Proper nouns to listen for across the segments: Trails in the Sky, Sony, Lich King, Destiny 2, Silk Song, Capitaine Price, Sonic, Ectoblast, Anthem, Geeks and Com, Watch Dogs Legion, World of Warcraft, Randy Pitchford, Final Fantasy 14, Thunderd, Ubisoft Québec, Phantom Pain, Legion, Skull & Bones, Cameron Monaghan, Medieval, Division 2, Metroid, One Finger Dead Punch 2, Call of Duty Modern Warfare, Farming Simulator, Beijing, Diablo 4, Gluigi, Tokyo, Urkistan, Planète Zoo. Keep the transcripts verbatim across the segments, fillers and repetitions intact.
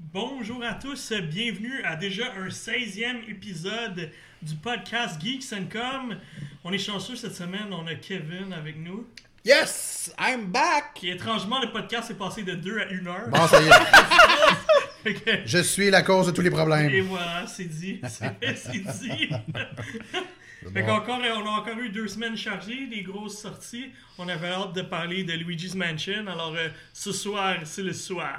Bonjour à tous, bienvenue à déjà un seizième épisode du podcast Geeks and Com. On est chanceux cette semaine, on a Kevin avec nous. Yes, I'm back! Et étrangement, le podcast est passé de deux à une heure. Bon, ça y est. Okay. Je suis la cause de tous les problèmes. Et voilà, c'est dit. C'est, c'est dit. Fait qu'encore, on a encore eu deux semaines chargées, des grosses sorties. On avait hâte de parler de Luigi's Mansion. Alors, euh, ce soir, c'est le soir.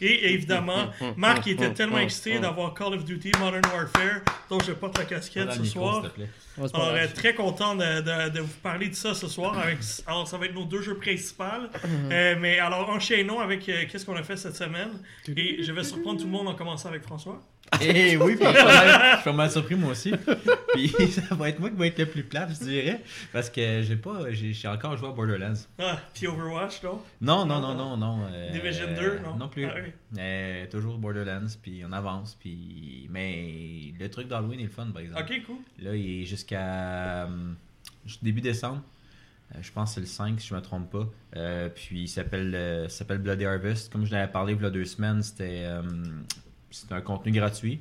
Et évidemment, Marc était tellement excité d'avoir Call of Duty Modern Warfare, donc je porte la casquette voilà, ce micro, soir. On Alors, euh, très content de, de, de vous parler de ça ce soir. Avec, alors, ça va être nos deux jeux principaux. euh, mais alors, enchaînons avec euh, qu'est-ce qu'on a fait cette semaine. Et je vais surprendre tout le monde en commençant avec François. Eh oui, puis, je suis mal surpris moi aussi. Puis ça va être moi qui va être le plus plate, je dirais, parce que j'ai pas, j'ai, j'ai encore joué à Borderlands. Ah, puis Overwatch, non? Non, non, non, non, non. Euh, Division deux, non? Non plus. Ah, oui. euh, toujours Borderlands, puis on avance, puis mais le truc d'Halloween est le fun, par exemple. Ok, cool. Là, il est jusqu'à euh, début décembre. Je pense que c'est le cinq, si je ne me trompe pas. Euh, puis il s'appelle, euh, s'appelle Bloody Harvest. Comme je l'avais parlé il y a deux semaines, c'était. Euh, C'est un contenu gratuit.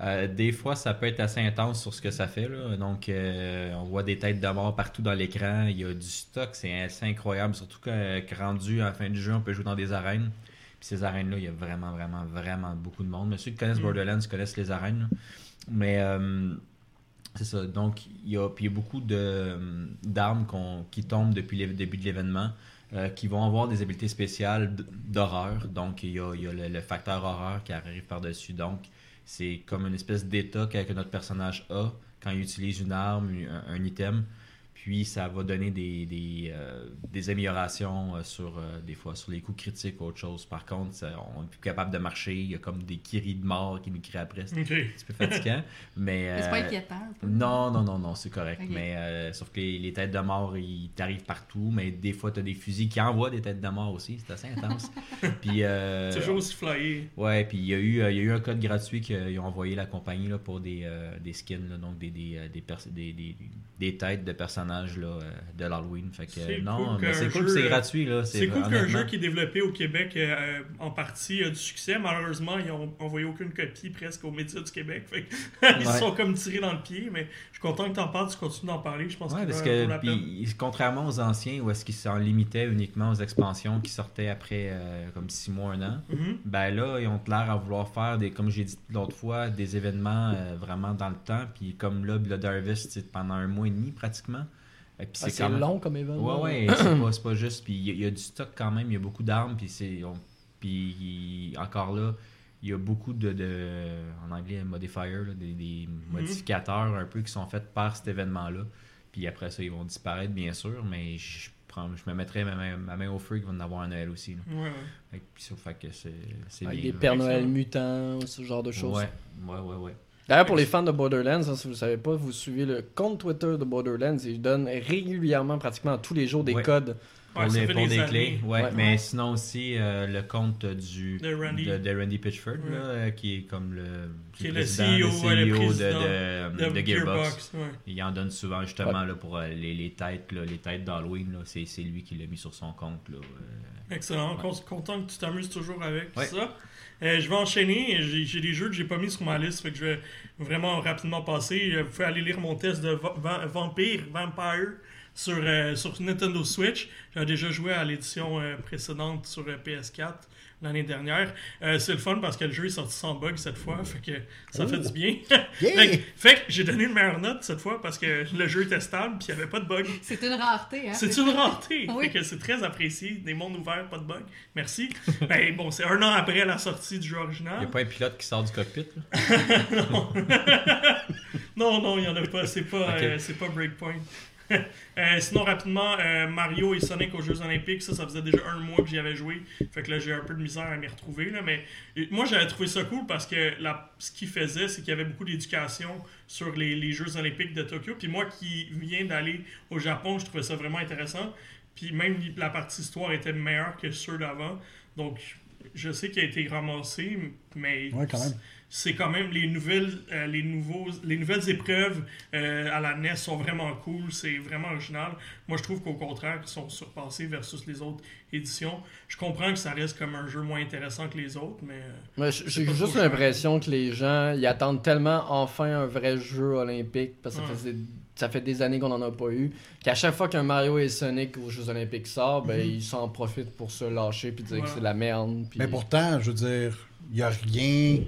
Euh, des fois, ça peut être assez intense sur ce que ça fait. Là. Donc, euh, on voit des têtes de mort partout dans l'écran. Il y a du stock. C'est assez incroyable. Surtout que, que rendu à la fin du jeu, on peut jouer dans des arènes. Puis ces arènes-là, il y a vraiment, vraiment, vraiment beaucoup de monde. Mais ceux qui connaissent Borderlands connaissent les arènes. Là. Mais euh, c'est ça. Donc, il y a, puis il y a beaucoup de, d'armes qu'on, qui tombent depuis le début de l'événement. Euh, qui vont avoir des habiletés spéciales d'horreur. Donc, il y a, il y a le, le facteur horreur qui arrive par-dessus. Donc, c'est comme une espèce d'état que notre personnage a quand il utilise une arme, un, un item. Puis, ça va donner des, des, euh, des améliorations sur, euh, des fois, sur les coups critiques ou autre chose. Par contre, ça, on n'est plus capable de marcher. Il y a comme des cris de mort qui nous crient après. C'est okay. Un petit peu fatigant. Mais, euh, mais c'est pas inquiétant? Non, non, non, non, c'est correct. Okay. Mais euh, sauf que les, les têtes de mort, ils t'arrivent partout. Mais des fois, tu as des fusils qui envoient des têtes de mort aussi. C'est assez intense. Puis, euh, toujours aussi flyé. Ouais, puis il y a eu, il y a eu un code gratuit qu'ils ont envoyé la compagnie là, pour des, euh, des skins, là, donc des, des, des, pers- des, des, des têtes de personnages. Là, de l'Halloween. Fait que, c'est non, cool mais c'est cool jeu, que c'est gratuit. Là. C'est, c'est cool qu'un jeu qui est développé au Québec euh, en partie a du succès. Malheureusement, ils n'ont envoyé aucune copie presque aux médias du Québec. Fait que, ils ouais. se sont comme tirés dans le pied, mais je suis content que tu en parles, tu continues d'en parler. Je pense ouais, parce que, la pis, contrairement aux anciens où est-ce qu'ils s'en limitaient uniquement aux expansions qui sortaient après euh, comme six mois, un an, mm-hmm. ben là, ils ont l'air à vouloir faire, des, comme j'ai dit l'autre fois, des événements euh, vraiment dans le temps. Puis comme là, Blood Harvest, pendant un mois et demi pratiquement. Puis c'est, ah, c'est même... long comme événement. Ouais, ouais, c'est, pas, c'est pas juste. Puis il y, y a du stock quand même, il y a beaucoup d'armes. Puis c'est, on... puis encore là, il y a beaucoup de, de, en anglais, modifiers, là, des, des mm-hmm. modificateurs un peu qui sont faits par cet événement-là. Puis après ça, ils vont disparaître, bien sûr, mais je, prends, je me mettrais ma main, ma main au feu qu'ils vont en avoir un Noël aussi. Là. Ouais, ouais. Fait, puis ça fait que c'est, c'est avec bien, des Pères Noël mutants, ce genre de choses. Ouais, ouais, ouais, ouais. D'ailleurs, pour les fans de Borderlands, hein, si vous ne savez pas, vous suivez le compte Twitter de Borderlands et ils donnent régulièrement, pratiquement tous les jours, des ouais. codes pour, ouais, les, pour des clés. Ouais, ouais. Mais ouais. sinon aussi, euh, le compte du, de, Randy. de, de Randy Pitchford, ouais. là, qui est comme le, qui est le C E O, le C E O de, de, de, de Gearbox. Ouais. Il en donne souvent justement ouais. là, pour euh, les, les têtes là, les têtes d'Halloween. Là, c'est, c'est lui qui l'a mis sur son compte. Là, euh, Excellent. Ouais. Content que tu t'amuses toujours avec ouais. ça. Euh, je vais enchaîner, j'ai, j'ai des jeux que j'ai pas mis sur ma liste, fait que je vais vraiment rapidement passer. Vous pouvez aller lire mon test de va- va- Vampire, Vampire sur, euh, sur Nintendo Switch. J'ai déjà joué à l'édition euh, précédente sur euh, P S quatre l'année dernière. Euh, c'est le fun parce que le jeu est sorti sans bug cette fois, fait que ça oh. fait du bien. Yeah. fait, que, fait que j'ai donné une meilleure note cette fois parce que le jeu était stable puis il n'y avait pas de bug. C'est une rareté, hein? C'est, c'est une rareté! Oui. Fait que c'est très apprécié. Des mondes ouverts, pas de bug. Merci. Ben bon, c'est un an après la sortie du jeu original. Il n'y a pas un pilote qui sort du cockpit, là? Non. non, non, il n'y en a pas. C'est pas, okay. euh, c'est pas Breakpoint. euh, sinon rapidement euh, Mario et Sonic aux Jeux Olympiques, ça ça faisait déjà un mois que j'y avais joué, fait que là j'ai un peu de misère à m'y retrouver là, mais et, moi j'avais trouvé ça cool parce que la, ce qu'ils faisaient c'est qu'il y avait beaucoup d'éducation sur les, les Jeux Olympiques de Tokyo, puis moi qui viens d'aller au Japon, je trouvais ça vraiment intéressant, puis même la partie histoire était meilleure que ceux d'avant, donc je sais qu'il a été ramassé, mais ouais, quand même. C'est quand même les nouvelles, euh, les nouveaux, les nouvelles épreuves euh, à la N E S sont vraiment cool, c'est vraiment original. Moi, je trouve qu'au contraire, ils sont surpassés versus les autres éditions. Je comprends que ça reste comme un jeu moins intéressant que les autres, mais... mais j'ai juste l'impression que les gens, ils attendent tellement enfin un vrai jeu olympique, parce que ouais. ça fait... ça fait des années qu'on n'en a pas eu, qu'à chaque fois qu'un Mario et Sonic aux Jeux Olympiques sort, ben, mm-hmm. ils s'en profitent pour se lâcher puis dire ouais. que c'est de la merde. Puis... mais pourtant, je veux dire, il n'y a rien...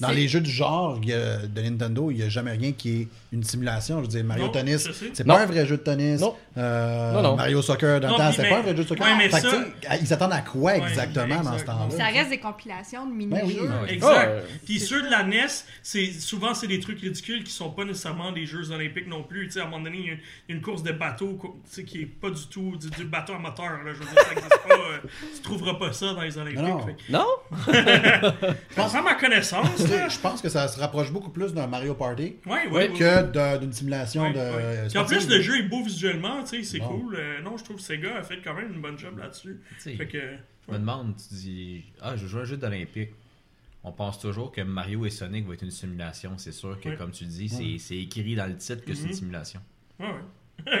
dans c'est... les jeux du genre y a... de Nintendo, il n'y a jamais rien qui est une simulation. Je veux dire, Mario non, Tennis, c'est non. pas un vrai jeu de tennis. Non. Euh, non, non. Mario Soccer, dans non, le temps, c'est mais... pas un vrai jeu de soccer. Ouais, ça... que, ils s'attendent à quoi ouais, exactement exact. Dans ce temps-là? Ça reste des compilations de mini-jeux. Ben oui. ah, oui. Exact. Ah, ouais. Puis c'est ceux ça. De la N E S, c'est, souvent, c'est des trucs ridicules qui ne sont pas nécessairement des Jeux olympiques non plus. T'sais, à un moment donné, il y a une, une course de bateau qui n'est pas du tout du, du bateau à moteur. Là. Je veux dire, ça n'existe pas. Euh, tu ne trouveras pas ça dans les Olympiques. Non? Je pense à ma connaissance. Je pense que ça se rapproche beaucoup plus d'un Mario Party ouais, ouais, que ouais. d'une simulation ouais, de. Ouais. Puis en plus, le jeu est beau visuellement, tu sais, c'est bon. Cool. Euh, non, je trouve que Sega a fait quand même une bonne job là-dessus. Fait que, ouais. Je me demande, tu dis, ah, je joue un jeu d'Olympique. On pense toujours que Mario et Sonic vont être une simulation. C'est sûr que, ouais. comme tu dis, c'est, c'est écrit dans le titre que mm-hmm. c'est une simulation. Oui, oui.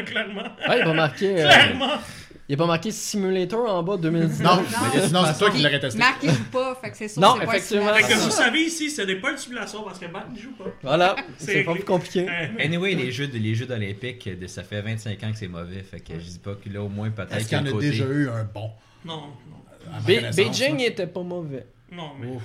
Clairement. Ouais, il va marquer. Clairement. Euh, il va marquer Simulator en bas deux mille dix-neuf. Non, non. Sinon, c'est toi qui l'aurais testé. Marquez pas, fait que c'est sûr. Non, c'est effectivement. Pas fait que vous savez ici, ce n'est pas une simulation parce que Matt ne joue pas. Voilà, c'est, c'est pas plus compliqué. Anyway, les jeux, de, les jeux d'Olympique, de, ça fait vingt-cinq ans que c'est mauvais. Fait que je dis pas que là, au moins, peut-être. Est-ce qu'il y en a côté... déjà eu un bon? Non, non. Be- Beijing n'était pas mauvais. Non, mais. Ouf.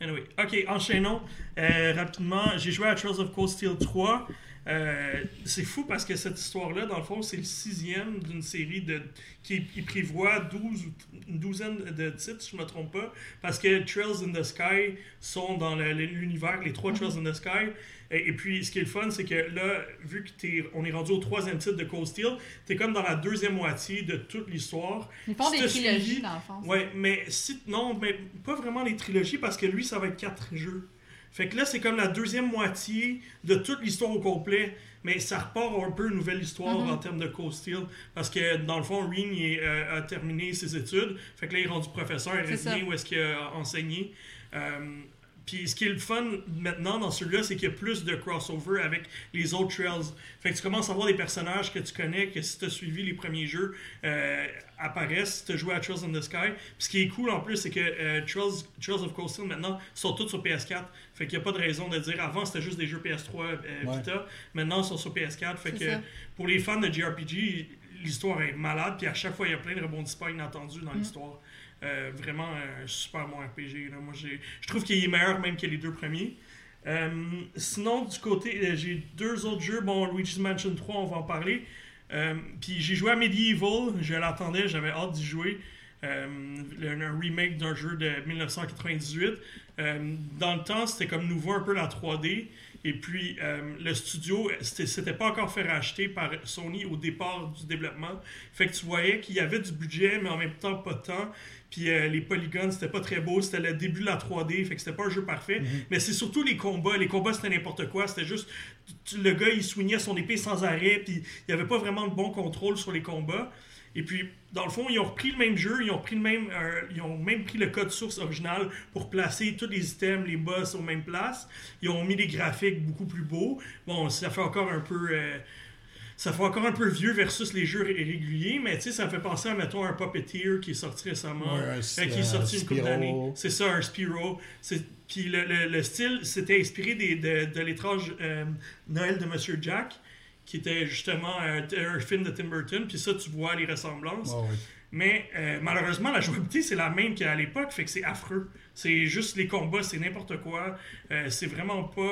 Anyway, ok, enchaînons. Euh, rapidement, j'ai joué à Trails of Cold Steel trois. Euh, c'est fou parce que cette histoire-là, dans le fond, c'est le sixième d'une série de qui, qui prévoit douze, une douzaine de titres, si je ne me trompe pas, parce que Trails in the Sky sont dans le, l'univers, les trois Trails in the Sky. Et, et puis, ce qui est le fun, c'est que là, vu qu'on est rendu au troisième titre de Cold Steel, t'es comme dans la deuxième moitié de toute l'histoire. Ils font si des trilogies, suivi, dans le fond. Oui, mais si, non, mais pas vraiment les trilogies, parce que lui, ça va être quatre jeux. Fait que là, c'est comme la deuxième moitié de toute l'histoire au complet, mais ça repart un peu une nouvelle histoire mm-hmm. en termes de Cold Steel, parce que dans le fond, Ring est, euh, a terminé ses études, fait que là, il est rendu professeur, il est revenu où est-ce qu'il a enseigné. Um, Puis ce qui est le fun maintenant dans celui-là, c'est qu'il y a plus de crossover avec les autres Trails. Fait que tu commences à voir des personnages que tu connais, que si tu as suivi les premiers jeux, euh, apparaissent, si tu as joué à Trails in the Sky. Puis ce qui est cool en plus, c'est que euh, Trails, Trails of Cold Steel maintenant sont tous sur P S quatre. Fait qu'il n'y a pas de raison de dire, avant c'était juste des jeux P S trois, euh, Vita, ouais. maintenant ils sont sur P S quatre. Fait c'est que ça. Pour les fans de J R P G, l'histoire est malade. Puis à chaque fois, il y a plein de rebondissements inattendus dans mm. l'histoire. Euh, vraiment un euh, super bon R P G. Là. Moi, j'ai... je trouve qu'il est meilleur même que les deux premiers. Euh, sinon, du côté, j'ai deux autres jeux. Bon, Luigi's Mansion trois, on va en parler. Euh, Puis j'ai joué à Medieval. Je l'attendais, j'avais hâte d'y jouer. Euh, le, un remake d'un jeu de dix-neuf cent quatre-vingt-dix-huit. Euh, dans le temps, c'était comme nouveau un peu la trois D. Et puis, euh, le studio, c'était, c'était pas encore fait racheter par Sony au départ du développement. Fait que tu voyais qu'il y avait du budget, mais en même temps, pas tant. Puis euh, les polygones, c'était pas très beau. C'était le début de la trois D, fait que c'était pas un jeu parfait. Mm-hmm. Mais c'est surtout les combats. Les combats, c'était n'importe quoi. C'était juste... Le gars, il soignait son épée sans arrêt, puis il y avait pas vraiment de bon contrôle sur les combats. Et puis, dans le fond, ils ont repris le même jeu, ils ont, pris le même, euh, ils ont même pris le code source original pour placer tous les items, les boss aux mêmes places. Ils ont mis des graphiques beaucoup plus beaux. Bon, ça fait encore un peu... Euh, ça fait encore un peu vieux versus les jeux ré- réguliers, mais tu sais, ça me fait penser à, mettons, un Puppeteer qui est sorti récemment, ouais, un, euh, qui est sorti une couple d'années. C'est ça, un Spiro. C'est... Puis le, le, le style, c'était inspiré des, de, de l'étrange euh, Noël de Monsieur Jack, qui était justement un, un film de Tim Burton, puis ça, tu vois les ressemblances. Oh oui. Mais euh, malheureusement, la jouabilité, c'est la même qu'à l'époque, fait que c'est affreux. C'est juste les combats, c'est n'importe quoi. Euh, c'est vraiment pas...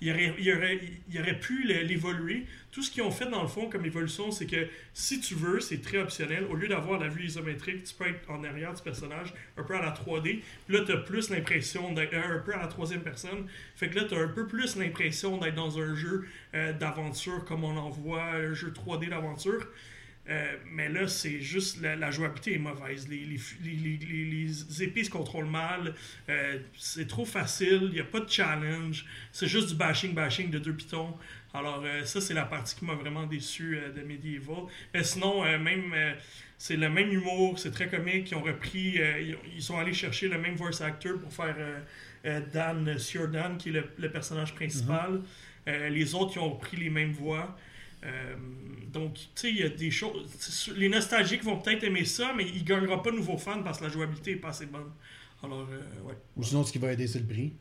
Il euh, y aurait, y aurait, y aurait pu l'évoluer. Tout ce qu'ils ont fait, dans le fond, comme évolution, c'est que si tu veux, c'est très optionnel. Au lieu d'avoir la vue isométrique, tu peux être en arrière du personnage, un peu à la trois D. Puis là, tu as plus l'impression d'être un peu à la troisième personne. Fait que là, tu as un peu plus l'impression d'être dans un jeu euh, d'aventure, comme on en voit, un jeu trois D d'aventure. Euh, mais là, c'est juste la, la jouabilité est mauvaise. Les, les, les, les, les épées se contrôlent mal. Euh, c'est trop facile. Il n'y a pas de challenge. C'est juste du bashing, bashing de deux pitons. Alors, euh, ça, c'est la partie qui m'a vraiment déçu euh, de Medieval. Mais sinon, euh, même euh, c'est le même humour. C'est très comique. Ils ont repris... Euh, ils sont allés chercher le même voice actor pour faire euh, euh, Dan, Sieur Dan, qui est le, le personnage principal. Mm-hmm. euh, les autres, ils ont repris les mêmes voix. Euh, donc, tu sais, il y a des choses... Les nostalgiques vont peut-être aimer ça, mais ils ne gagneront pas de nouveaux fans parce que la jouabilité n'est pas assez bonne. Alors, euh, ouais. Ou sinon, ce qui va aider, c'est le prix.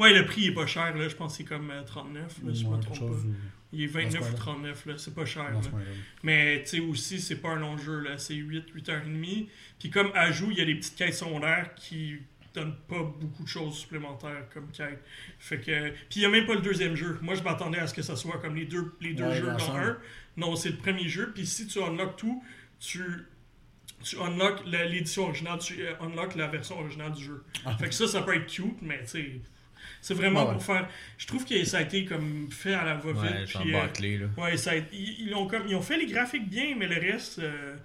Ouais, le prix est pas cher, là. Je pense que c'est comme trente-neuf, là, si je me trompe pas. Ou... Il est vingt-neuf ou trente-neuf, là. C'est pas cher, là. Mais, tu sais, aussi, c'est pas un long jeu, là. C'est huit, huit heures trente. Puis comme ajout, il y a des petites quêtes secondaires qui... donne pas beaucoup de choses supplémentaires comme quête. Fait que... Puis il n'y a même pas le deuxième jeu. Moi, je m'attendais à ce que ça soit comme les deux, les deux ouais, jeux dans un. Non, c'est le premier jeu. Puis si tu unlocks tout, tu, tu unlocks l'édition originale, tu unlocks la version originale du jeu. Ah. Fait que ça, ça peut être cute, mais tu sais... C'est vraiment ah ouais. pour faire... Je trouve que ça a été comme fait à la va-vite. Ouais, c'est un bâclé, là. Ouais, ça a... ils, ils, ont comme... ils ont fait les graphiques bien, mais le reste... Euh...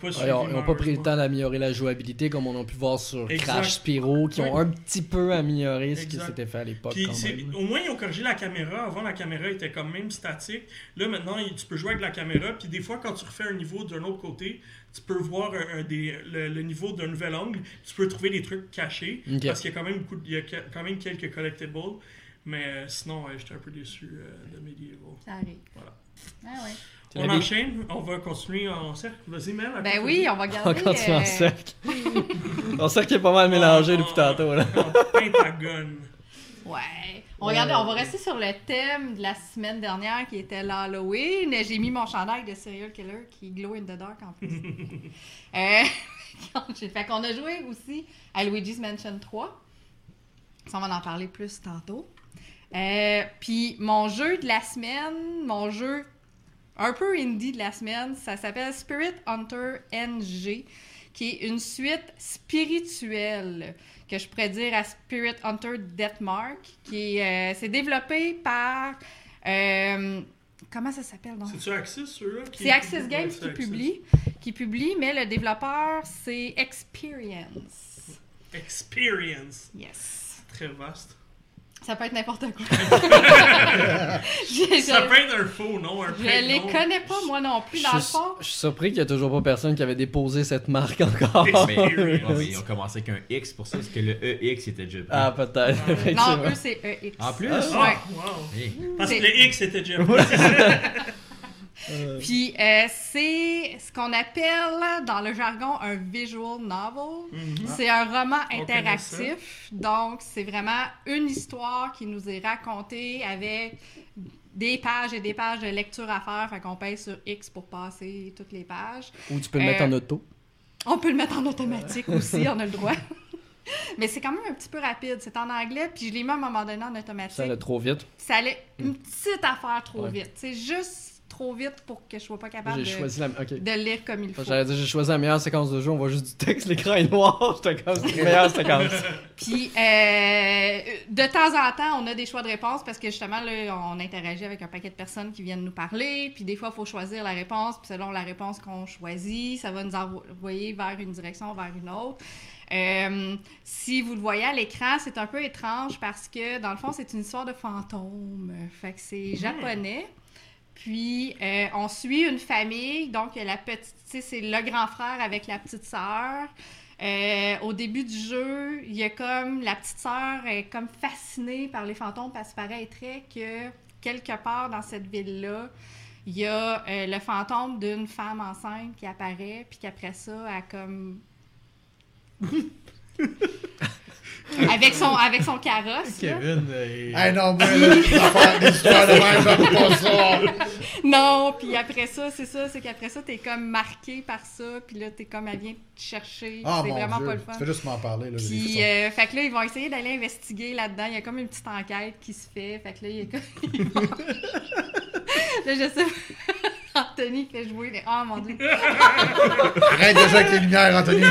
Pas ah, ils n'ont pas pris le temps d'améliorer la jouabilité comme on a pu voir sur exact. Crash Spiro, qui ont oui. un petit peu amélioré ce exact. qui s'était fait à l'époque. Puis, quand même. Au moins, ils ont corrigé la caméra. Avant, la caméra était quand même statique. Là, maintenant, tu peux jouer avec la caméra. Puis des fois, quand tu refais un niveau d'un autre côté, tu peux voir un, un des, le, le niveau d'un nouvel angle. Tu peux trouver des trucs cachés. Okay. Parce qu'il y a quand même beaucoup de, il y a quand même quelques collectibles. Mais euh, sinon, euh, j'étais un peu déçu euh, de Medieval. Ça arrive. Voilà. Ah ouais. On enchaîne, on va continuer en cercle. Vas-y, Mel. Ben continue. Oui, on va garder... On continue euh... en cercle. En cercle est pas mal mélangé depuis tantôt. Là. En pentagone. Ouais. On, ouais. Regarde, on va rester sur le thème de la semaine dernière qui était l'Halloween. J'ai mis mon chandail de Serial Killer qui glow in the dark en plus. euh, fait qu'on a joué aussi à Luigi's Mansion trois. Ça, on va en parler plus tantôt. Euh, Puis mon jeu de la semaine, mon jeu... un peu indie de la semaine, ça s'appelle Spirit Hunter N G, qui est une suite spirituelle, que je pourrais dire à Spirit Hunter Deathmark, qui est, euh, c'est développé par... Euh, comment ça s'appelle donc? C'est-tu Axis, ceux-là? Qui... C'est Axis Games ouais, c'est qui, Axis. Publie, qui publie, mais le développeur, c'est Experience. Experience. Yes. Très vaste. Ça peut être n'importe quoi. je, ça je, peut être un faux, non? Un je ne les non. connais pas, moi non plus, dans je, le fond. Je suis surpris qu'il n'y a toujours pas personne qui avait déposé cette marque encore. Mais, mais, non, mais ils ont commencé avec un X pour ça, parce que le E X était déjà pris. Ah, peut-être. Ah. Non, eux, c'est E X. En plus? Ah, ouais. Wow. Hey. Parce c'est... que le X était déjà pris. euh... Puis, euh, c'est ce qu'on appelle, dans le jargon, un visual novel. Mm-hmm. C'est un roman interactif. Donc, c'est vraiment une histoire qui nous est racontée avec des pages et des pages de lecture à faire. Fait qu'on pèse sur X pour passer toutes les pages. Ou tu peux le euh, mettre en auto. On peut le mettre en automatique aussi, on a le droit. Mais c'est quand même un petit peu rapide. C'est en anglais, puis je l'ai mis à un moment donné en automatique. Ça allait trop vite. Ça allait une petite affaire trop ouais. vite. C'est juste... trop vite pour que je sois pas capable de, la... okay. de lire comme il faut. J'allais dire, j'ai choisi la meilleure séquence de jeu, on voit juste du texte, l'écran est noir, j'étais comme, c'est la meilleure séquence. Puis, euh, de temps en temps, on a des choix de réponse parce que justement, là, on interagit avec un paquet de personnes qui viennent nous parler, puis des fois, il faut choisir la réponse, puis selon la réponse qu'on choisit, ça va nous envoyer vers une direction, vers une autre. Euh, si vous le voyez à l'écran, c'est un peu étrange parce que, dans le fond, c'est une histoire de fantôme. Fait que c'est japonais. Mmh. Puis, euh, on suit une famille, donc la petite, tu sais, c'est le grand frère avec la petite sœur. Euh, au début du jeu, il y a comme, la petite sœur est comme fascinée par les fantômes parce qu'il paraîtrait que quelque part dans cette ville-là, il y a euh, le fantôme d'une femme enceinte qui apparaît, puis qu'après ça, elle comme... Avec son, avec son carrosse. Kevin, euh, hey, non, mais non, puis après ça, c'est ça, c'est qu'après ça, t'es comme marqué par ça, puis là, t'es comme, elle vient te chercher. Ah, c'est vraiment Dieu. Pas le fun. Tu fais juste m'en parler. Là, puis, euh, fait que là, ils vont essayer d'aller investiguer là-dedans. Il y a comme une petite enquête qui se fait. Fait que là, il y a comme. Ils vont... là, je sais pas. Anthony fait jouer. Les... Oh mon Dieu. Arrête déjà avec les lumières, Anthony.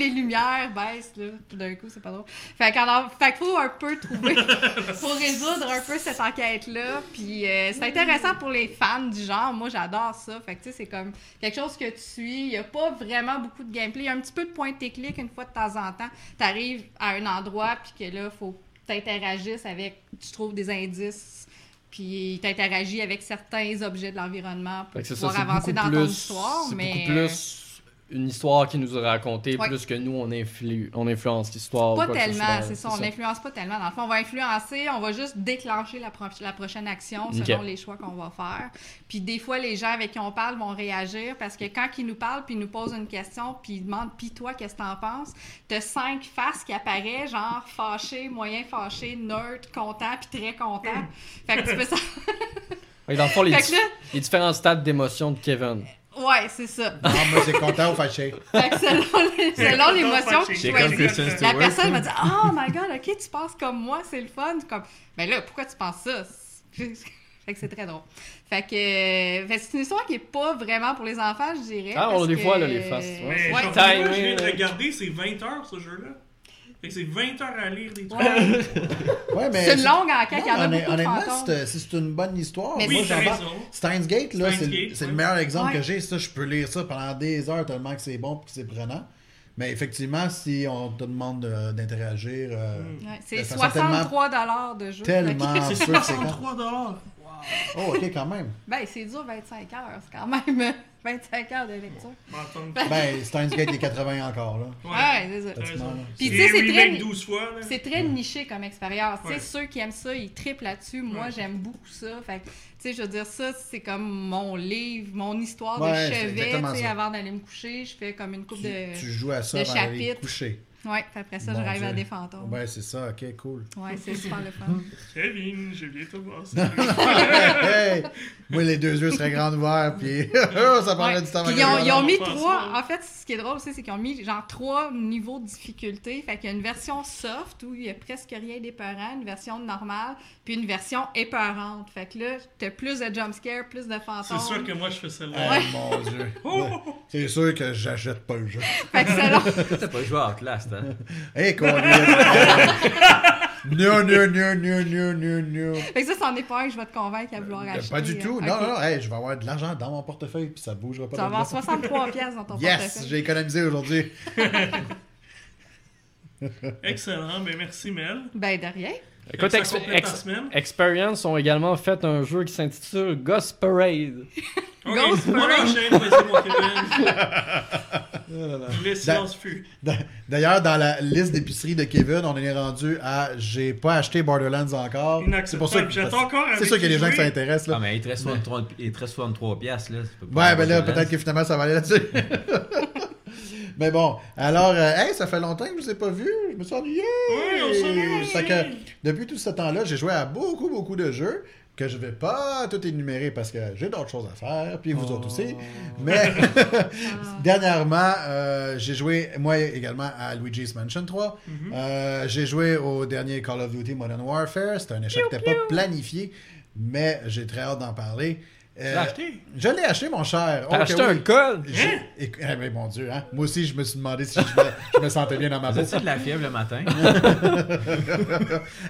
les lumières baissent, là, tout d'un coup, c'est pas drôle. Fait qu'il faut un peu trouver, pour résoudre un peu cette enquête-là, puis euh, c'est intéressant pour les fans du genre, moi j'adore ça, fait que tu sais, c'est comme quelque chose que tu suis, il y a pas vraiment beaucoup de gameplay, il y a un petit peu de point et clic une fois de temps en temps, t'arrives à un endroit, puis que là, faut que t'interagisses avec, tu trouves des indices, puis t'interagis avec certains objets de l'environnement pour pouvoir ça, avancer dans plus, ton histoire, c'est mais... beaucoup plus... une histoire qui nous a raconté ouais. plus que nous, on, influe, on influence l'histoire. Pas ou quoi tellement, que ce soit, c'est ça, on n'influence pas tellement. Dans le fond, on va influencer, on va juste déclencher la, pro- la prochaine action selon okay. les choix qu'on va faire. Puis des fois, les gens avec qui on parle vont réagir parce que quand ils nous parlent, puis ils nous posent une question, puis ils demandent « Pis toi, qu'est-ce que t'en penses? » T'as cinq faces qui apparaissent, genre fâché, moyen fâché, neutre, content, puis très content. Fait que tu peux ça... Dans le fond, les, di- là... les différents stades d'émotion de Kevin. Ouais, c'est ça. Non, moi, c'est content ou fâché. Fait que selon, les, selon l'émotion que tu choisis, la personne va dire « Oh my God, OK, tu penses comme moi, c'est le fun. » Comme « Ben là, pourquoi tu penses ça? » Fait que c'est très drôle. Fait que, fait que c'est une histoire qui n'est pas vraiment pour les enfants, je dirais. Ah, on les voit, là, les faces. Ouais. Mais ouais, j'ai envie de regarder, c'est vingt heures, ce jeu-là. Fait que c'est vingt heures à lire des trucs. Ouais. ouais, mais c'est une longue enquête, il y en a beaucoup. Honnêtement, c'est, c'est une bonne histoire. Mais moi, j'en parle. Steins Gate, là, Steins c'est, Gate, c'est ouais. le meilleur exemple ouais. que j'ai. Ça, je peux lire ça pendant des heures tellement que c'est bon et que c'est prenant. Mais effectivement, si on te demande de, d'interagir. Euh, ouais. C'est soixante-trois dollars de jeu. Tellement okay. C'est soixante-trois dollars. Oh, OK, quand même. Ben, c'est dur vingt-cinq heures, c'est quand même vingt-cinq heures de lecture. Ben, Steins Gate est quatre-vingts encore, là. Ouais, ouais c'est ça. Pratiquement, là. Puis, tu sais, c'est très, douze fois, là. C'est très ouais. niché comme expérience. Ouais. Tu sais, ceux qui aiment ça, ils trippent là-dessus. Moi, ouais. j'aime beaucoup ça. Fait que, tu sais, je veux dire, ça, c'est comme mon livre, mon histoire ouais, de chevet. Tu sais, avant d'aller me coucher, je fais comme une coupe de. Tu joues à ça avant d'aller te coucher. Ouais, puis après ça, bon je rêve à des fantômes. Ben, c'est ça, ok, cool. Ouais, c'est super le fun. Kevin, j'ai bien tout passé. Hey, moi, les deux yeux seraient grands ouverts, puis ça parlait ouais. du temps. Puis ils ont, ils ont mis trois, en fait, ce qui est drôle aussi, c'est qu'ils ont mis genre trois niveaux de difficulté. Fait qu'il y a une version soft où il n'y a presque rien d'épeurant, une version normale, puis une version épeurante. Fait que là, t'as plus de jumpscares, plus de fantômes. C'est sûr que moi, je fais celle-là. Ouais. Oh mon Dieu. Ouais. C'est sûr que j'achète pas le jeu. Fait que c'est long. T'as pas joué à Outlast. Hey, quoi, non, non, non, non, non, non, non. Fait que ça, c'en est pas un que je vais te convaincre à vouloir euh, acheter. Pas du tout. Euh, non, okay. non, hey, je vais avoir de l'argent dans mon portefeuille, puis ça bougera pas. Tu vas avoir soixante-trois piastres dans ton yes, portefeuille. Yes, j'ai économisé aujourd'hui. Excellent. Ben, merci, Mel. Ben, de rien. Écoute, ex- ex- Experience ont également fait un jeu qui s'intitule Ghost Parade. Okay. Ghost Parade. D'ailleurs, dans la liste d'épicerie de Kevin, on est rendu à j'ai pas acheté Borderlands encore. C'est pour ça que j'attends parce, encore. C'est sûr qu'il y a des gens qui s'intéressent là. Ah mais il reste soixante-trois piastres là. Ouais ben là peut-être que finalement ça va aller là-dessus. Mais bon, alors, euh, hey, ça fait longtemps que je ne vous ai pas vu. Je me suis ennuyé. Oui, on s'ennuie. Ça que depuis tout ce temps-là, j'ai joué à beaucoup, beaucoup de jeux que je ne vais pas tout énumérer parce que j'ai d'autres choses à faire, puis vous oh. autres aussi. Mais dernièrement, euh, j'ai joué, moi également, à Luigi's Mansion trois. Mm-hmm. Euh, j'ai joué au dernier Call of Duty Modern Warfare. C'était un échec qui n'était pas planifié, mais j'ai très hâte d'en parler. Euh, acheté? Je l'ai acheté, mon cher. T'as okay, acheté oui. un code? Hein? Et, eh bien, mon Dieu, hein? Moi aussi, je me suis demandé si je me, je me sentais bien dans ma peau. T'as-tu de la fièvre le matin?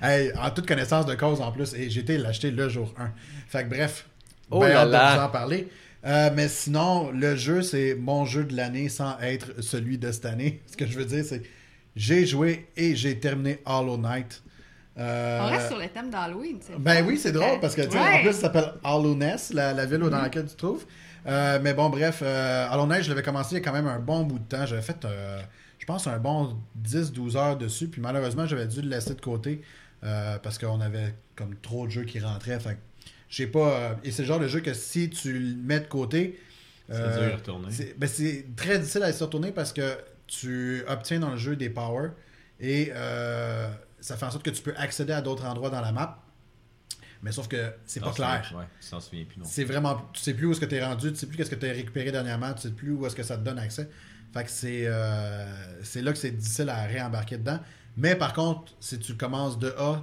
Hey, en toute connaissance de cause, en plus, et j'ai été l'acheter le jour un. Fait que bref, oh ben, hâte de vous en parler. Euh, mais sinon, le jeu, c'est mon jeu de l'année sans être celui de cette année. Ce que je veux dire, c'est j'ai joué et j'ai terminé Hollow Knight. Euh... On reste sur le thème d'Halloween. C'est ben oui, c'est drôle parce que tu sais, ouais. en plus, ça s'appelle Hallowness, la, la ville où, mm. dans laquelle tu te trouves. Euh, mais bon, bref, euh, Hallowness, je l'avais commencé il y a quand même un bon bout de temps. J'avais fait, euh, je pense, un bon dix à douze heures dessus. Puis malheureusement, j'avais dû le laisser de côté euh, parce qu'on avait comme trop de jeux qui rentraient. Fait que j'ai pas. Euh, et c'est le genre de jeu que si tu le mets de côté. Euh, c'est dur à retourner. C'est, ben, c'est très difficile à se retourner parce que tu obtiens dans le jeu des powers et. Euh, ça fait en sorte que tu peux accéder à d'autres endroits dans la map. Mais sauf que c'est pas clair. Ouais, tu t'en souviens plus non. C'est vraiment, tu sais plus où est-ce que t'es rendu, tu sais plus qu'est-ce que t'as récupéré dernièrement, tu sais plus où est-ce que ça te donne accès. Fait que c'est, euh, c'est là que c'est difficile à réembarquer dedans. Mais par contre, si tu commences de A,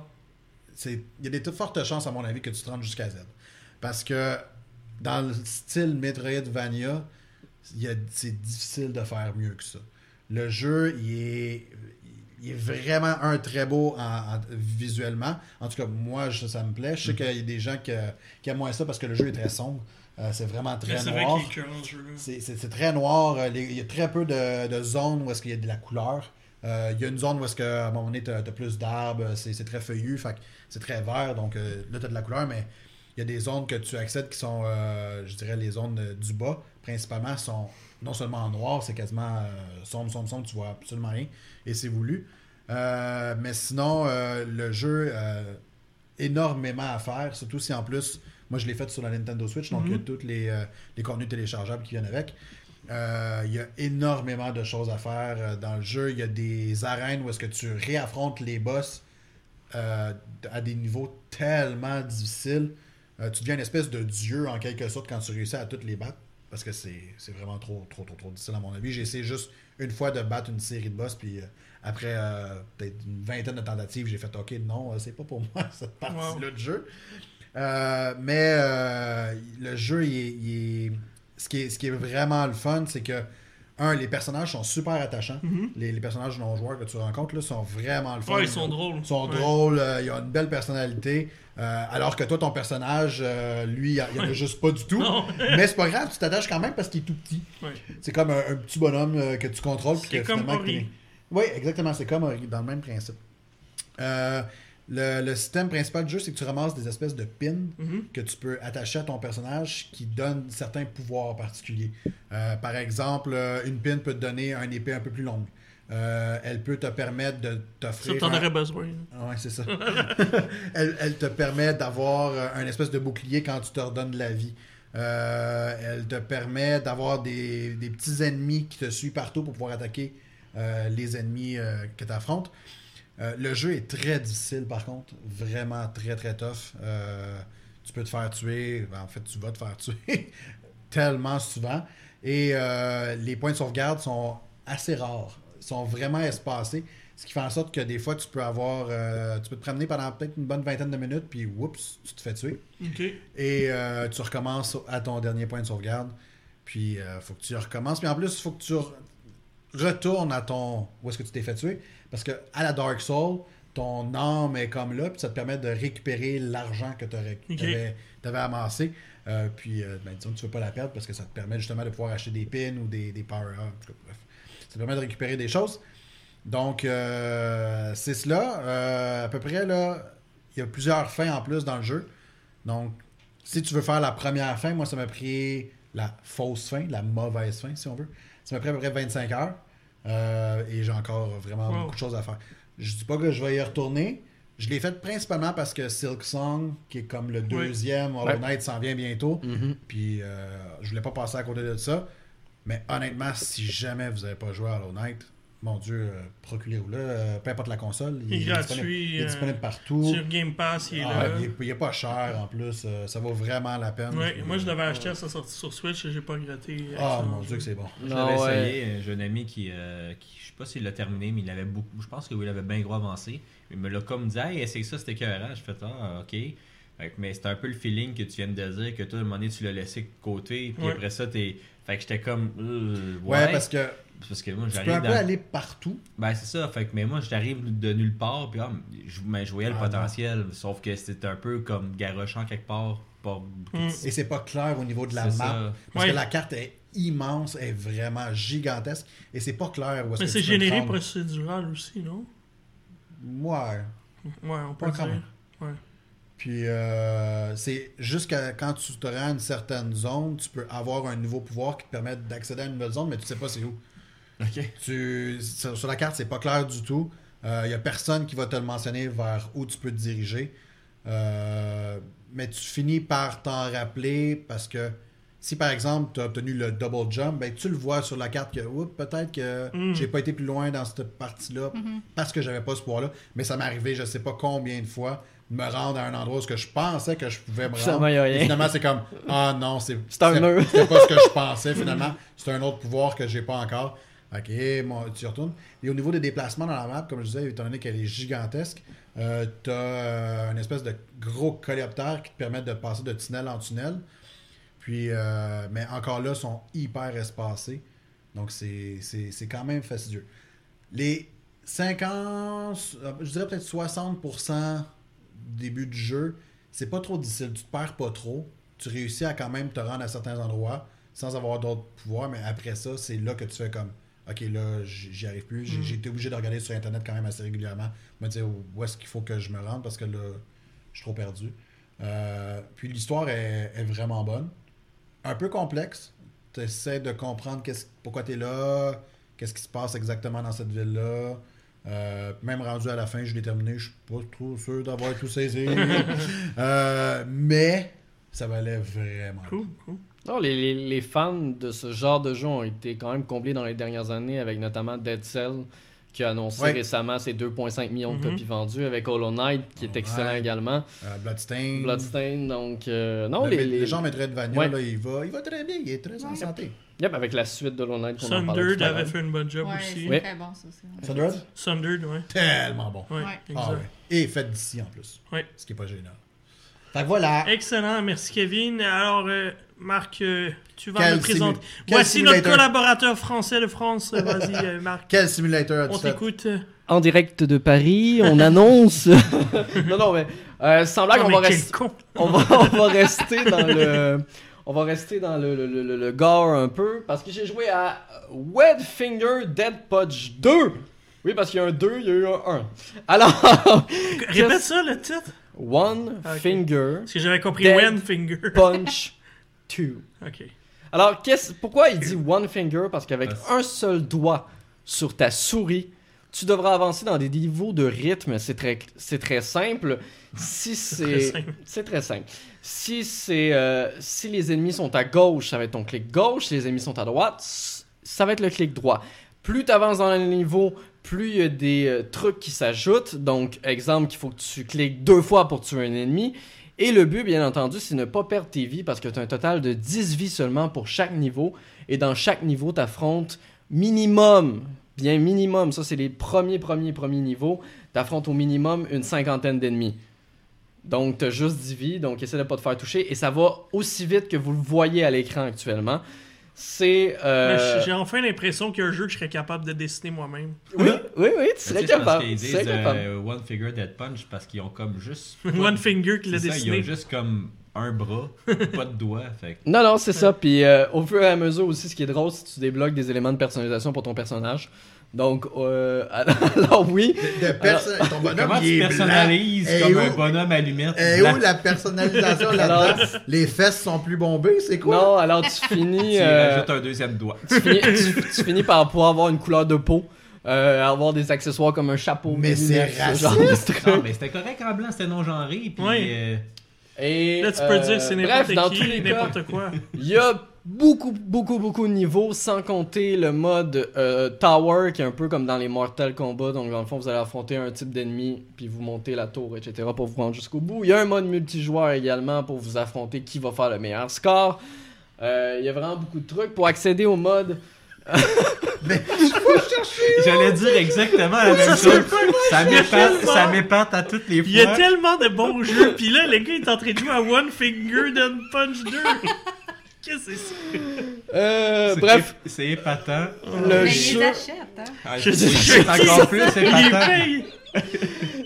il y a des toutes fortes chances, à mon avis, que tu te rendes jusqu'à Z. Parce que dans le style Metroidvania, y a, c'est difficile de faire mieux que ça. Le jeu, il est, il est vraiment un très beau en, en, visuellement. En tout cas, moi, je, ça me plaît. Je sais qu'il y a des gens qui, qui aiment moins ça parce que le jeu est très sombre. Euh, c'est vraiment très c'est noir. Vrai c'est, c'est, c'est très noir. Il y a très peu de, de zones où est-ce qu'il y a de la couleur. Euh, il y a une zone où est-ce qu'à un moment donné, tu as plus d'arbres. C'est, c'est très feuillu. Fait que c'est très vert. Donc euh, là, tu as de la couleur, mais il y a des zones que tu accèdes qui sont, euh, je dirais, les zones euh, du bas, principalement, sont non seulement en noir, c'est quasiment euh, sombre, sombre, sombre, tu vois absolument rien, et c'est voulu. Euh, mais sinon, euh, le jeu, euh, énormément à faire, surtout si en plus, moi je l'ai fait sur la Nintendo Switch, donc il mm-hmm. y a tous les, euh, les contenus téléchargeables qui viennent avec. Il euh, y a énormément de choses à faire euh, dans le jeu. Il y a des arènes où est-ce que tu réaffrontes les boss euh, à des niveaux tellement difficiles. Euh, tu deviens une espèce de dieu en quelque sorte quand tu réussis à toutes les battre, parce que c'est, c'est vraiment trop, trop, trop, trop difficile à mon avis. J'ai essayé juste une fois de battre une série de boss, puis euh, après euh, peut-être une vingtaine de tentatives, j'ai fait « Ok, non, euh, c'est pas pour moi cette partie-là de jeu. Euh, » Mais euh, le jeu, il est, il est... Ce, qui est, ce qui est vraiment le fun, c'est que, un, les personnages sont super attachants. Mm-hmm. Les, les personnages non-joueurs que tu rencontres là, sont vraiment le fun. Ouais, ils sont drôles. Ils sont ouais. drôles, euh, ils ont une belle personnalité. Euh, alors que toi, ton personnage, euh, lui, il en a juste pas du tout. Non. Mais c'est pas grave, tu t'attaches quand même parce qu'il est tout petit. Ouais. C'est comme un, un petit bonhomme euh, que tu contrôles. C'est que, comme Ori. Oui, exactement, c'est comme Ori, dans le même principe. Euh, le, le système principal du jeu, c'est que tu ramasses des espèces de pins mm-hmm. que tu peux attacher à ton personnage qui donnent certains pouvoirs particuliers. Euh, par exemple, une pin peut te donner un épée un peu plus longue. Euh, elle peut te permettre de t'offrir... Ça, t'en un... aurais besoin. Oui, c'est ça. elle, elle te permet d'avoir un espèce de bouclier quand tu te redonnes de la vie. Euh, elle te permet d'avoir des, des petits ennemis qui te suivent partout pour pouvoir attaquer euh, les ennemis euh, que tu affrontes. Euh, le jeu est très difficile, par contre. Vraiment très, très tough. Euh, tu peux te faire tuer. En fait, tu vas te faire tuer tellement souvent. Et euh, les points de sauvegarde sont assez rares. Sont vraiment espacés, ce qui fait en sorte que des fois, tu peux avoir... Euh, tu peux te promener pendant peut-être une bonne vingtaine de minutes, puis oups, tu te fais tuer. Okay. Et euh, tu recommences à ton dernier point de sauvegarde, puis il euh, faut que tu recommences. Puis en plus, il faut que tu re- retournes à ton... Où est-ce que tu t'es fait tuer? Parce que à la Dark Soul, ton âme est comme là, puis ça te permet de récupérer l'argent que tu okay. avais amassé. Euh, puis euh, ben, disons que tu ne veux pas la perdre, parce que ça te permet justement de pouvoir acheter des pins ou des, des power-ups. Bref. Ça permet de récupérer des choses. Donc, euh, c'est cela. Euh, à peu près, là, il y a plusieurs fins en plus dans le jeu. Donc, si tu veux faire la première fin, moi, ça m'a pris la fausse fin, la mauvaise fin, si on veut. Ça m'a pris à peu près vingt-cinq heures. Euh, et j'ai encore vraiment wow. beaucoup de choses à faire. Je dis pas que je vais y retourner. Je l'ai fait principalement parce que Silk Song, qui est comme le oui. deuxième, Hollow Knight s'en vient bientôt. Mm-hmm. Puis, euh, je voulais pas passer à côté de ça. Mais honnêtement, si jamais vous n'avez pas joué à Hollow Knight, mon Dieu, euh, procurez-vous-le. Euh, peu importe la console, il, il est gratuit, disponible, il est disponible partout. Euh, sur Game Pass, il est ah, là. Il n'est pas cher en plus. Euh, ça vaut vraiment la peine. Ouais, moi, je l'avais euh, acheté à sa sortie sur Switch et je n'ai pas gratté. Ah, mon Dieu, que c'est bon. Je l'avais ouais. essayé. J'ai un ami qui, euh, qui je ne sais pas s'il l'a terminé, mais il avait beaucoup. Je pense qu'il oui, avait bien gros avancé. Il me l'a comme dit, hey, essaye ça, c'était écœurant. Je fais ah, ok. Mais c'est un peu le feeling que tu viens de dire, que toi, à un moment donné, tu l'as laissé de côté, puis ouais. après ça, t'es... Fait que j'étais comme... Euh, ouais. ouais, parce que, parce que moi, tu j'arrive peux un dans... peu aller partout. Ben, c'est ça. Fait que, mais moi, j'arrive de nulle part, puis ah, je, ben, je voyais ah, le potentiel, non. sauf que c'était un peu comme garochant quelque part. Pas... Mm. Et c'est pas clair au niveau de la c'est map, ça. Parce ouais. que la carte est immense, est vraiment gigantesque, et c'est pas clair où est-ce mais que c'est tu généré procédural aussi, non? Ouais. Ouais, on peut ouais, dire. Ouais. Puis, euh, c'est jusqu'à quand tu te rends à une certaine zone, tu peux avoir un nouveau pouvoir qui te permet d'accéder à une nouvelle zone, mais tu sais pas c'est où. Okay. Tu, sur la carte, c'est pas clair du tout. Il euh, y a personne qui va te le mentionner vers où tu peux te diriger. Euh, mais tu finis par t'en rappeler parce que si, par exemple, tu as obtenu le double jump, ben, tu le vois sur la carte que oups, peut-être que mm. j'ai pas été plus loin dans cette partie-là mm-hmm. parce que j'avais pas ce pouvoir-là. Mais ça m'est arrivé je sais pas combien de fois me rendre à un endroit où ce que je pensais que je pouvais me rendre. Et finalement, c'est comme ah non, c'est, c'est un mur. C'était pas ce que je pensais finalement. C'est un autre pouvoir que j'ai pas encore. Ok, moi, tu retournes. Et au niveau des déplacements dans la map, comme je disais, étant donné qu'elle est gigantesque, euh, t'as euh, une espèce de gros coléoptère qui te permet de passer de tunnel en tunnel. Puis, euh, mais encore là, ils sont hyper espacés. Donc, c'est, c'est, c'est quand même fastidieux. Les cinquante, je dirais peut-être soixante pour cent début du jeu, c'est pas trop difficile. Tu te perds pas trop. Tu réussis à quand même te rendre à certains endroits sans avoir d'autres pouvoirs, mais après ça, c'est là que tu fais comme OK, là, j'y arrive plus. J'ai, mm. j'ai été obligé de regarder sur Internet quand même assez régulièrement pour me dire où est-ce qu'il faut que je me rende parce que là, je suis trop perdu. Euh, puis l'histoire est, est vraiment bonne. Un peu complexe. Tu essaies de comprendre qu'est-ce, pourquoi tu es là, qu'est-ce qui se passe exactement dans cette ville-là. Euh, même rendu à la fin, je l'ai terminé. Je suis pas trop sûr d'avoir tout saisi. euh, mais ça valait vraiment. Cool, cool. Non, les, les, les fans de ce genre de jeu ont été quand même comblés dans les dernières années avec notamment Dead Cell qui a annoncé ouais. récemment ses deux virgule cinq millions mm-hmm. de copies vendues avec Hollow Knight qui est excellent ouais. également. Euh, Bloodstained. Bloodstained, donc euh, non, le, les, les... les gens mettraient de Vania, ouais. là, il va, il va très bien, il est très en ouais. santé. Yep, avec la suite de Hollow Knight qu'on Thunderd en parlait tout à l'heure. Avait fait une bonne job ouais, aussi. Ouais, très bon ça aussi. Ouais. Thunderd? Thunderd, oui. Tellement bon. Ouais, ouais. Ah, ouais. Et fait d'ici en plus, ouais. ce qui n'est pas gênant. Fait que voilà. Excellent, merci Kevin. Alors... Euh... Marc, euh, tu vas Quel me présenter. Simu... Voici simulator? Notre collaborateur français de France. Vas-y, euh, Marc. Quel simulateur on t'écoute. En direct de Paris, on annonce. non, non, mais euh, sans blague, on, rest... on, va, on va rester dans le, on va rester dans le, le, le, le gore un peu, parce que j'ai joué à One Finger Dead Punch deux. Oui, parce qu'il y a un deux, il y a eu un un. Alors, répète just... ça le titre. One okay. Finger. Parce que j'avais compris One Finger Punch. Two. Okay. Alors, qu'est-ce, pourquoi il dit one finger? Parce qu'avec un seul doigt sur ta souris, tu devras avancer dans des niveaux de rythme. C'est très, c'est très simple. Si c'est, c'est, très simple. c'est très simple. Si c'est, euh, si les ennemis sont à gauche, ça va être ton clic gauche. Si les ennemis sont à droite, ça va être le clic droit. Plus tu avances dans le niveau, plus il y a des euh, trucs qui s'ajoutent. Donc, exemple, qu'il faut que tu cliques deux fois pour tuer un ennemi. Et le but, bien entendu, c'est de ne pas perdre tes vies parce que tu as un total de dix vies seulement pour chaque niveau. Et dans chaque niveau, tu affrontes minimum, bien minimum, ça c'est les premiers, premiers, premiers niveaux, tu affrontes au minimum une cinquantaine d'ennemis. Donc, tu as juste dix vies, donc essaie de ne pas te faire toucher. Et ça va aussi vite que vous le voyez à l'écran actuellement. C'est euh... j'ai enfin l'impression qu'il y a un jeu que je serais capable de dessiner moi-même. Oui, oui, oui, tu serais capable. Ils disent euh, One Finger Dead Punch parce qu'ils ont comme juste One Finger qui l'a dessiné. Ça, ils ont juste comme un bras, pas de doigts. Fait. Non, non, c'est ça. Puis euh, au fur et à mesure aussi, ce qui est drôle, c'est que tu débloques des éléments de personnalisation pour ton personnage. Donc, euh, alors oui. De, de perso- alors, ton bonhomme, comment tu personnalises comme où, un bonhomme allumette? Et où la personnalisation là-dedans? Les fesses sont plus bombées, c'est quoi? Non, alors tu finis. Tu euh, rajoutes un deuxième doigt. Tu finis, tu, tu finis par pouvoir avoir une couleur de peau. Euh, avoir des accessoires comme un chapeau. Mais c'est raciste! Non, mais c'était correct en blanc, c'était non-genré. Puis, oui. euh... Et, là, tu peux euh, dire que c'est n'importe bref, dans qui, tous les n'importe cas, quoi. Il y a beaucoup, beaucoup, beaucoup de niveaux, sans compter le mode euh, Tower, qui est un peu comme dans les Mortal Kombat. Donc, dans le fond, vous allez affronter un type d'ennemi, puis vous montez la tour, et cetera, pour vous rendre jusqu'au bout. Il y a un mode multijoueur également pour vous affronter qui va faire le meilleur score. Euh, il y a vraiment beaucoup de trucs. Pour accéder au mode... Mais je peux chercher. J'allais dire exactement la même chose. Ça m'épate, ça m'épate à toutes les fois. Il y a tellement de bons jeux. Puis là, le gars est en train de jouer à One Finger Dead Punch deux. Qu'est-ce que c'est ça? Euh, c'est bref. Ép- c'est épatant. Le Mais jeu... il les achète, hein? Ah, je sais, je c'est encore plus épatant.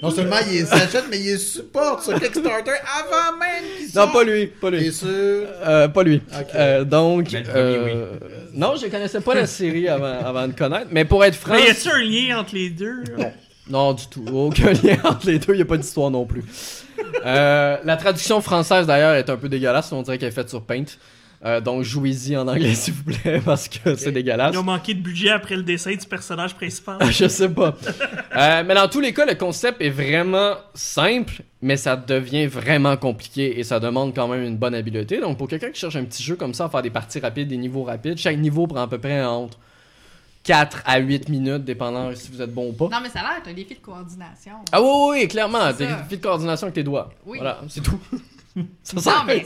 Non seulement il s'achète, mais il supporte sur Kickstarter avant même qu'il sorte. Non, pas lui, pas lui. Bien sûr. Euh, pas lui. Okay. Euh, donc, ben, euh, oui. non, je connaissais pas la série avant, avant de connaître, mais pour être franc... Mais y a-t-il un lien entre les deux? Non, non du tout. Aucun lien entre les deux, il n'y a pas d'histoire non plus. Euh, la traduction française, d'ailleurs, est un peu dégueulasse. On dirait qu'elle est faite sur Paint. Euh, donc jouez-y en anglais s'il vous plaît parce que okay. c'est dégueulasse. Ils ont manqué de budget après le dessin du personnage principal. Je sais pas. euh, mais dans tous les cas, le concept est vraiment simple, mais ça devient vraiment compliqué et ça demande quand même une bonne habileté. Donc pour quelqu'un qui cherche un petit jeu comme ça à faire des parties rapides, des niveaux rapides, chaque niveau prend à peu près entre quatre à huit minutes, dépendant si vous êtes bon ou pas. Non, mais ça a l'air, t'as un défi de coordination. Ah oui, oui, oui clairement, t'as un défi de coordination avec tes doigts. Oui. Voilà, c'est tout. ça non, sert mais...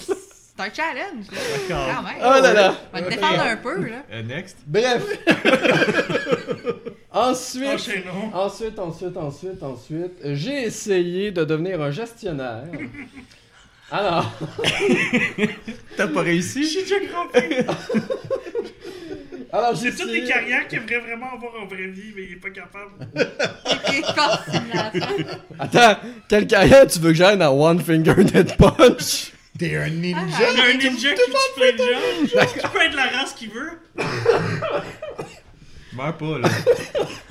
C'est un challenge, là. D'accord. Quand même. Oh là là. On va te défendre un peu, là. Uh, next. Bref. ensuite, Enchaînons. ensuite, ensuite, ensuite, ensuite, j'ai essayé de devenir un gestionnaire. Alors. T'as pas réussi? J'ai déjà crampé. Alors, c'est toutes des carrières qu'il aimerait vraiment avoir en vraie vie, mais il est pas capable. Il est fort. Attends, quelle carrière tu veux que j'aille dans One Finger Dead Punch? T'es un ninja. Ah, t'es un ninja qui tue plein de gens. Tu peux être la race qu'il veut. Meurs pas, là.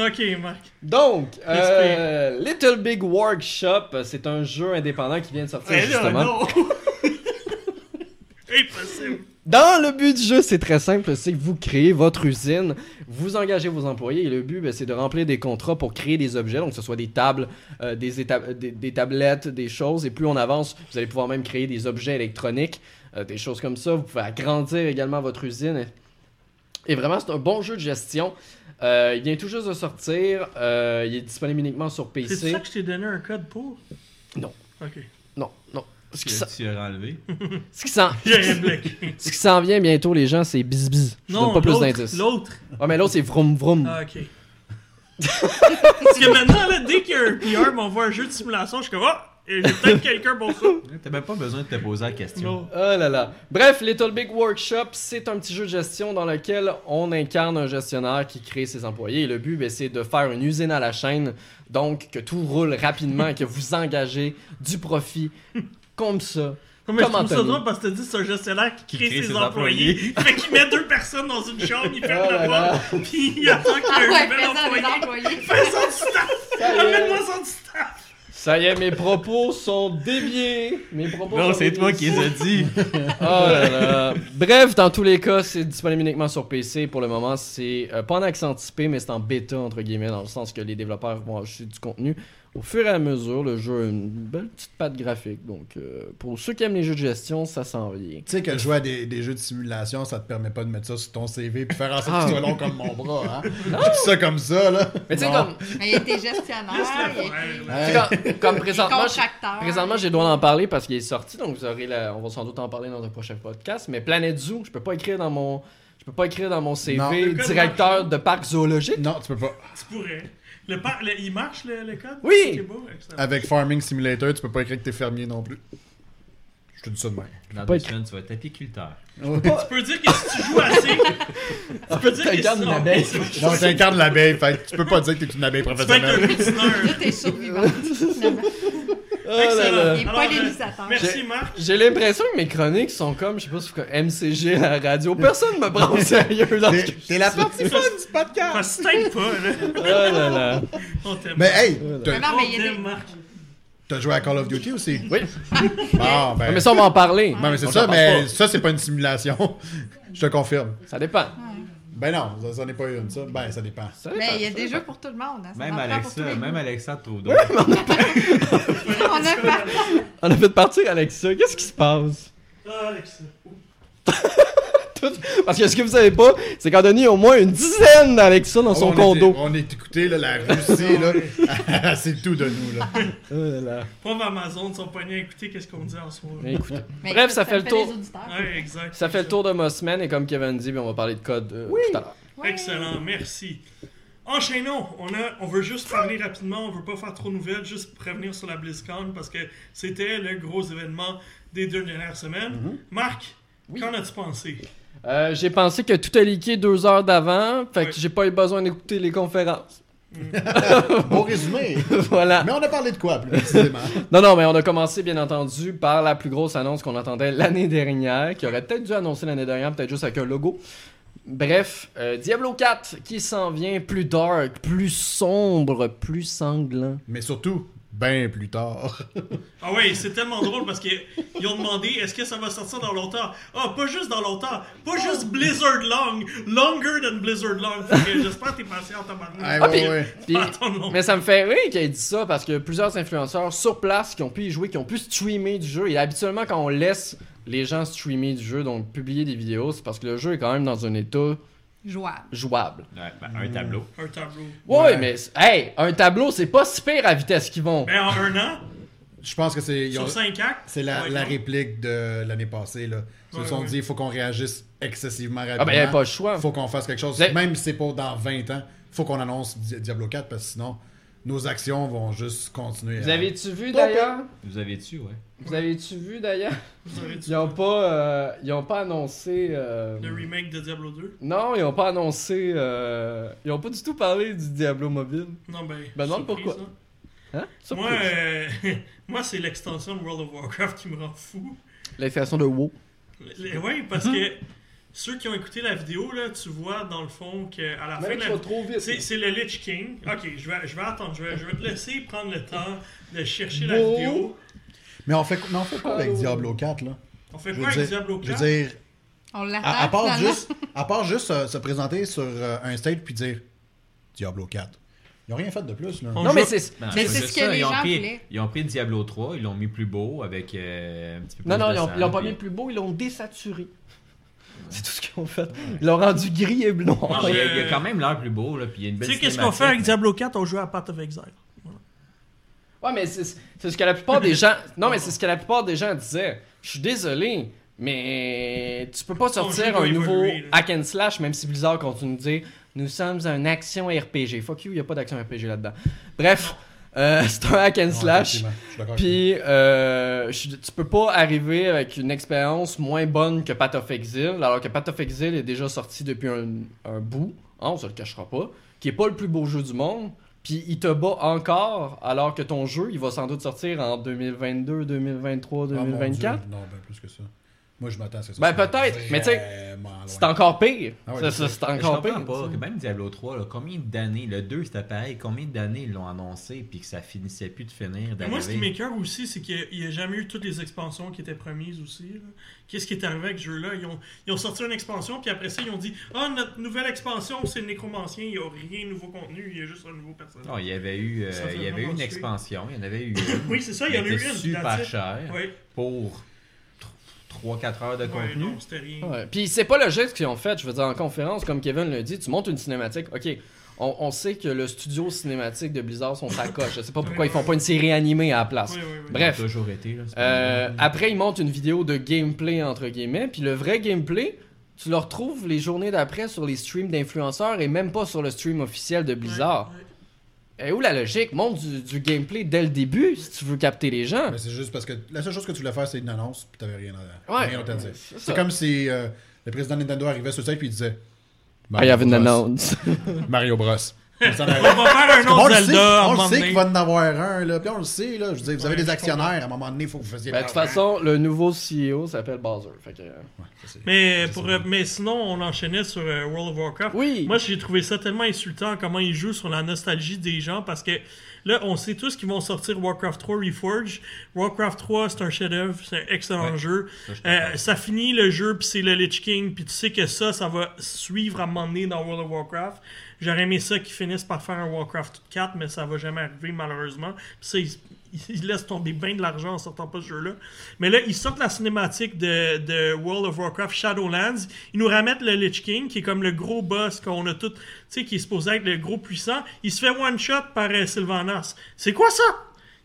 Ok, Marc. Donc, euh, Little Big Workshop, c'est un jeu indépendant qui vient de sortir, hey, justement. Non. Impossible. Dans le but du jeu, c'est très simple, c'est que vous créez votre usine, vous engagez vos employés et le but, ben, c'est de remplir des contrats pour créer des objets, donc que ce soit des tables, euh, des, éta- des, des tablettes, des choses, et plus on avance, vous allez pouvoir même créer des objets électroniques, euh, des choses comme ça, vous pouvez agrandir également votre usine. Et vraiment, c'est un bon jeu de gestion. Euh, il vient tout juste de sortir, euh, il est disponible uniquement sur P C. C'est ça que je t'ai donné un code pour? Non. Ok. Non, non. Ce qui, tu l'as enlevé. Ce qui s'en... Ce qui s'en vient bientôt, les gens, c'est bis bis. Je non, donne pas l'autre, plus d'indices. L'autre. Ouais, mais l'autre, c'est vroom vroom. Ah, ok. Parce que maintenant, là, dès qu'il y a un P R, on voit un jeu de simulation, je suis comme, ah, oh, j'ai peut-être quelqu'un pour ça. T'as même pas besoin de te poser la question. Non. Oh là là. Bref, Little Big Workshop, c'est un petit jeu de gestion dans lequel on incarne un gestionnaire qui crée ses employés. Et le but, ben, c'est de faire une usine à la chaîne, donc que tout roule rapidement, et que vous engagez du profit. Comme ça. Comme je trouve ça drôle parce que t'as dit c'est un gestionnaire qui crée, qui crée ses, ses employés. Fait qu'il met deux personnes dans une chambre, il ferme oh la porte, pis il attend qu'il y ait un nouvel employé. Fais son staff! Amène-moi son staff! Ça y est, mes propos sont déviés. Mes propos non, sont c'est déviés. Toi qui les as dit. Oh là là. Bref, dans tous les cas, c'est disponible uniquement sur P C. Pour le moment, c'est euh, pas en accent anticipé, mais c'est en bêta, entre guillemets, dans le sens que les développeurs vont ajouter du contenu. Au fur et à mesure, le jeu a une belle petite patte graphique. Donc, euh, pour ceux qui aiment les jeux de gestion, ça s'en vient. Tu sais que jouer à des, des jeux de simulation, ça te permet pas de mettre ça sur ton C V puis faire en sorte ah. que tu sois long comme mon bras. Hein? Non. Tu dis ça comme ça, là. Mais tu sais, comme. Mais il était gestionnaire. Il était... Hey. Comme, comme présentement. Présentement, j'ai le droit d'en parler parce qu'il est sorti. Donc, vous aurez la... on va sans doute en parler dans un prochain podcast. Mais Planète Zoo, je peux pas écrire dans mon, je peux pas écrire dans mon C V non. Directeur de parc zoologique. Non, tu peux pas. Tu pourrais. Le par... le... Il marche le, le code? Oui! C'est beau, ça... Avec Farming Simulator, tu peux pas écrire que t'es fermier non plus. Je te dis ça de même. Dans deux semaines, tu vas être apiculteur. Ouais. Tu peux dire que si tu joues assez... tu peux dire que si tu abeille. Non, t'incarnes l'abeille, fait tu peux pas dire que t'es une abeille professionnelle. Tu peux être un là, t'es survivant. Oh là là. Il est pas l'hélisateur. Merci Marc. J'ai l'impression que mes chroniques sont comme, je sais pas si c'est M C G à la radio. Personne me prend au sérieux dans ce que c'est la partie fun du podcast. Ça se teint pas, là. Oh là là. On t'aime. Mais hey, on t'aime Marc. T'as joué à Call of Duty aussi? Oui. Ah, ben... Mais ça, on va en parler. Non, mais c'est on ça, mais pas. Ça, c'est pas une simulation. Je te confirme. Ça dépend. Ben non, ça, ça n'est pas une, ça. Ben, ça dépend. Ça dépend mais il y a des jeux pour tout le monde. Hein. Même Alexa, même Alexa trouve d'autres. Oui, on, a... on, a fait... on a fait partir Alexa. Qu'est-ce qui se passe? Ah, Alexa. Parce que ce que vous savez pas, c'est qu'Anthony a au moins une dizaine d'Alexa dans son oh, on condo. Est, on est écouté, là, la Russie, là. C'est tout de nous, là. Oh là. Pauvre Amazon, ils sont pas venus écouter qu'est-ce qu'on dit en soi. Bref, ça, ça fait, fait le tour. Ouais, exact, ça fait ça. Le tour de ma semaine et comme Kevin dit, on va parler de code euh, oui. tout à l'heure. Ouais. Excellent, merci. Enchaînons. On, a, on veut juste parler rapidement, on veut pas faire trop de nouvelles, juste prévenir sur la BlizzCon parce que c'était le gros événement des deux dernières semaines. Mm-hmm. Marc, oui. qu'en as-tu pensé? Euh, j'ai pensé que tout a leaké deux heures d'avant, fait ouais. que j'ai pas eu besoin d'écouter les conférences. Mm. Bon résumé. Voilà. Mais on a parlé de quoi plus précisément? Non, non, mais on a commencé bien entendu par la plus grosse annonce qu'on entendait l'année dernière, qui aurait peut-être dû annoncer l'année dernière, peut-être juste avec un logo. Bref, euh, Diablo quatre qui s'en vient plus dark, plus sombre, plus sanglant. Mais surtout... Ben plus tard. Ah oui, c'est tellement drôle parce qu'ils ont demandé est-ce que ça va sortir dans longtemps? Ah, pas juste dans longtemps, pas juste Blizzard Long, longer than Blizzard Long. Que j'espère que t'es patient en tabarnak. Mais ça me fait rire qu'il ait dit ça parce que plusieurs influenceurs sur place qui ont pu y jouer, qui ont pu streamer du jeu, et habituellement quand on laisse les gens streamer du jeu, donc publier des vidéos, c'est parce que le jeu est quand même dans un état... Jouable. Jouable. Ouais, ben, un tableau. Un tableau. Oui, ouais. mais hey, un tableau, c'est pas si pire à vitesse qu'ils vont. Mais en un an, je pense que c'est. Sur cinq actes. C'est la, ouais, la réplique de l'année passée, là. Ils se sont ouais. dit, il faut qu'on réagisse excessivement rapidement. Ah, ben, il n'y a pas le choix. Il faut qu'on fasse quelque chose. Mais... Même si c'est pas dans vingt ans, il faut qu'on annonce Diablo quatre, parce que sinon. nos actions vont juste continuer. Vous à... avez-tu vu d'ailleurs? Vous avez-tu, ouais. Vous avez-tu vu d'ailleurs? Ils n'ont pas, euh, ils ont pas annoncé... Euh... le remake de Diablo deux? Non, ils n'ont pas annoncé... Euh... Ils n'ont pas du tout parlé du Diablo mobile. Non, ben... Ben non, pourquoi? Hein? Hein? Moi, euh... Moi, c'est l'extension de World of Warcraft qui me rend fou. L'extension de WoW. Oui, parce que... Ceux qui ont écouté la vidéo, là, tu vois dans le fond qu'à la même fin de la trop vite, c'est, c'est le Lich King. Ok, je vais, je vais attendre, je vais, je vais te laisser prendre le temps de chercher la vidéo. Mais on fait, mais on fait quoi avec Diablo quatre, là? On fait quoi avec Diablo quatre? Je veux dire, on l'attaque, à, à part juste, à part juste euh, se présenter sur euh, un stage puis dire Diablo quatre. Ils n'ont rien fait de plus, là. On non, joue... mais c'est, ben, mais c'est ce que ça. Les ils gens pris, voulaient. Ils ont pris Diablo trois, ils l'ont mis plus beau avec euh, un petit peu plus non, de non, sang, ils l'ont pas mis plus beau, ils l'ont désaturé. C'est tout ce qu'ils ont fait. Ils l'ont rendu gris et blanc. Non, il, y a, il y a quand même l'air plus beau. Là, puis il y a une belle tu sais qu'est-ce qu'on fait avec Diablo quatre? On joue à Path of Exile. Voilà. Ouais, mais c'est, c'est ce que la plupart des gens... Non, mais c'est ce que la plupart des gens disaient. Je suis désolé, mais tu peux pas sortir un nouveau hack and slash, même si Blizzard continue de dire « Nous sommes un action R P G ». Fuck you, il n'y a pas d'action R P G là-dedans. Bref... Non. Euh, c'est un hack and slash, puis euh, tu peux pas arriver avec une expérience moins bonne que Path of Exile, alors que Path of Exile est déjà sorti depuis un, un bout, hein, on se le cachera pas, qui est pas le plus beau jeu du monde, puis il te bat encore, alors que ton jeu, il va sans doute sortir en deux mille vingt-deux, deux mille vingt-trois, deux mille vingt-quatre. Oh non, ben plus que ça. Moi, je m'attends à ce que ça. Ben peut-être, mais tu sais, c'est encore pire. Ah oui, ça, ça, c'est encore pire. Pas, que même Diablo trois, là, combien d'années, le deux c'était pareil, combien d'années ils l'ont annoncé puis que ça finissait plus de finir d'arriver. Moi, ce qui m'écoeure aussi, c'est qu'il n'y a, a jamais eu toutes les expansions qui étaient promises aussi. Là. Qu'est-ce qui est arrivé avec ce jeu-là? Ils ont, ils ont sorti une expansion, puis après ça, ils ont dit « Ah, oh, notre nouvelle expansion, c'est le nécromancien, il n'y a rien de nouveau contenu, il y a juste un nouveau personnage. » Non, il y avait eu, euh, il y avait eu une expansion, il y en avait eu une. Oui, c'est ça, il y en a eu une. Super cher pour... trois à quatre heures de contenu. Ouais, puis c'est pas le geste qu'ils ont fait, je veux dire, en conférence, comme Kevin l'a dit, tu montes une cinématique, ok, on, on sait que le studio cinématique de Blizzard sont sacoches, je sais pas pourquoi ils font pas une série animée à la place. Oui, oui, oui. Bref, toujours été, là, euh, après ils montent une vidéo de gameplay, entre guillemets, puis le vrai gameplay, tu le retrouves les journées d'après sur les streams d'influenceurs et même pas sur le stream officiel de Blizzard. Oui, oui. Et où la logique? Montre du, du gameplay dès le début si tu veux capter les gens. Mais c'est juste parce que la seule chose que tu voulais faire, c'est une annonce puis t'avais rien à, ouais, rien à dire. C'est, c'est comme si euh, le président de Nintendo arrivait sur le site puis il disait Mario, ah, il y avait une annonce. Mario Bros. On va faire un autre Zelda. On le sait qu'il va en avoir un, là. Puis on le sait, là. Je veux dire, vous avez ouais, des actionnaires. À un moment donné, il faut que vous fassiez. De ben, toute façon, le nouveau C E O s'appelle Bowser. Fait que, euh... ouais, ça, mais, pour, euh, mais sinon, on enchaînait sur euh, World of Warcraft. Oui. Moi, j'ai trouvé ça tellement insultant comment ils jouent sur la nostalgie des gens parce que là, on sait tous qu'ils vont sortir Warcraft trois Reforged. Warcraft trois, c'est un chef-d'œuvre, c'est un excellent ouais, jeu. Ça, euh, ça finit le jeu, puis c'est le Lich King, puis tu sais que ça, ça va suivre à un moment donné dans World of Warcraft. J'aurais aimé ça qu'ils finissent par faire un Warcraft quatre, mais ça va jamais arriver, malheureusement. Puis ça, ils, ils laissent tomber bien de l'argent en sortant pas ce jeu-là. Mais là, ils sortent la cinématique de, de World of Warcraft Shadowlands. Ils nous ramènent le Lich King, qui est comme le gros boss qu'on a tout... Tu sais, qui est supposé être le gros puissant. Il se fait one-shot par euh, Sylvanas. C'est quoi ça?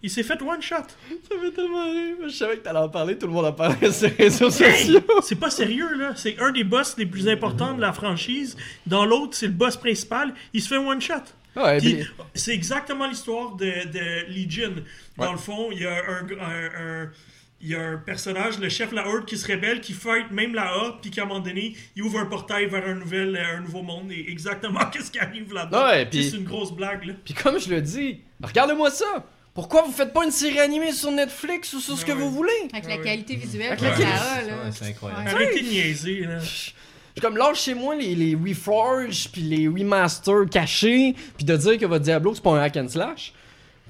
Il s'est fait one-shot. Ça fait tellement rire. Je savais que t'allais en parler. Tout le monde en parlait sur les réseaux sociaux. C'est pas sérieux, là. C'est un des boss les plus importants de la franchise. Dans l'autre, c'est le boss principal. Il se fait one-shot. Ouais, puis, puis... C'est exactement l'histoire de, de Legion. Dans ouais, le fond, il y a un... un, un il y a un personnage, le chef de la Horde, qui se rébelle, qui fight même la Horde, puis qu'à un moment donné, il ouvre un portail vers un, nouvel, un nouveau monde, et exactement qu'est-ce qui arrive là-dedans. Ouais, pis... C'est une grosse blague, là. Puis comme je le dis, regarde-moi ça! Pourquoi vous faites pas une série animée sur Netflix ou sur ce ouais, que vous voulez? Avec la qualité visuelle que ça a, là. Ouais, c'est incroyable. Ouais. Arrêtez de niaiser, là. Je comme lâche chez moi les, les Reforge, puis les Remaster cachés, puis de dire que votre Diablo, c'est pas un hack and slash.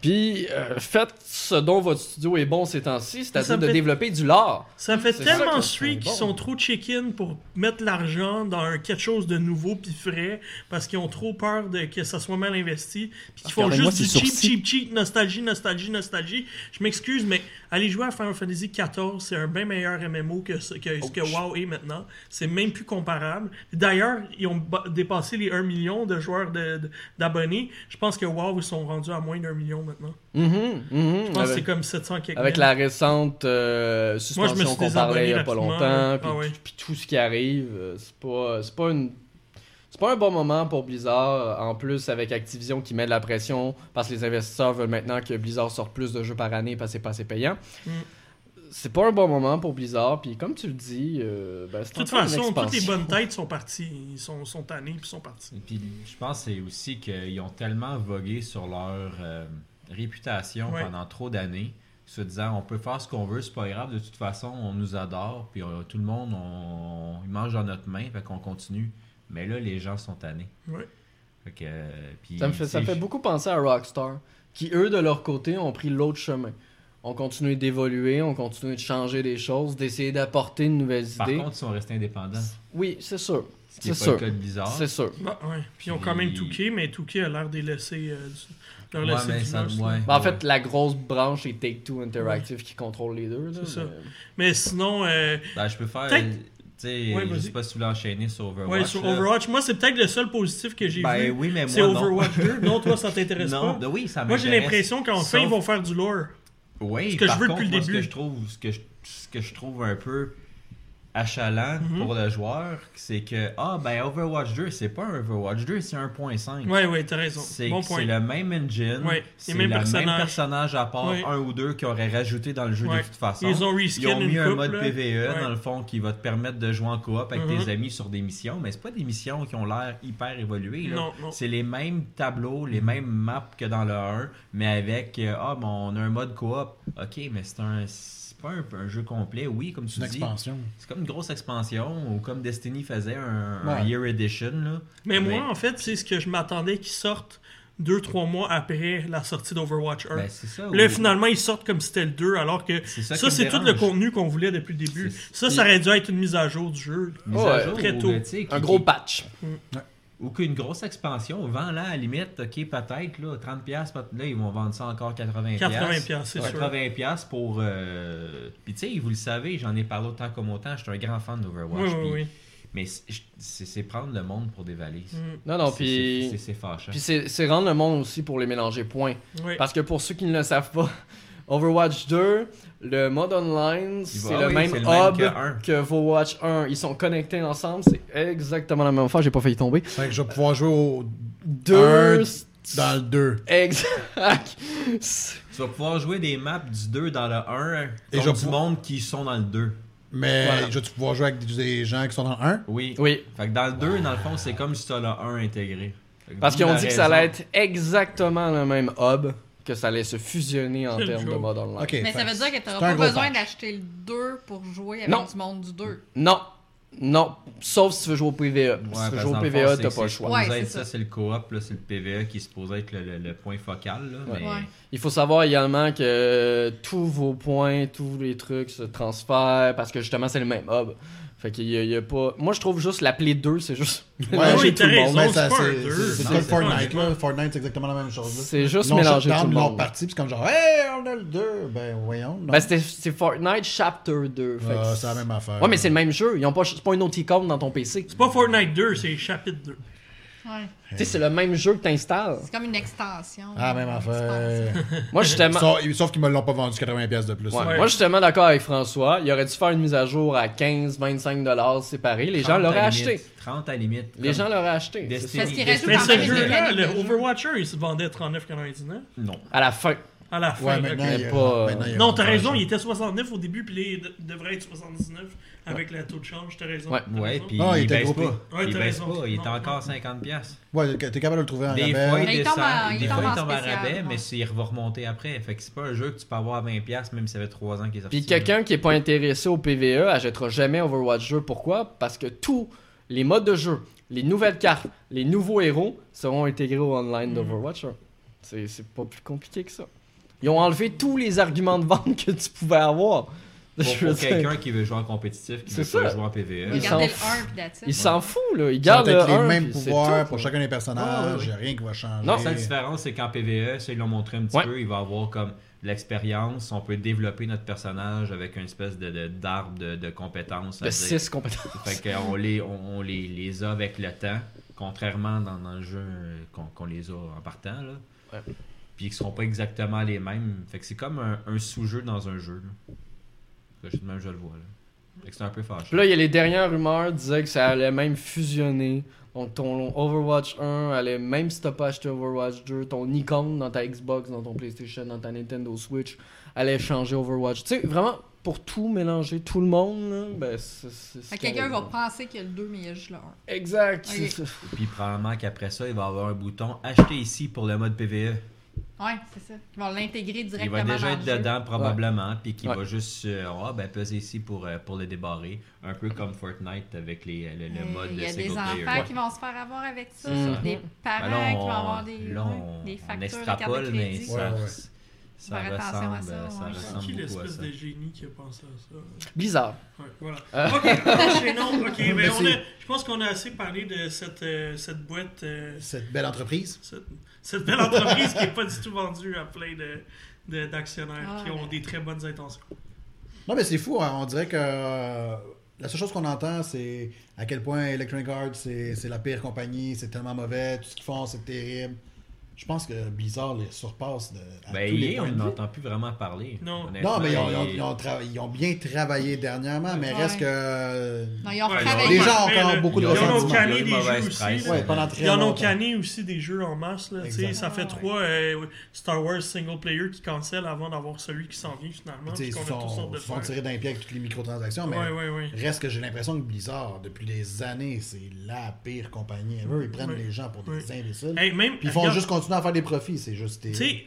Puis, euh, faites ce dont votre studio est bon ces temps-ci, c'est-à-dire de fait... développer du lore. Ça me fait c'est tellement suer qu'ils bon, sont trop check-in pour mettre l'argent dans quelque chose de nouveau puis frais, parce qu'ils ont trop peur de que ça soit mal investi, puis qu'ils font juste du cheap, cheap, cheap, nostalgie, nostalgie, nostalgie. Je m'excuse, mais aller jouer à Final Fantasy quatorze, c'est un bien meilleur M M O que ce que, oh, que WoW est maintenant. C'est même plus comparable. D'ailleurs, ils ont dépassé les un million de joueurs de, de, d'abonnés. Je pense que WoW, ils sont rendus à moins d'un million maintenant. Mm-hmm, mm-hmm. Je pense avec, que c'est comme sept cents quelques avec même, la récente euh, suspension moi, qu'on parlait il n'y a pas longtemps, puis ah, ouais, tout ce qui arrive, c'est pas, c'est pas une C'est pas un bon moment pour Blizzard, en plus avec Activision qui met de la pression parce que les investisseurs veulent maintenant que Blizzard sorte plus de jeux par année parce que c'est pas assez payant. Mm. C'est pas un bon moment pour Blizzard, puis comme tu le dis, euh, ben, c'est de toute façon, toutes les bonnes têtes sont parties, ils sont, sont tannés puis sont partis. Et puis je pense que c'est aussi qu'ils ont tellement vogué sur leur euh, réputation ouais. pendant trop d'années, se disant on peut faire ce qu'on veut, c'est pas grave, de toute façon on nous adore, puis on, tout le monde on, on mange dans notre main, fait qu'on continue. Mais là les gens sont tannés. Ouais. Fait que, euh, puis, ça me fait, ça fait beaucoup penser à Rockstar, qui eux de leur côté ont pris l'autre chemin. On continue d'évoluer, on continue de changer des choses, d'essayer d'apporter de nouvelles idées. Par contre, ils sont restés indépendants. Oui, c'est sûr. Ce qui n'est pas sûr. Le cas de Blizzard. C'est sûr. Bah, ouais. Puis ils ont quand même Touquet, mais Touquet a l'air de laisser euh, leur ouais, laisser du mousse, ouais, bah, en ouais. fait, la grosse branche est Take-Two Interactive ouais. qui contrôle les deux. Là, c'est mais... ça. Mais sinon... Euh... Ben, je peux faire... Take... T'sais, ouais, je sais pas si vous l'enchaînez sur Overwatch. Ouais, sur Overwatch. Là. Moi, c'est peut-être le seul positif que j'ai ben, vu. Oui, mais moi, c'est Overwatch deux. Non, toi, ça t'intéresse non, pas. Oui, ça m'intéresse. Moi, j'ai l'impression qu'en fait, ils vont faire du lore. Oui, ce que par je veux contre, moi, ce que je trouve, ce que je, ce que je trouve un peu achalant mm-hmm. pour le joueur, c'est que ah ben Overwatch deux, c'est pas un Overwatch deux, c'est un point cinq. Oui, oui, t'as raison. C'est, bon point. C'est le même engine, ouais, c'est le même personnage à part ouais. un ou deux qu'ils auraient rajouté dans le jeu ouais. de toute façon. Ils ont, Ils ont mis une un coupe, mode là. P V E ouais. dans le fond qui va te permettre de jouer en coop avec mm-hmm. tes amis sur des missions, mais c'est pas des missions qui ont l'air hyper évoluées. Là. Non, non. C'est les mêmes tableaux, les mêmes maps que dans le un, mais avec ah ben on a un mode coop. Ok, mais c'est un pas un, un jeu complet, oui, comme tu une dis. Expansion. C'est comme une grosse expansion, ou comme Destiny faisait un, ouais. un Year Edition. Là. Mais, mais moi, en fait, c'est ce que je m'attendais qu'ils sortent deux trois mois après la sortie d'Overwatch un. Ben, c'est ça, là, oui. finalement, ils sortent comme si c'était le deux, alors que c'est ça, ça c'est dérange. Tout le contenu qu'on voulait depuis le début. C'est... Ça, ça aurait dû être une mise à jour du jeu. Mise oh, à jour, très tôt. Ben, qui, un gros patch. Qui... Ouais. Ou qu'une grosse expansion, vends-la à la limite, ok, peut-être, là, trente dollars, là, ils vont vendre ça encore quatre-vingts dollars. quatre-vingts dollars, c'est sûr. quatre-vingts dollars pour... Euh... Puis tu sais, vous le savez, j'en ai parlé autant comme autant, je suis un grand fan d'Overwatch. Oui, oui, oui. Mais c'est, c'est prendre le monde pour des valises. Mm. Non, non, puis... C'est, c'est, c'est fâchant. Puis c'est, c'est rendre le monde aussi pour les mélanger, point. Oui. Parce que pour ceux qui ne le savent pas, Overwatch deux, le mode online, c'est, ah le, oui, même c'est le même hub que, que Overwatch un. Ils sont connectés ensemble, c'est exactement la même affaire, j'ai pas failli tomber. Fait que je vais pouvoir jouer au deux dans le deux. Exact. Tu vas pouvoir jouer des maps du deux dans le un et donc du pou... monde qui sont dans le deux. Mais voilà. Je vais pouvoir jouer avec des gens qui sont dans le un? Oui. oui. Fait que dans le deux, wow. dans le fond, c'est comme si tu as le un intégré. Parce qu'ils ont dit que ça allait être exactement le même hub. Que ça allait se fusionner en termes de mode online. Okay, mais ça veut dire que tu n'auras pas besoin patch. D'acheter le deux pour jouer avec non. du monde du deux. Non. Non. Sauf si tu veux jouer au P V E. Ouais, si tu veux jouer au P V E, tu n'as pas le choix. Ouais, c'est ça. Ça, c'est le coop, là, c'est le P V E qui est supposé être le, le, le point focal. Là, ouais. Mais... Ouais. Il faut savoir également que tous vos points, tous les trucs se transfèrent parce que justement, c'est le même hub. Fait qu'il y a, il y a pas... Moi, je trouve juste l'appeler deux, c'est juste... Ouais, oui, tout le monde. Mais ça, c'est, c'est, c'est, c'est comme Fortnite, là. Fortnite, c'est exactement la même chose. Là. C'est juste non, mélanger tout le monde. Partie, pis c'est comme genre, hey, on a le deux. Ben, voyons. Non. Ben, c'était, c'est Fortnite Chapter deux. Fait euh, c'est la même affaire. Ouais, mais c'est le même jeu. Ils ont pas, c'est pas une autre icône dans ton P C. C'est pas Fortnite deux, c'est Chapitre deux. Ouais. Tu sais, c'est le même jeu que t'installes. C'est comme une extension. Ah, même affaire. Moi, justement. Sauf, sauf qu'ils me l'ont pas vendu quatre-vingts dollars de plus. Ouais. Ouais. Moi, justement, d'accord avec François. Il aurait dû faire une mise à jour à quinze à vingt-cinq dollars séparés. Les gens l'auraient acheté. trente à limite. Les gens l'auraient acheté. Parce qu'il reste mais ce jeu-là, le Overwatcher, il se vendait à trente-neuf quatre-vingt-dix-neuf. Non. À la fin. À la fin. Ouais, okay. a, pas... Non, t'as raison, il était soixante-neuf au début, puis il devrait être soixante-dix-neuf avec ouais. la taux de change, t'as raison. Ouais, t'as ouais raison. Puis non, il, il baisse pas. pas. Ouais, il baisse pas, il est encore cinquante dollars. Ouais, t'es capable de le trouver en rabais. Des fois, il descend, des fois, il tombe en rabais, mais il va remonter après. Fait que c'est pas un jeu que tu peux avoir à vingt dollars, même si ça fait trois ans qu'il est sorti. Puis quelqu'un qui est pas intéressé au P V E achètera jamais Overwatch deux. Pourquoi? Parce que tous les modes de jeu, les nouvelles cartes, les nouveaux héros seront intégrés au online d'Overwatch. C'est pas plus compliqué que ça. Ils ont enlevé tous les arguments de vente que tu pouvais avoir. Bon, je pour dire. Quelqu'un qui veut jouer en compétitif, qui c'est veut ça. Pas jouer en P V E. Il s'en, f... il s'en fout, là. Il garde le un. Ils ont les mêmes pouvoirs tout, pour chacun des personnages. Il ah, n'y a rien qui va changer. Non, la différence, c'est qu'en P V E, ça, ils l'ont montré un petit ouais. peu. Il va avoir comme de l'expérience. On peut développer notre personnage avec une espèce de, de, d'arbre de, de compétences. De six compétences. Fait qu'on les, on, on les, les a avec le temps, contrairement dans, dans le jeu qu'on, qu'on les a en partant. Là. Ouais. Puis qui ne seront pas exactement les mêmes. Fait que c'est comme un, un sous-jeu dans un jeu. Là. Même je le vois. Là. Fait que c'est un peu fâcheux. Puis là, il y a les dernières rumeurs qui disaient que ça allait même fusionner Ton Overwatch un a le même stoppage que Overwatch deux. Ton icône dans ta Xbox, dans ton PlayStation, dans ta Nintendo Switch allait changer Overwatch. Tu sais, vraiment, pour tout mélanger, tout le monde, ben c'est... c'est, c'est quelqu'un va penser qu'il y a le deux, mais il y a juste le un. Exact, okay. C'est ça. Puis probablement qu'après ça, il va avoir un bouton « Acheter ici » pour le mode P V E. Ouais, c'est ça. Ils vont l'intégrer directement dans le jeu. Il va déjà être dedans, probablement, puis qu'il ouais. va juste euh, oh, ben, peser ici pour, euh, pour le débarrer. Un peu comme Fortnite avec les, le, le mode single player. Il y a des enfants ouais. qui vont se faire avoir avec ça. Mm-hmm. Des parents ben là, on, qui vont avoir des, là, on, des factures, on extrapole, de mais ça, ouais, ouais. ça ressemble, à ça. Ouais. ça ressemble C'est qui l'espèce de génie qui a pensé à ça? Bizarre. Ouais, voilà. Euh... OK, chez nous, OK, mais mais on a, je pense qu'on a assez parlé de cette, euh, cette boîte... Euh, cette belle entreprise. Cette... Cette belle entreprise qui n'est pas du tout vendue à plein de, de, d'actionnaires ah, qui ont des très bonnes intentions. Non, mais c'est fou. Hein. On dirait que euh, la seule chose qu'on entend, c'est à quel point Electronic Arts, c'est, c'est la pire compagnie, c'est tellement mauvais, tout ce qu'ils font, c'est terrible. Je pense que Blizzard les surpasse de, à ben, tous les points de vue. On n'entend plus vraiment parler. Non, non mais ils ont, ils, ont, ils, ont tra- ils ont bien travaillé dernièrement, mais ouais. reste que... Non, ils ont ouais, travaillé. Les gens ont encore le, beaucoup de ressentiments. Ils en ont canné des jeux aussi. Ouais, pendant très ils en ont canné aussi des jeux en masse. Là, ça fait trois euh, Star Wars single player qui cancellent avant d'avoir celui qui s'en vient finalement. Ils sont tirés d'un pied avec toutes les microtransactions, mais ouais, ouais, ouais. reste que j'ai l'impression que Blizzard, depuis des années, c'est la pire compagnie. Eux, ils prennent les gens pour des imbéciles. Ils font juste continuer à faire des profits, c'est juste... Tu sais,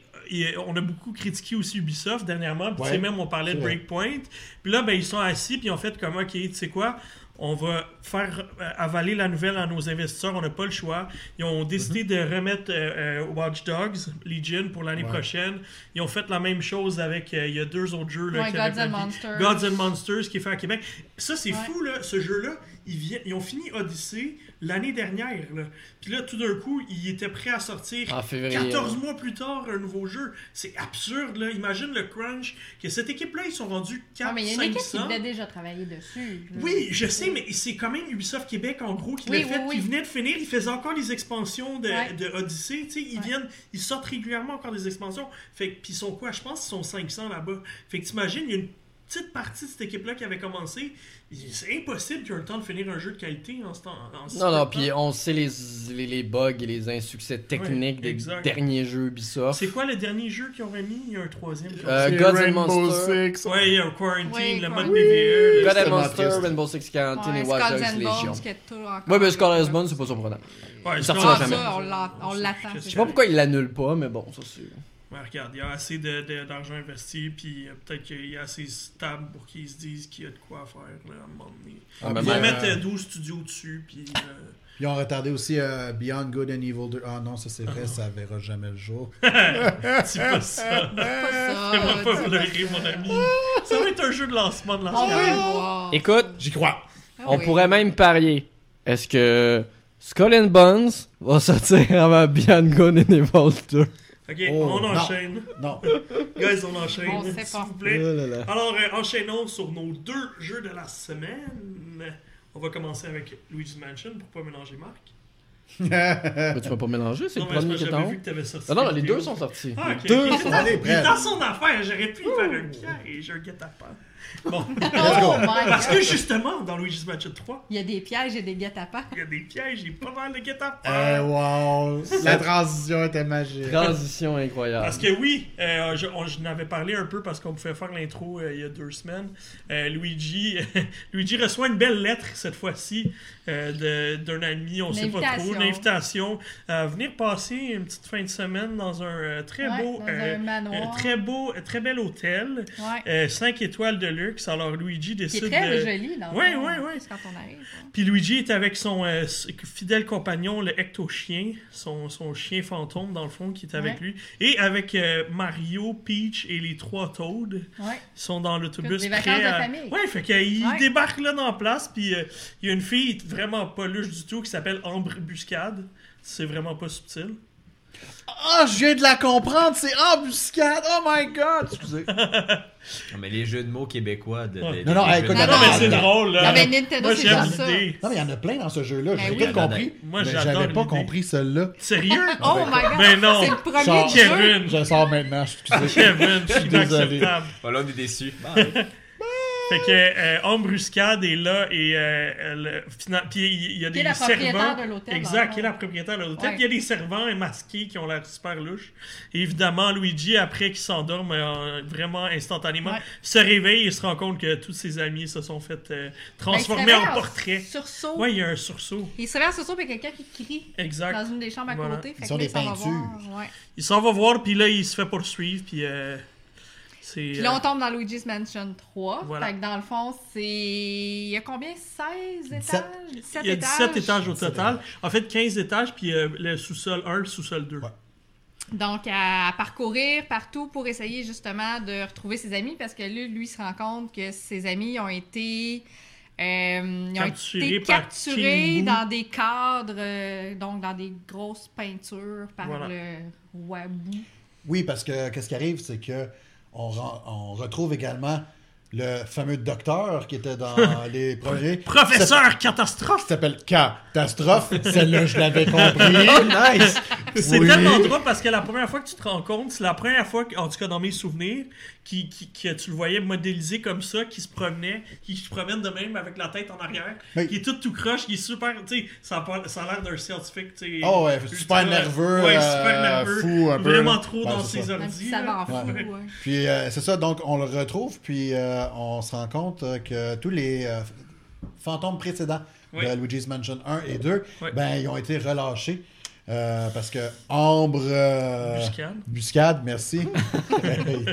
on a beaucoup critiqué aussi Ubisoft dernièrement, puis ouais, même on parlait de Breakpoint, puis là, ben ils sont assis, puis ils ont fait comme, OK, tu sais quoi, on va faire avaler la nouvelle à nos investisseurs, on n'a pas le choix. Ils ont décidé mm-hmm. de remettre euh, euh, Watch Dogs Legion pour l'année ouais. prochaine. Ils ont fait la même chose avec, euh, il y a deux autres jeux, là, ouais, Gods and Monsters. Gods and Monsters, qui est fait à Québec. Ça, c'est ouais. fou, là, ce jeu-là, ils, vi- ils ont fini Odyssey l'année dernière, là. Puis là, tout d'un coup, ils étaient prêts à sortir en février, quatorze ouais. mois plus tard un nouveau jeu. C'est absurde, là. Imagine le crunch que cette équipe-là, ils sont rendus quatre cents. Non, mais il y a une équipe qui devait déjà travailler dessus. Là. Oui, je sais, mais c'est quand même Ubisoft Québec, en gros, qui oui, l'a oui, fait. Oui. Ils venaient de finir, ils faisaient encore les expansions de, ouais. de Odyssey. Tu sais, ils ouais. viennent, ils sortent régulièrement encore des expansions. Fait que, puis ils sont quoi? Je pense qu'ils sont cinq cents là-bas. Fait que t'imagines, il y a une petite partie de cette équipe-là qui avait commencé. C'est impossible qu'il y ait le temps de finir un jeu de qualité en ce temps. En ce non, temps. non, puis on sait les, les, les bugs et les insuccès techniques oui, des derniers jeux Ubisoft. C'est quoi le dernier jeu qu'ils ont remis? Il y a un troisième. Euh, Gods and Monsters. Six. Ouais, il y a un Quarantine, oui, le mode oui. P V E. Gods and Monsters, Rainbow Six Quarantine ouais, et Watch Dogs Legion. Ouais, mais Skull and Bones, c'est pas surprenant. Ouais, il sortira jamais. Ça, on, l'a, on l'attend. Je sais pas pourquoi ils l'annulent pas, mais bon, ça c'est... Ouais, regarde, il y a assez de, de, d'argent investi, puis euh, peut-être qu'il y a assez stable pour qu'ils se disent qu'il y a de quoi faire là, à un moment donné. Ah, ils vont euh, mettre euh, douze studios dessus, puis... Euh... Ils ont retardé aussi euh, Beyond Good and Evil deux. Ah non, ça c'est vrai, ah ça verra jamais le jour. C'est pas ça. C'est pas ça. J'aimerais pas pleurer, mon ami. Ça va être un jeu de lancement de lancement. Oh, oui. Écoute, j'y crois. Ah, On oui. pourrait même parier. Est-ce que Skull and Bones va sortir avant Beyond Good and Evil deux? OK, oh, on enchaîne. Non, non. Guys, on enchaîne, on s'il pas. vous plaît. Là, là, là. Alors, euh, enchaînons sur nos deux jeux de la semaine. On va commencer avec Luigi's Mansion pour pas mélanger Marc. Mais tu vas pas mélanger, c'est non, le premier qui est en haut. Non, non, les vidéo. deux sont sortis. Ah, okay. Deux sont allés prêts. Dans son affaire, j'aurais pu Ouh. faire un piège, un guet-apens. Bon. Oh Parce que justement, dans Luigi's Mansion trois, il y a des pièges et des guet-apens. Il y a des pièges et pas mal de guet-apens. Eh, wow. La transition était magique. Transition incroyable. Parce que oui, euh, je, on, je n'avais parlé un peu parce qu'on pouvait faire l'intro euh, il y a deux semaines. Euh, Luigi, euh, Luigi reçoit une belle lettre cette fois-ci euh, de, d'un ami, on ne sait pas trop, une invitation à venir passer une petite fin de semaine dans un euh, très ouais, beau, euh, euh, très beau, très bel hôtel, ouais. euh, cinq étoiles de luxe. Alors Luigi décide. C'est très de... joli, là. Oui, oui, oui. Quand on arrive. Ouais. Puis Luigi est avec son euh, fidèle compagnon, le Ecto-chien, son, son chien fantôme dans le fond qui est avec ouais. lui, et avec euh, Mario, Peach et les trois Toads. Ouais. Ils sont dans l'autobus. Des vacances à... de famille. Ouais, fait qu'ils ouais. débarquent là dans la place. Puis il euh, y a une fille vraiment pas luche du tout qui s'appelle Ambre Buscade. C'est vraiment pas subtil. Ah, oh, je viens de la comprendre, c'est embuscade. Oh my god, excusez. Non, mais les jeux de mots québécois de, de, ouais. Non, non, hey, écoute, non, non, mais c'est non, drôle là. Non, mais Nintendo, moi, c'est j'aime genre l'idée. Ça. Non, mais il y en a plein dans ce jeu là, j'ai oui, tout compris. Moi, mais j'avais l'idée. pas compris celle-là. Sérieux? Oh my god. Mais non. C'est le premier Char- jeu. Je sors maintenant, excusez. Kevin, je suis désolé. Voilà, on est déçus. Bye. Fait que euh, Ombruscade est là et euh, le, final, puis il y a des servants. Qui est la propriétaire de l'hôtel. Exact, qui est la propriétaire de l'hôtel. Ouais. Puis il y a des servants masqués qui ont l'air super louches. Et évidemment, Luigi, après qu'il s'endorme euh, vraiment instantanément, ouais. se réveille et se rend compte que tous ses amis se sont fait euh, transformer ben, en portrait. Sursaut. Ouais, il y a un sursaut. Il se réveille en sursaut, puis il y a quelqu'un qui crie exact. Dans une des chambres à voilà. côté. Fait Ils sont des peintures. Ouais. Il s'en va voir, puis là, il se fait poursuivre, puis... Euh... Puis là, on tombe dans Luigi's Mansion trois. Voilà. Fait que dans le fond, c'est... Il y a combien? seize étages? dix-sept étages? Il y a dix-sept étages au total. En fait, quinze étages, puis euh, le sous-sol un, le sous-sol deux. Ouais. Donc, à parcourir partout pour essayer justement de retrouver ses amis, parce que lui, lui se rend compte que ses amis ont été... Euh, ils ont Capturé été capturés dans des cadres, euh, donc dans des grosses peintures par voilà. le Wabu. Oui, parce que qu'est-ce qui arrive, c'est que On, re- on retrouve également le fameux docteur qui était dans les premiers. Professeur Catastrophe! Qui s'appelle Catastrophe. Celle-là, je l'avais compris. Nice! C'est oui. tellement drôle parce que la première fois que tu te rends compte, c'est la première fois, en tout cas dans mes souvenirs, qui, qui, que tu le voyais modélisé comme ça, qui se promenait, qui se promène de même avec la tête en arrière, oui. qui est tout tout croche, qui est super, tu sais, ça, ça a l'air d'un scientifique, tu sais. Oh ouais, ultra, super nerveux, ouais, super nerveux, euh, fou un peu. Vraiment trop ouais, dans ses ça. ordi. Ça va en fou, ouais. ouais. Puis euh, c'est ça, donc on le retrouve, puis euh, on se rend compte que tous les euh, fantômes précédents oui. de Luigi's Mansion un et deux, oui. ben ils ont été relâchés. Euh, parce que Ambre euh... Buscade. Buscade, merci.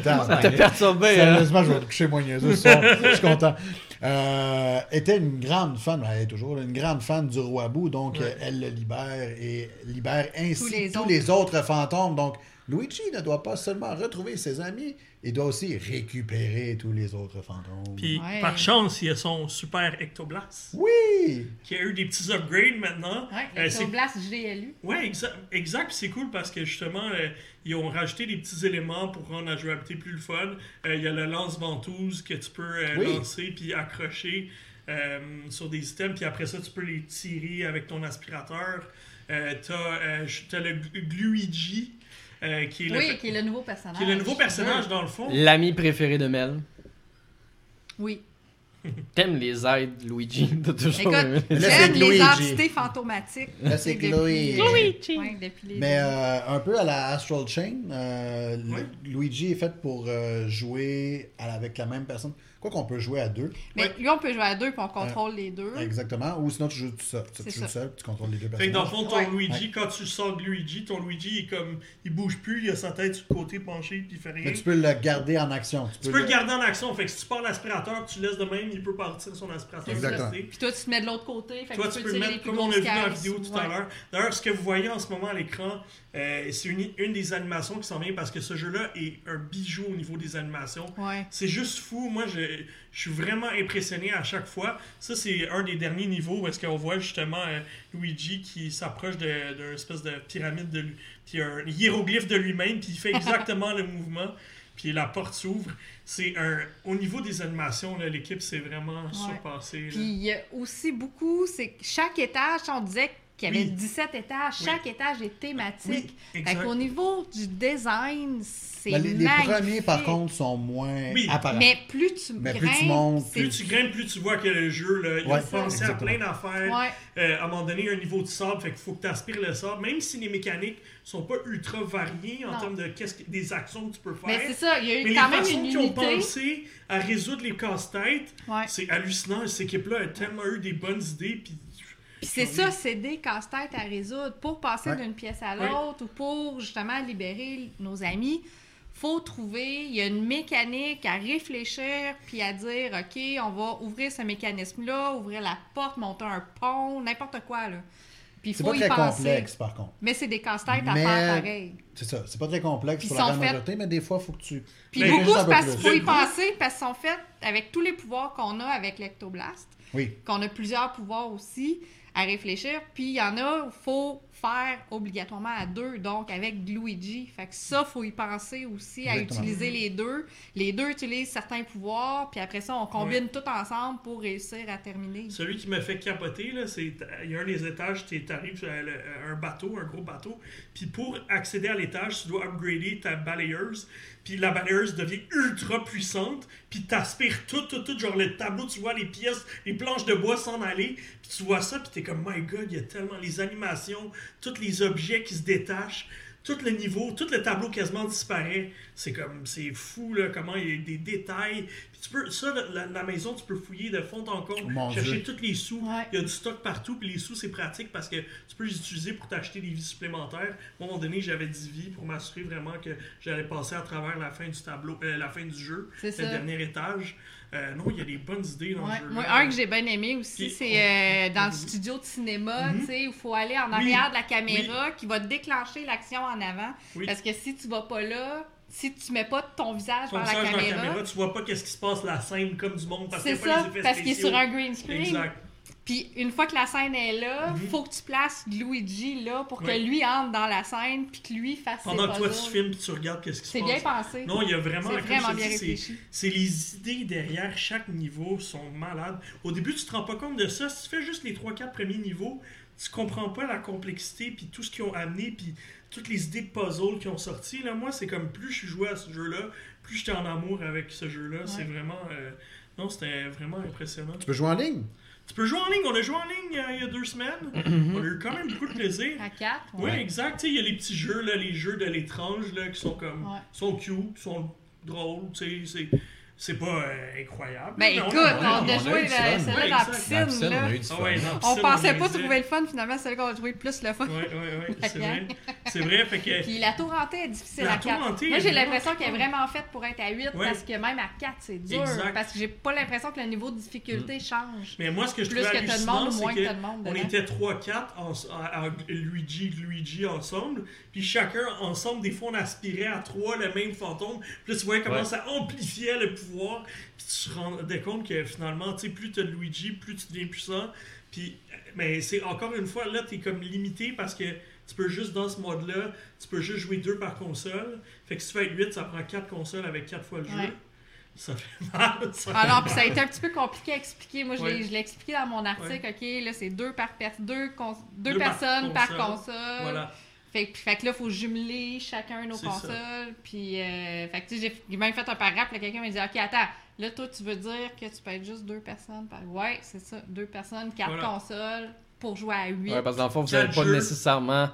Ça t'a perturbé. Sérieusement, hein? Je vais coucher moins niaiseux ce soir. Je suis content. Euh, était une grande fan, elle est toujours une grande fan du roi Bou, donc ouais. elle le libère et libère ainsi tous les, tous autres. les autres fantômes. Donc Luigi ne doit pas seulement retrouver ses amis, il doit aussi récupérer tous les autres fantômes. Puis ouais. par chance, il y a son super Ectoblast. Oui! Qui a eu des petits upgrades maintenant. Ouais, Ectoblast euh, G L U. Oui, exa- exact. C'est cool parce que justement, euh, ils ont rajouté des petits éléments pour rendre la jouabilité plus le fun. Il euh, y a le lance-ventouse que tu peux euh, oui. lancer puis accrocher euh, sur des items. Puis après ça, tu peux les tirer avec ton aspirateur. Euh, t'as, euh, t'as le Gluigi. Euh, qui est oui, le... qui est le nouveau personnage. Qui est le nouveau personnage, dans le fond. L'ami préféré de Mel. Oui. T'aimes les aides, Luigi. T'as toujours aimé. J'aime les Luigi. Entités fantomatiques. Là, c'est Luigi. Luigi. Ouais, les... Mais euh, un peu à la Astral Chain, euh, oui. Luigi est fait pour euh, jouer avec la même personne. Quoi qu'on peut jouer à deux. Mais ouais. lui, on peut jouer à deux, puis on contrôle euh, les deux. Exactement. Ou sinon, tu joues tout seul. Tu, tu joues seul, tu contrôles les deux personnages. Fait que dans le fond, ton ouais. Luigi, ouais. quand tu sors de Luigi, ton Luigi, il, comme, il bouge plus, il a sa tête sur le côté penchée, puis il fait rien. Mais tu peux le garder en action. Tu, tu peux, peux le... le garder en action. Fait que si tu pars l'aspirateur, tu laisses de même, il peut partir son aspirateur. Exactement. Puis toi, tu te mets de l'autre côté. Fait toi, que tu, tu peux, peux mettre, comme on a vu dans la vidéo tout ouais. à l'heure. D'ailleurs, ce que vous voyez en ce moment à l'écran, euh, c'est une, une des animations qui s'en vient, parce que ce jeu-là est un bijou au niveau des animations. Ouais. C'est juste fou. Moi, je... Je suis vraiment impressionné à chaque fois. Ça, c'est un des derniers niveaux où est-ce qu'on voit justement euh, Luigi qui s'approche de, d'une espèce de pyramide, de, puis un hiéroglyphe de lui-même, puis il fait exactement le mouvement, puis la porte s'ouvre. C'est un, au niveau des animations, là, l'équipe s'est vraiment ouais. surpassée. Puis il y a aussi beaucoup, c'est chaque étage, on disait qu'il y avait oui. dix-sept étages, chaque oui. étage est thématique. Oui, exact. Fait qu'au niveau du design, c'est ben, les, les premiers, par contre, sont moins oui. apparents. Mais plus tu mais grimpes, plus tu, montes, plus tu grimpes, plus tu vois que le jeu, là, il ouais, a pensé à plein d'affaires. Ouais. Euh, à un moment donné, il y a un niveau de sable, fait qu'il faut que tu aspires le sable. Même si les mécaniques sont pas ultra variées en non. termes de qu'est-ce que, des actions que tu peux faire. Mais c'est ça, il y a eu mais quand même une unité. Les façons qu'ils ont pensé à résoudre les casse-têtes, ouais. c'est hallucinant. Cette équipe-là a tellement eu des bonnes idées, puis... Puis c'est ça, c'est des casse-têtes à résoudre. Pour passer ouais. d'une pièce à l'autre ouais. ou pour justement libérer nos amis, faut trouver, il y a une mécanique à réfléchir puis à dire, OK, on va ouvrir ce mécanisme-là, ouvrir la porte, monter un pont, n'importe quoi, là. Puis c'est faut pas y très penser. Complexe, par contre. Mais c'est des casse-têtes mais... à faire pareil. C'est ça, c'est pas très complexe puis pour la grande majorité, mais des fois, il faut que tu... Puis mais beaucoup, c'est parce qu'il faut y penser, parce qu'ils sont faits avec tous les pouvoirs qu'on a avec l'Ectoblast, oui. qu'on a plusieurs pouvoirs aussi, à réfléchir, puis il y en a il faut faire obligatoirement à deux, donc avec Luigi. Fait que ça, faut y penser aussi à exactement. Utiliser les deux. Les deux utilisent certains pouvoirs, puis après ça, on combine ouais. tout ensemble pour réussir à terminer. Celui qui me fait capoter, là, c'est il y a un des étages, tu arrives sur un bateau, un gros bateau, puis pour accéder à l'étage, tu dois upgrader ta balayeuse. puis la balayeuse devient ultra puissante, puis t'aspires tout, tout, tout, genre le tableau, tu vois les pièces, les planches de bois s'en aller, puis tu vois ça, puis t'es comme, my God, il y a tellement les animations, tous les objets qui se détachent, tout le niveau, tout le tableau quasiment disparaît. C'est comme, c'est fou, là, comment il y a des détails. Puis tu peux, ça, la, la maison, tu peux fouiller de fond en comble, oh chercher tous les sous. Ouais. Il y a du stock partout, puis les sous, c'est pratique parce que tu peux les utiliser pour t'acheter des vies supplémentaires. À un moment donné, j'avais dix vies pour m'assurer vraiment que j'allais passer à travers la fin du tableau, euh, la fin du jeu, c'est le ça. Dernier étage. Euh, non, il y a des bonnes idées dans ouais, le jeu. Moi, un que j'ai bien aimé aussi, puis, c'est euh, dans le studio de cinéma, mm-hmm. tu sais, où il faut aller en arrière oui, de la caméra oui. qui va déclencher l'action en avant. Oui. Parce que si tu vas pas là, si tu mets pas ton visage vers la caméra, dans la caméra, tu vois pas qu'est-ce qui se passe la scène comme du monde parce qu'il n'y a pas les effets spéciaux. C'est ça, parce qu'il est sur un green screen. Exact. Puis une fois que la scène est là, il mm-hmm. faut que tu places Luigi là pour que oui. lui entre dans la scène puis que lui fasse pendant ses que puzzles. Toi tu filmes, tu regardes qu'est-ce qui se passe. C'est bien pensé. Non, il y a vraiment, c'est vraiment bien dis, c'est, c'est les idées derrière chaque niveau sont malades. Au début, tu te rends pas compte de ça. Si tu fais juste les trois quatre premiers niveaux, tu comprends pas la complexité puis tout ce qu'ils ont amené puis toutes les idées de puzzle qui ont sorti. Là, moi, c'est comme plus je jouais à ce jeu-là, plus j'étais en amour avec ce jeu-là. Ouais. C'est vraiment, euh... non, c'était vraiment impressionnant. Tu peux jouer en ligne? Tu peux jouer en ligne. On a joué en ligne euh, il y a deux semaines. Mm-hmm. On a eu quand même beaucoup de plaisir. À quatre. Oui, ouais, exact. Il y a les petits jeux, là, les jeux de l'étrange là, qui sont comme ouais. sont cute, sont drôles. C'est, c'est pas euh, incroyable. Ben écoute, on, on, on a joué celle-là dans la piscine. Là. On, ah, ouais, dans piscine, on pensait on pas trouver le fun. Finalement, c'est celle qu'on a joué le plus le fun. Oui, oui, oui. C'est vrai. C'est vrai. Fait que... Puis la tour hantée est difficile la à quatre. Moi, j'ai l'impression qu'elle est vraiment faite pour être à huit, ouais. parce que même à quatre, c'est dur. Exact. Parce que j'ai pas l'impression que le niveau de difficulté mm. change. Mais moi, ce que je trouve hallucinant, c'est qu'on était trois quatre à Luigi Luigi ensemble. Puis chacun, ensemble, des fois, on aspirait à trois le même fantôme. Puis là, tu voyais comment ça amplifiait le pouvoir. Puis tu te rendais compte que finalement, tu sais, plus tu as Luigi, plus tu deviens puissant. Puis, mais c'est encore une fois, là, tu es comme limité parce que tu peux juste, dans ce mode-là, tu peux juste jouer deux par console. Fait que si tu fais huit, ça prend quatre consoles avec quatre fois le jeu. Ouais. Ça fait mal. Ça fait Alors, mal. Puis ça a été un petit peu compliqué à expliquer. Moi, je, ouais. l'ai, je l'ai expliqué dans mon article. Ouais. OK, là, c'est deux, par per- deux, cons- deux, deux personnes par console. Par console. Voilà. Fait que, fait que là, il faut jumeler chacun nos c'est consoles. Ça. Puis, euh, fait que, tu sais, j'ai même fait un paragraphe. Là, quelqu'un m'a dit, OK, attends, là, toi, tu veux dire que tu peux être juste deux personnes par. Ouais, c'est ça. Deux personnes, quatre voilà. consoles pour jouer à huit. Ouais, parce que dans le fond, vous n'avez pas jeux. nécessairement.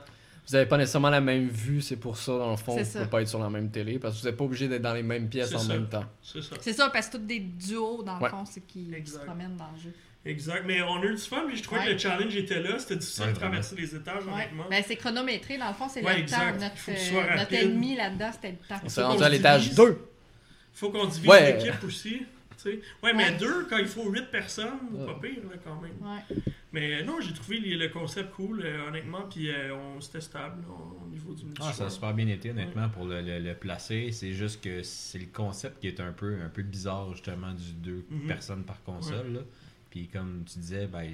Vous n'avez pas nécessairement la même vue, c'est pour ça, dans le fond, c'est vous ne pouvez pas être sur la même télé, parce que vous n'êtes pas obligé d'être dans les mêmes pièces c'est en ça. même temps. C'est ça. C'est ça, parce que toutes des duos, dans ouais. le fond, c'est qui, qui se promènent dans le jeu. Exact, mais on a eu du fun, mais je trouvais ouais. que le challenge était là, c'était difficile ouais, de traverser ouais. les étages, ouais. honnêtement. Ben, c'est chronométré, dans le fond, c'est ouais, le exact. temps. Notre, euh, notre ennemi là-dedans, c'était le temps. On s'est rendu à l'étage deux. Il faut qu'on divise ouais. l'équipe aussi. Oui, ouais. mais deux, quand il faut huit personnes, ouais. pas pire, là, quand même. Ouais. Mais non, j'ai trouvé le concept cool, euh, honnêtement, puis euh, on c'était stable au niveau du multijoueur. Ah, ça a super bien été, honnêtement, ouais. pour le, le, le placer. C'est juste que c'est le concept qui est un peu, un peu bizarre, justement, du deux mm-hmm. personnes par console. Ouais. Puis comme tu disais, ben,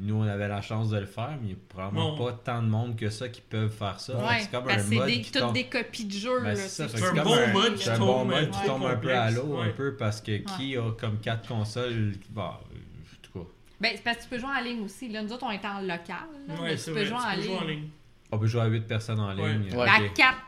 nous, on avait la chance de le faire, mais il n'y a probablement bon. pas tant de monde que ça qui peuvent faire ça. Ouais. C'est comme ben, un c'est mode des, qui toutes tombe... des copies de jeu. Ben, c'est, c'est, c'est un, un bon un, mode qui un tombe, bon mode qui ouais, tombe un peu à l'eau, ouais. un peu, parce que ouais. qui a comme quatre consoles... Bah, en tout cas. Ben, c'est parce que tu peux jouer en ligne aussi. Là, nous autres, on est en local. Là, ouais, mais tu peux vrai, jouer en, tu peux en, en ligne. ligne. On peut jouer à huit personnes en ligne. Ouais. Ouais. À quatre.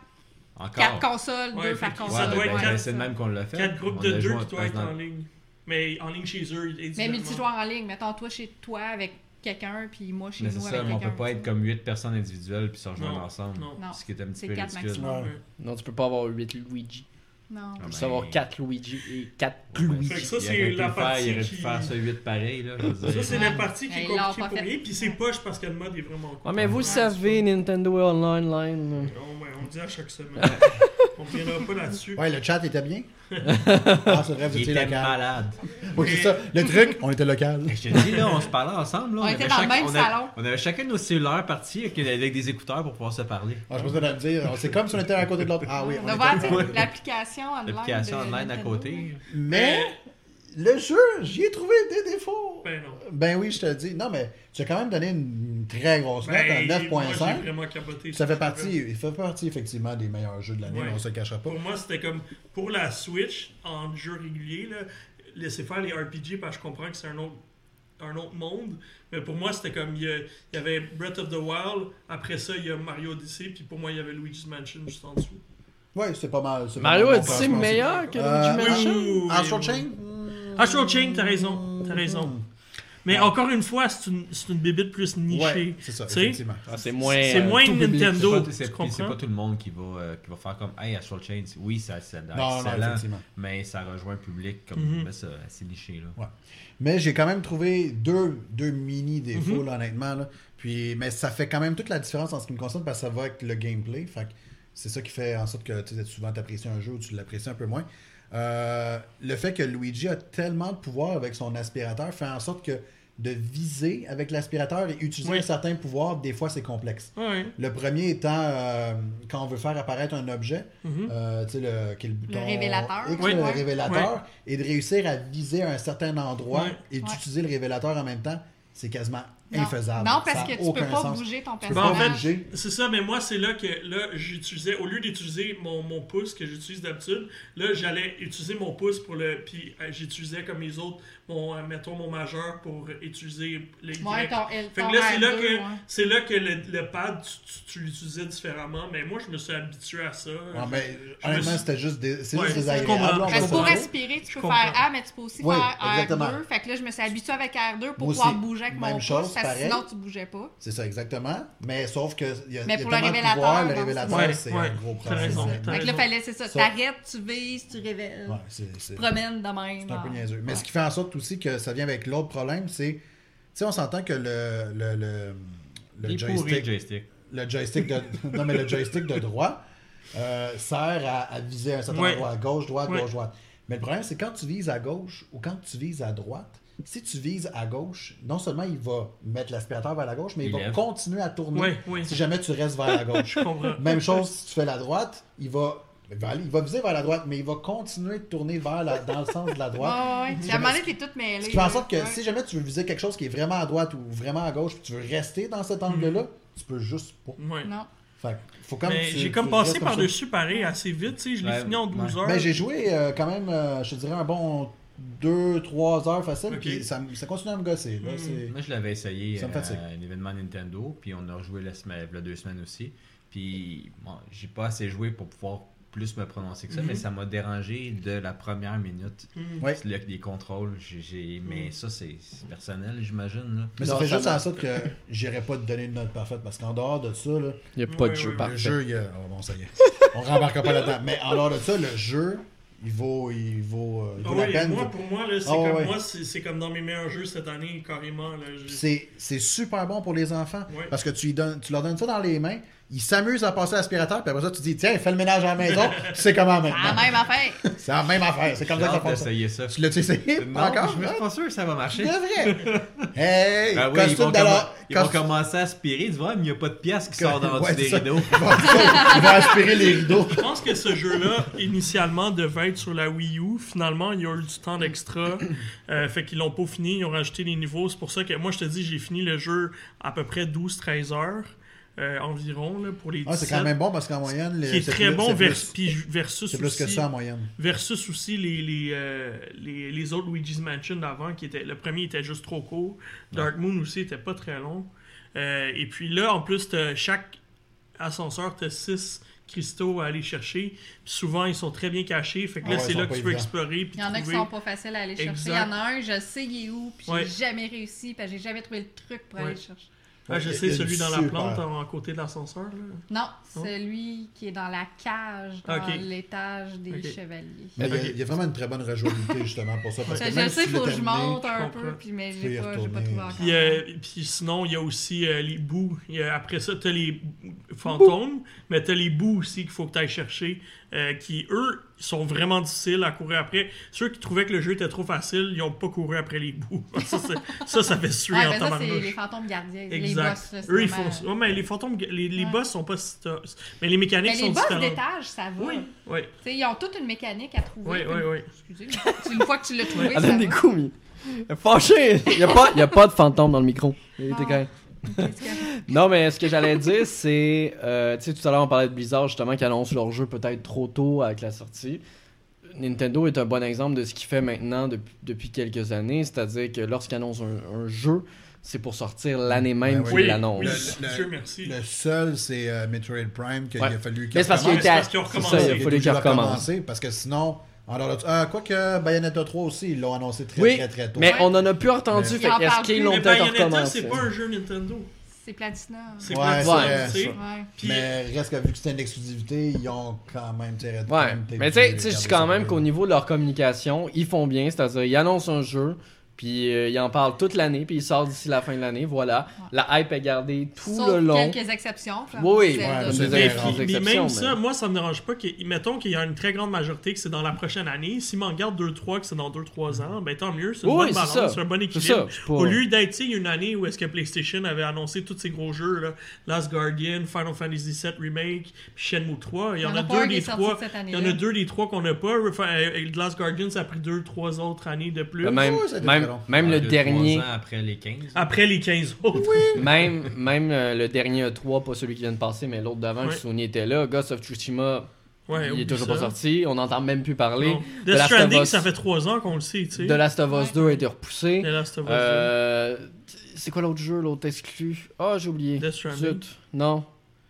Encore. Quatre consoles, deux par console. C'est le même qu'on l'a fait. Quatre groupes de deux qui doivent être en ligne. Mais en ligne chez eux. Mais multijoueur en ligne, mettons toi chez toi avec quelqu'un, puis moi chez mais nous c'est ça, avec mais quelqu'un. On peut pas être comme huit personnes individuelles puis se rejoindre non, ensemble. Non, non. Ce qui est un petit c'est peu ridicule. Non. non, tu peux pas avoir huit Luigi. Non. Tu peux ben... avoir quatre Luigi et quatre Luigi. Fait que ça, c'est il la partie faire, qui... Il aurait pu faire ça huit pareil. Là, ça, c'est ouais. la partie qui est compliquée pour lui, puis c'est poche parce que le mode est vraiment cool. Ah, mais vous ouais, savez, Nintendo Online Line. On dit à chaque semaine. On ne pas là-dessus. Ouais, le chat était bien. Ah, c'est vrai, vous étiez local. Malade. Oui, c'est ça. Le truc, on était local. Je te dis, là, on se parlait ensemble. Là. On, on était dans chaque... le même on avait... salon. On avait chacun nos cellulaires partis avec des écouteurs pour pouvoir se parler. Ah, je pense que vous allez me dire, c'est comme si on était à côté de l'autre. Ah oui, on, on était voir, l'application online. L'application online à côté. Mais le jeu, j'y ai trouvé des défauts. Ben non. Ben oui, je te le dis. Non, mais tu as quand même donné une très grosse note, ben, un neuf virgule cinq. Ça fait partie, il fait partie effectivement des meilleurs jeux de l'année, ouais. on ne se le cachera pas. Pour moi, c'était comme pour la Switch, en jeu régulier, là, laisser faire les R P G, parce que je comprends que c'est un autre, un autre monde. Mais pour moi, c'était comme il y, a, il y avait Breath of the Wild, après ça, il y a Mario Odyssey, puis pour moi, il y avait Luigi's Mansion juste en dessous. Ouais, c'est pas mal. Mario Odyssey meilleur que Luigi's Mansion? Astral Chain? Astral Chain, t'as raison. T'as raison. Mais ouais. Encore une fois, c'est une, une bébite plus nichée. Ouais, c'est ça, effectivement. Ah, c'est moins, euh, moins Nintendo. C'est pas, pas tout le monde qui va, euh, qui va faire comme hey, Astral Chain. Oui, ça, ça, ça non, excellent, non, mais ça rejoint un public comme mm-hmm. ben, ça, assez niché. Là. Ouais. Mais j'ai quand même trouvé deux, deux mini défauts, mm-hmm. là, honnêtement. Là. Puis, mais ça fait quand même toute la différence en ce qui me concerne parce que ça va avec le gameplay. C'est ça qui fait en sorte que tu souvent t'apprécies un jeu ou tu l'apprécies un peu moins. Euh, le fait que Luigi a tellement de pouvoir avec son aspirateur fait en sorte que de viser avec l'aspirateur et utiliser oui. certains pouvoirs, des fois c'est complexe. Oui. Le premier étant euh, quand on veut faire apparaître un objet, mm-hmm. euh, tu sais, le, qui est le bouton le révélateur, X, oui. le oui. révélateur oui. et de réussir à viser à un certain endroit oui. et d'utiliser oui. le révélateur en même temps, c'est quasiment non. infaisable. Non, parce ça que tu peux pas sens. Bouger ton personnage. Bon, en fait, c'est ça, mais moi, c'est là que là, j'utilisais, au lieu d'utiliser mon, mon pouce que j'utilise d'habitude, là, j'allais utiliser mon pouce pour le. Puis euh, j'utilisais comme les autres, mon, euh, mettons mon majeur pour utiliser le Y. Ouais, ton, elle, fait que là, c'est là, ouais. c'est là que le, le pad, tu, tu, tu l'utilisais différemment, mais moi, je me suis habitué à ça. Non, mais honnêtement, c'était juste désagréable. Parce que pour respirer, tu peux faire A, mais tu peux aussi faire R deux. Fait que là, je me suis habitué avec R deux pour pouvoir bouger avec mon pouce. Sinon, tu bougeais pas. C'est ça, exactement. Mais sauf que il y a, mais y a pour le révélateur, pouvoir, le révélateur, c'est ouais, un gros problème. Donc là, fallait, c'est ça. ça. T'arrêtes, tu vises, tu révèles. Ouais, c'est, c'est, tu te promènes de même. C'est un peu niaiseux. Mais ouais. ce qui fait en sorte aussi que ça vient avec l'autre problème, c'est. Tu sais, on s'entend que le. Le, le, le joystick. joystick. Le joystick de. non, mais le joystick de droit euh, sert à, à viser un certain ouais. endroit. Gauche, droite, ouais. gauche, droite. Mais le problème, c'est quand tu vises à gauche ou quand tu vises à droite. Si tu vises à gauche, non seulement il va mettre l'aspirateur vers la gauche, mais il, il va lève. continuer à tourner oui, oui. si jamais tu restes vers la gauche. Même chose si tu fais la droite, il va, il va, aller, il va viser vers la droite, mais il va continuer de tourner vers la, dans le sens de la droite. Oh, oui, tu as demandé que tu es toute mêlée. Ce qui fait en sorte que ouais. si jamais tu veux viser quelque chose qui est vraiment à droite ou vraiment à gauche, puis tu veux rester dans cet angle-là, tu peux juste pas. Oui. Non. Fait, faut comme tu, j'ai comme passé par-dessus pareil assez vite, tu sais, je l'ai ouais, fini en douze ouais. heures. Ben, j'ai joué euh, quand même, euh, je te dirais, un bon... deux trois heures facile, okay. puis ça, ça continue à me gosser. Là, mmh. Moi, je l'avais essayé à un événement Nintendo, puis on a rejoué la semaine, la deux semaines aussi. Puis, bon, j'ai pas assez joué pour pouvoir plus me prononcer que ça, mmh. mais ça m'a dérangé de la première minute. Mmh. Ouais. Le, les contrôles, j'ai, mais ça, c'est, c'est personnel, j'imagine. Là. Mais ça non, fait juste en sorte que j'irais pas te donner une note parfaite, parce qu'en dehors de ça, là, il n'y a pas oui, de jeu oui, parfait. Le jeu, il y a... oh, bon, ça y est. On rembarque pas là-dedans. Mais en dehors de ça, le jeu... Il vaut, il vaut, il vaut oh, la oui, peine. Moi, pour moi, là, c'est, oh, comme, ouais. moi c'est, c'est comme dans mes meilleurs jeux cette année, carrément. Là, je... c'est, c'est super bon pour les enfants. Ouais. Parce que tu, lui donnes, tu leur donnes ça dans les mains, ils s'amusent à passer l'aspirateur, puis après ça, tu dis, tiens, fais le ménage à la maison, tu sais comment maintenant. C'est la même affaire. C'est la même affaire. C'est comme j'ai ça que ça fonctionne. Ça. Tu l'as-tu essayé? Non, encore? Je suis pas sûr que ça va marcher. C'est vrai. Hey, ben oui, ils vont, comm... leur... ils vont commencer à aspirer, tu vois, mais il n'y a pas de pièce qui que... sort dans ouais, des rideaux. Ils vont aspirer les rideaux. Je pense que ce jeu-là, initialement, devait sur la Wii U, finalement il y a eu du temps d'extra, euh, fait qu'ils l'ont pas fini, ils ont rajouté des niveaux, c'est pour ça que moi je te dis j'ai fini le jeu à peu près douze treize heures euh, environ là, pour les dix-sept. Ah, c'est quand même bon parce qu'en moyenne les, qui est c'est très plus, bon c'est vers, plus, versus c'est plus aussi, que ça en moyenne versus aussi les, les, euh, les, les autres Luigi's Mansion d'avant qui était, le premier était juste trop court, Dark ouais. Moon aussi était pas très long euh, et puis là en plus chaque ascenseur t'as six cristaux à aller chercher. Puis souvent, ils sont très bien cachés. Fait que là, ouais, c'est là que tu peux explorer. Puis il y en a qui sont pas faciles à aller chercher. Exact. Il y en a un, je sais il est où, puis ouais. j'ai jamais réussi, puis j'ai jamais trouvé le truc pour ouais. aller le chercher. Ah, je sais, celui dans la plante, en, en côté de l'ascenseur. Là. Non, oh. celui qui est dans la cage, dans okay. l'étage des okay. chevaliers. Mais okay. il, y a, il y a vraiment une très bonne rejouabilité, justement, pour ça. Parce que je sais, il faut que je monte un peu, puis mais j'ai pas, j'ai pas trouvé encore. Puis, euh, puis sinon, il y a aussi euh, les bouts. Il a, après ça, t'as les fantômes, Bouh. mais t'as les bouts aussi qu'il faut que t'ailles chercher, euh, qui, eux, sont vraiment difficiles à courir après. Ceux qui trouvaient que le jeu était trop facile, ils n'ont pas couru après les bouts. Ça, ça, ça fait suer ouais, en tabarnouche. Ça, c'est les fantômes gardiens. Exact. Les boss, là, eux, ils font... ouais, mais les fantômes... Les, les ouais. boss sont pas... Mais les mécaniques mais sont différentes. Les boss d'étage, ça va. Oui, oui. T'sais, ils ont toute une mécanique à trouver. Oui, oui, oui. Excusez-moi. Une fois que tu l'as trouvé, ouais. ça Adam va. Des coups, mais... Fâché! Il n'y a, a pas de fantôme dans le micro. Il était quand non, mais ce que j'allais dire, c'est... Euh, tu sais, tout à l'heure, on parlait de Blizzard, justement, qui annonce leur jeu peut-être trop tôt avec la sortie. Nintendo est un bon exemple de ce qu'il fait maintenant depuis, depuis quelques années. C'est-à-dire que lorsqu'il annonce un, un jeu, c'est pour sortir l'année même ben oui, qu'il l'annonce. Oui, oui, Dieu merci. Le seul, c'est euh, Metroid Prime qu'il ouais. a fallu qu'il recommence. Mais c'est parce qu'il a recommencé. Il a fallu qu'il recommence. Parce que sinon... Alors, ah, quoi que Bayonetta trois aussi, ils l'ont annoncé très oui, très très tôt. Mais on en a plus entendu, mais... fait est-ce qu'ils l'ont peut-être recommencé? Bayonetta, c'est pas un jeu Nintendo. C'est Platinum. C'est Platinum, tu sais. Mais reste que vu que c'était une exclusivité, ils ont quand même tiré de ouais. Mais tu sais, je dis quand même qu'au niveau de leur communication, ils font bien, c'est-à-dire ils annoncent un jeu, puis euh, ils en parlent toute l'année, puis ils sortent d'ici la fin de l'année, voilà. Ouais. La hype est gardée tout Sauf le long. Quelques exceptions. Oui, oui. Ouais, de... mais, mais, mais même mais... ça, moi, ça me dérange pas. Qu'il... Mettons qu'il y a une très grande majorité que c'est dans la prochaine année. S'ils m'en gardent deux trois que c'est dans deux trois ans, ben tant mieux, c'est une oui, bonne c'est balance, ça. C'est un bon équilibre. C'est ça, pas... Au lieu d'être une année où est-ce que PlayStation avait annoncé tous ces gros jeux, là, Last Guardian, Final Fantasy sept Remake, puis Shenmue trois, il y en a deux des trois. Il y en a deux des trois qu'on n'a pas. Last Guardian, ça a pris deux trois autres années de plus. Même, même ah, le deux, dernier après les quinze après les quinze autres oui. même, même euh, le dernier E trois, pas celui qui vient de passer mais l'autre d'avant oui. que Sony était là, Ghost of Tsushima ouais, il est toujours ça. pas sorti, on n'entend même plus parler. Death Stranding, ça fait trois ans qu'on le sait, tu sais. The Last of Us ouais. deux a été repoussé. The Last of Us euh, c'est quoi l'autre jeu, l'autre exclu? Ah oh, j'ai oublié. Death Stranding. Non,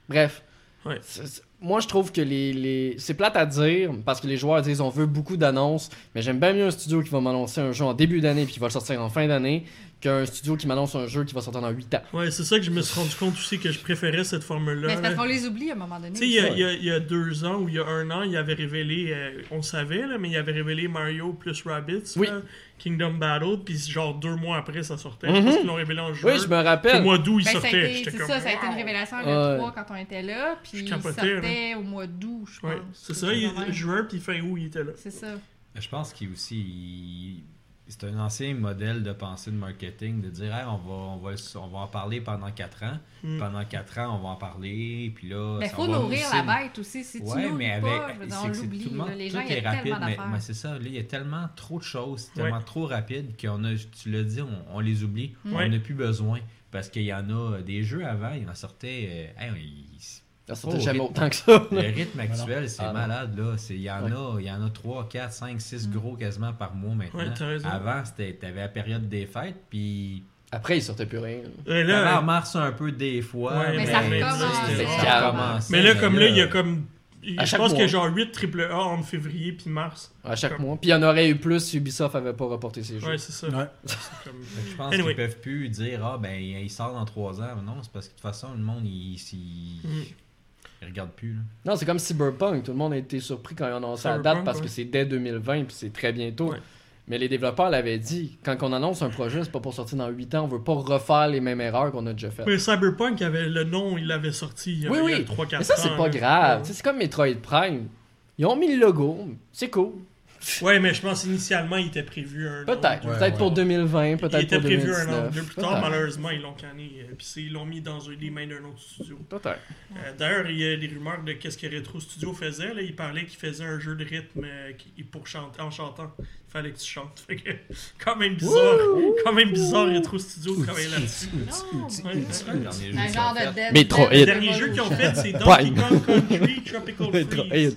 bref ouais. c'est, c'est... Moi, je trouve que les, les... c'est plate à dire, parce que les joueurs disent on veut beaucoup d'annonces, mais j'aime bien mieux un studio qui va m'annoncer un jeu en début d'année puis qui va le sortir en fin d'année, qu'un studio qui m'annonce un jeu qui va sortir dans huit ans. Ouais, c'est ça que je me suis rendu compte aussi, que je préférais cette formule-là. Mais c'est parce qu'on les oublie à un moment donné. Tu sais, il y, y, y a deux ans ou il y a un an, il avait révélé, euh, on savait, là, mais il avait révélé Mario plus Rabbids, oui. là, Kingdom Battle, puis genre deux mois après, ça sortait. Mm-hmm. Je pense qu'ils l'ont révélé en juin. Oui, je me rappelle. Au mois d'août, il ben, sortait. Ça a été, c'est comme, ça, ça a été une révélation le euh... trois quand on était là, puis il sortait hein. au mois d'août, je pense. Ouais, c'est, c'est ça, il, juin, puis fin août, il était là. C'est ça. Je pense qu'il aussi... Il... C'est un ancien modèle de pensée de marketing, de dire hey, on, va, on, va, on va en parler pendant quatre ans, mm. pendant quatre ans, on va en parler, puis là... Mais il faut nourrir la bête aussi, si ouais, tu mais avec, pas, c'est, on c'est l'oublie, tout le monde, les gens, il y a tellement d'affaires. Mais, mais c'est ça, là, il y a tellement trop de choses, c'est tellement ouais. trop rapide, qu'on a, tu l'as dit, on, on les oublie, mm. on n'a plus besoin, parce qu'il y en a des jeux avant, il en sortait... Euh, hey, il, ça sortait oh, jamais rythme, autant que ça. Le rythme actuel, c'est ah, malade, là. C'est, il y en ouais. a, il y en a trois, quatre, cinq, six mm. gros quasiment par mois maintenant. Ouais, avant, c'était, t'avais la période des fêtes, puis... Après, il sortait plus rien. Et là, là, on remarce un peu des fois. Ouais, mais, mais ça recommence. Mais, mais là, comme là, il y a comme... À je pense mois. que genre huit triple A en février puis mars. À chaque comme... mois. Puis il y en aurait eu plus si Ubisoft n'avait pas reporté ses jeux. Ouais, c'est ça. Ouais. C'est comme... Je pense anyway. qu'ils peuvent plus dire « Ah, ben, il sort dans trois ans. » Non, c'est parce que de toute façon, le monde, il... Ils regardent plus, là. Non, c'est comme Cyberpunk. Tout le monde a été surpris quand ils ont annoncé la date parce ouais. que c'est dès deux mille vingt puis c'est très bientôt. Ouais. Mais les développeurs l'avaient dit. Quand on annonce un projet, c'est pas pour sortir dans huit ans. On veut pas refaire les mêmes erreurs qu'on a déjà faites. Mais Cyberpunk, avait le nom, il l'avait sorti il y a, oui, oui. Il y a trois quatre ans. Mais ça, c'est pas grave. Ouais. C'est comme Metroid Prime. Ils ont mis le logo. C'est cool. Ouais, mais je pense initialement, il était prévu un an. Peut-être. Ouais, peut-être ouais. pour deux mille vingt, peut-être pour deux mille dix-neuf. Il était prévu un an ou deux plus peut-être. tard, malheureusement, ils l'ont canné. Puis ils l'ont mis dans les mains d'un autre studio. Peut-être. Euh, d'ailleurs, il y a des rumeurs de qu'est-ce que Retro Studio faisait. Là. Il parlait qu'il faisait un jeu de rythme euh, pour chanter, en chantant. Il fallait que tu chantes. Fait que, quand même bizarre. Ouh, quand même bizarre, Retro Studio travaillait là-dessus. Un genre de Dead. Le dernier jeu qu'ils ont fait, c'est Donkey Kong Country Tropical Freeze.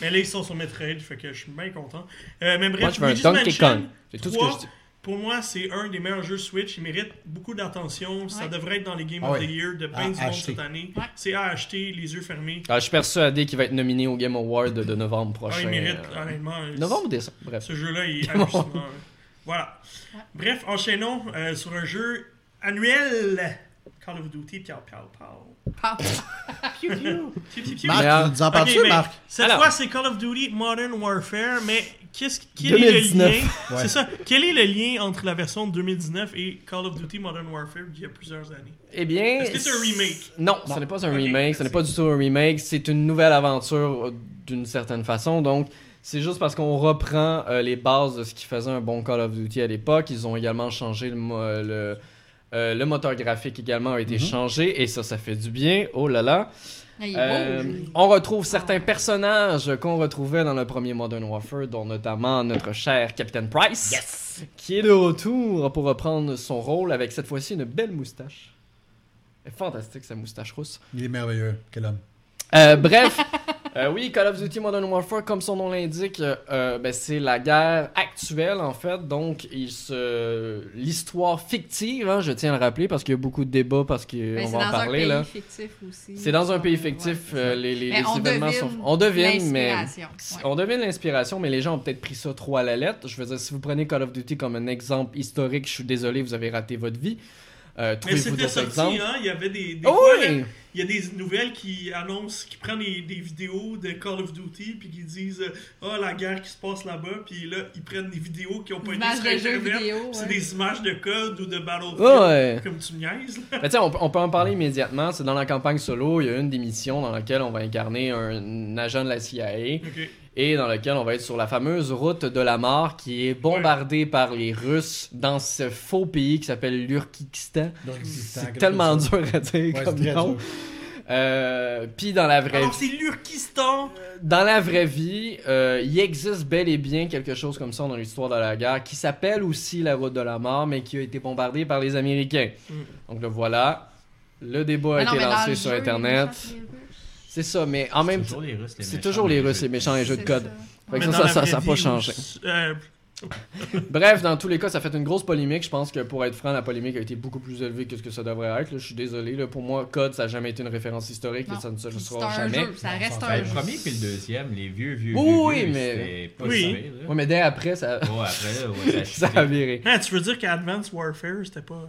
Mais là, ils sont sur Metroid, fait que je suis bien content. Euh, mais bref, moi, Luigi's Mansion trois, pour moi, c'est un des meilleurs jeux Switch. Il mérite beaucoup d'attention. Ouais. Ça devrait être dans les Game ah, of the Year de plein de monde cette année. Ouais. C'est à acheter, les yeux fermés. Ah, je suis persuadé qu'il va être nominé au Game Award de novembre prochain. Ah, il mérite, euh... honnêtement. Novembre ou décembre, bref. Ce jeu-là, il est hallucinant. Voilà. Ouais. Bref, enchaînons euh, sur un jeu annuel. Call of Duty, piao, piao, piao. Marc, tu nous en parles-tu, okay, Marc? Cette Alors. fois, c'est Call of Duty Modern Warfare, mais qu'est-ce, quel deux mille dix-neuf. Est le lien? Ouais. C'est ça. Quel est le lien entre la version de deux mille dix-neuf et Call of Duty Modern Warfare d'il y a plusieurs années? Eh bien... Est-ce que c'est un remake? Non, bon. ce n'est pas un okay, remake. Ce n'est pas du tout un remake. C'est une nouvelle aventure d'une certaine façon, donc... C'est juste parce qu'on reprend euh, les bases de ce qui faisait un bon Call of Duty à l'époque. Ils ont également changé le... le Euh, le moteur graphique également a été mm-hmm. changé et ça, ça fait du bien. Oh là là. Euh, on retrouve certains personnages qu'on retrouvait dans le premier Modern Warfare, dont notamment notre cher Capitaine Price, yes! qui est de retour pour reprendre son rôle avec cette fois-ci une belle moustache. Elle est fantastique, sa moustache rousse. Il est merveilleux, quel homme. Euh, bref, Euh, oui, Call of Duty Modern Warfare, comme son nom l'indique, euh, ben, c'est la guerre actuelle, en fait. Donc, il se... l'histoire fictive, hein, je tiens à le rappeler, parce qu'il y a beaucoup de débats, parce qu'on ben, va en parler. C'est dans un pays fictif aussi. C'est dans un pays fictif. Ouais, euh, les les, les on événements sont... On devine, mais... Ouais. On devine l'inspiration, mais les gens ont peut-être pris ça trop à la lettre. Je veux dire, si vous prenez Call of Duty comme un exemple historique, je suis désolé, vous avez raté votre vie. Euh, mais c'était sorti, hein? Il y avait des, des oh, fois, oui. Il y a des nouvelles qui annoncent, qui prennent des, des vidéos de Call of Duty puis qui disent ah oh, la guerre qui se passe là-bas, puis là ils prennent des vidéos qui ont pas été sur internet, vidéo, ouais. C'est des images de code ou de Battlefield, oh, ouais. Comme tu niaises. Ben, on, on peut en parler immédiatement. C'est dans la campagne solo, il y a une des missions dans laquelle on va incarner un agent de la C I A. Okay. Et dans lequel on va être sur la fameuse route de la mort qui est bombardée ouais. par les Russes dans ce faux pays qui s'appelle l'Urkistan. C'est tellement dur à dire ouais, comme nom. Euh, Puis dans la vraie Alors, vie... c'est l'Urkistan! Dans la vraie vie, euh, il existe bel et bien quelque chose comme ça dans l'histoire de la guerre qui s'appelle aussi la route de la mort, mais qui a été bombardée par les Américains. Mm. Donc le voilà. Le débat a non, été lancé sur Internet. C'est ça, mais en c'est même temps, c'est toujours les Russes, les méchants, les jeux de code. Ça n'a ça, ça, ça, ça pas changé. Euh... Bref, dans tous les cas, ça fait une grosse polémique. Je pense que pour être franc, la polémique a été beaucoup plus élevée que ce que ça devrait être. Là. Je suis désolé. Là. Pour moi, code, ça n'a jamais été une référence historique non. et ça ne se sera jamais. Jeu, ça reste un jeu. Le premier puis le deuxième, les vieux, vieux, oh, vieux, oui, vieux mais... pas oui. Savait, oui, mais dès après, ça... Oh, après, ouais, ça a viré. Ah, tu veux dire qu'Advanced Warfare, c'était pas...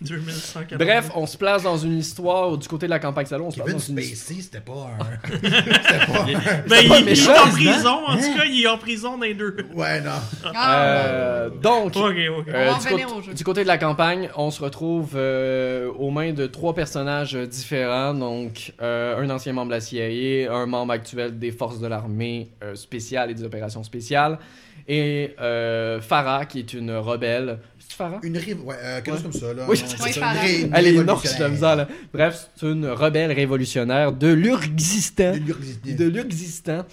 deux mille cent quatre-vingts. Bref, on se place dans une histoire du côté de la campagne salon. On se place dans une Spacey, c'était pas un. c'était pas un. Ben, c'était pas il, il est en prison, en tout cas, il est en prison dans les deux. Ouais, non. Euh, donc, okay, okay. Euh, du, co- du côté de la campagne, on se retrouve euh, aux mains de trois personnages différents. Donc, euh, un ancien membre de la C I A, un membre actuel des forces de l'armée euh, spéciale et des opérations spéciales, et euh, Farah, qui est une rebelle. Farah? Une rive, ouais, euh, quelque ouais. chose comme ça. Là. Oui, c'est, c'est ça. Ré- Elle est énorme, c'est la misère, là. Bref, c'est une rebelle révolutionnaire de l'Urkistan. De l'Urkistan.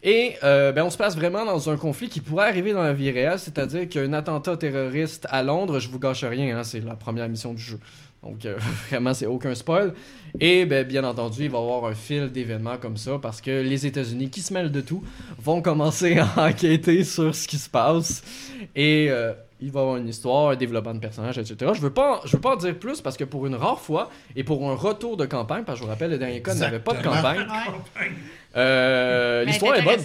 Et euh, ben, on se passe vraiment dans un conflit qui pourrait arriver dans la vie réelle, c'est-à-dire qu'un attentat terroriste à Londres, je vous gâche rien, hein, c'est la première mission du jeu. Donc, euh, vraiment, c'est aucun spoil. Et ben, bien entendu, il va y avoir un fil d'événements comme ça parce que les États-Unis, qui se mêlent de tout, vont commencer à enquêter sur ce qui se passe. Et... Euh, il va y avoir une histoire, un développement de personnages, et cetera. Je veux pas, je veux pas en dire plus parce que pour une rare fois et pour un retour de campagne, parce que je vous rappelle, le dernier code n'avait pas de campagne. Ouais. Euh, l'histoire est bonne.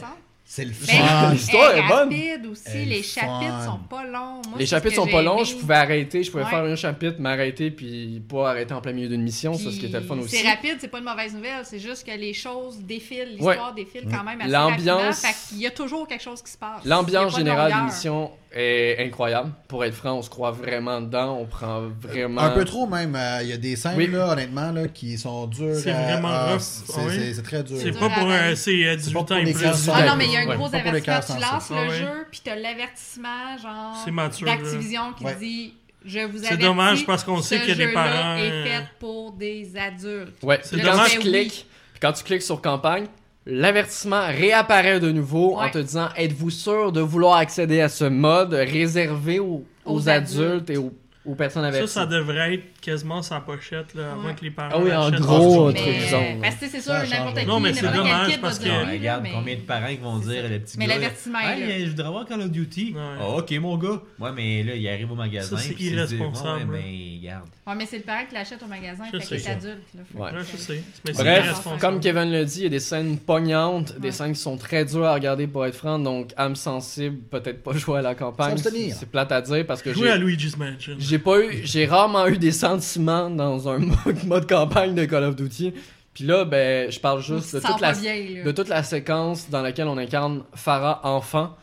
C'est le fun. Ah, l'histoire est, est bonne. Rapide aussi. Elle les chapitres fun. Sont pas longs. Moi, les chapitres sont pas longs. Aimé. Je pouvais arrêter, je pouvais ouais. faire un chapitre, m'arrêter, puis pas arrêter en plein milieu d'une mission. Puis, ça, ce qui était le fun c'est aussi. C'est rapide, c'est pas une mauvaise nouvelle. C'est juste que les choses défilent, l'histoire ouais. défile quand même assez l'ambiance... rapidement. Fait qu'il y a toujours quelque chose qui se passe. L'ambiance générale de l'émission est incroyable. Pour être franc, on se croit vraiment dedans. On prend vraiment... Un peu trop même. Il y a des scènes, oui. là, honnêtement, là, qui sont dures. C'est à... vraiment rough. C'est, oui. c'est, c'est très dur. C'est pas pour un... C'est dix-huit ans et plus. Ah non, mais il y a un ouais. gros pas avertissement. Tu lances le ouais. jeu, puis t'as l'avertissement, genre, mature, d'Activision là. Qui ouais. dit... Je vous c'est dommage parce qu'on sait qu'il y a des parents... Ce jeu-là est fait pour des adultes. Ouais. C'est là, dommage. Quand tu, cliques, oui. quand tu cliques sur campagne... L'avertissement réapparaît de nouveau ouais. en te disant « Êtes-vous sûr de vouloir accéder à ce mode réservé aux, aux, aux adultes, adultes et aux, aux personnes averties ?» Ça, ça devrait être quasiment sa pochette, là, avant ouais. que les parents... Ah oui, en gros, un truc mais... zone. Parce que c'est sûr, ça n'importe qui, non, mais c'est dommage parce que... Dire, regarde mais... combien de parents qui vont dire à le petit mais gars... Mais l'avertissement hey, est là. « Je voudrais avoir Call of Duty. Ouais. »« Ah, ok, mon gars. » Ouais, mais là, il arrive au magasin... Ça, c'est irresponsable. Ouais, mais regarde. Ouais, mais c'est le parent qui l'achète au magasin, fait qu'il est adulte. Là, ouais, je sais. Mais bref, comme Kevin l'a dit, il y a des scènes pognantes, ouais. des scènes qui sont très dures à regarder pour être franc, donc âme sensible, peut-être pas jouer à la campagne. C'est, c'est plate à dire parce que jouer j'ai... à Luigi's Mansion. J'ai pas eu, j'ai rarement eu des sentiments dans un mode, mode campagne de Call of Duty. Puis là, ben, je parle juste de toute, la, vieille, de toute la séquence dans laquelle on incarne Farah enfant.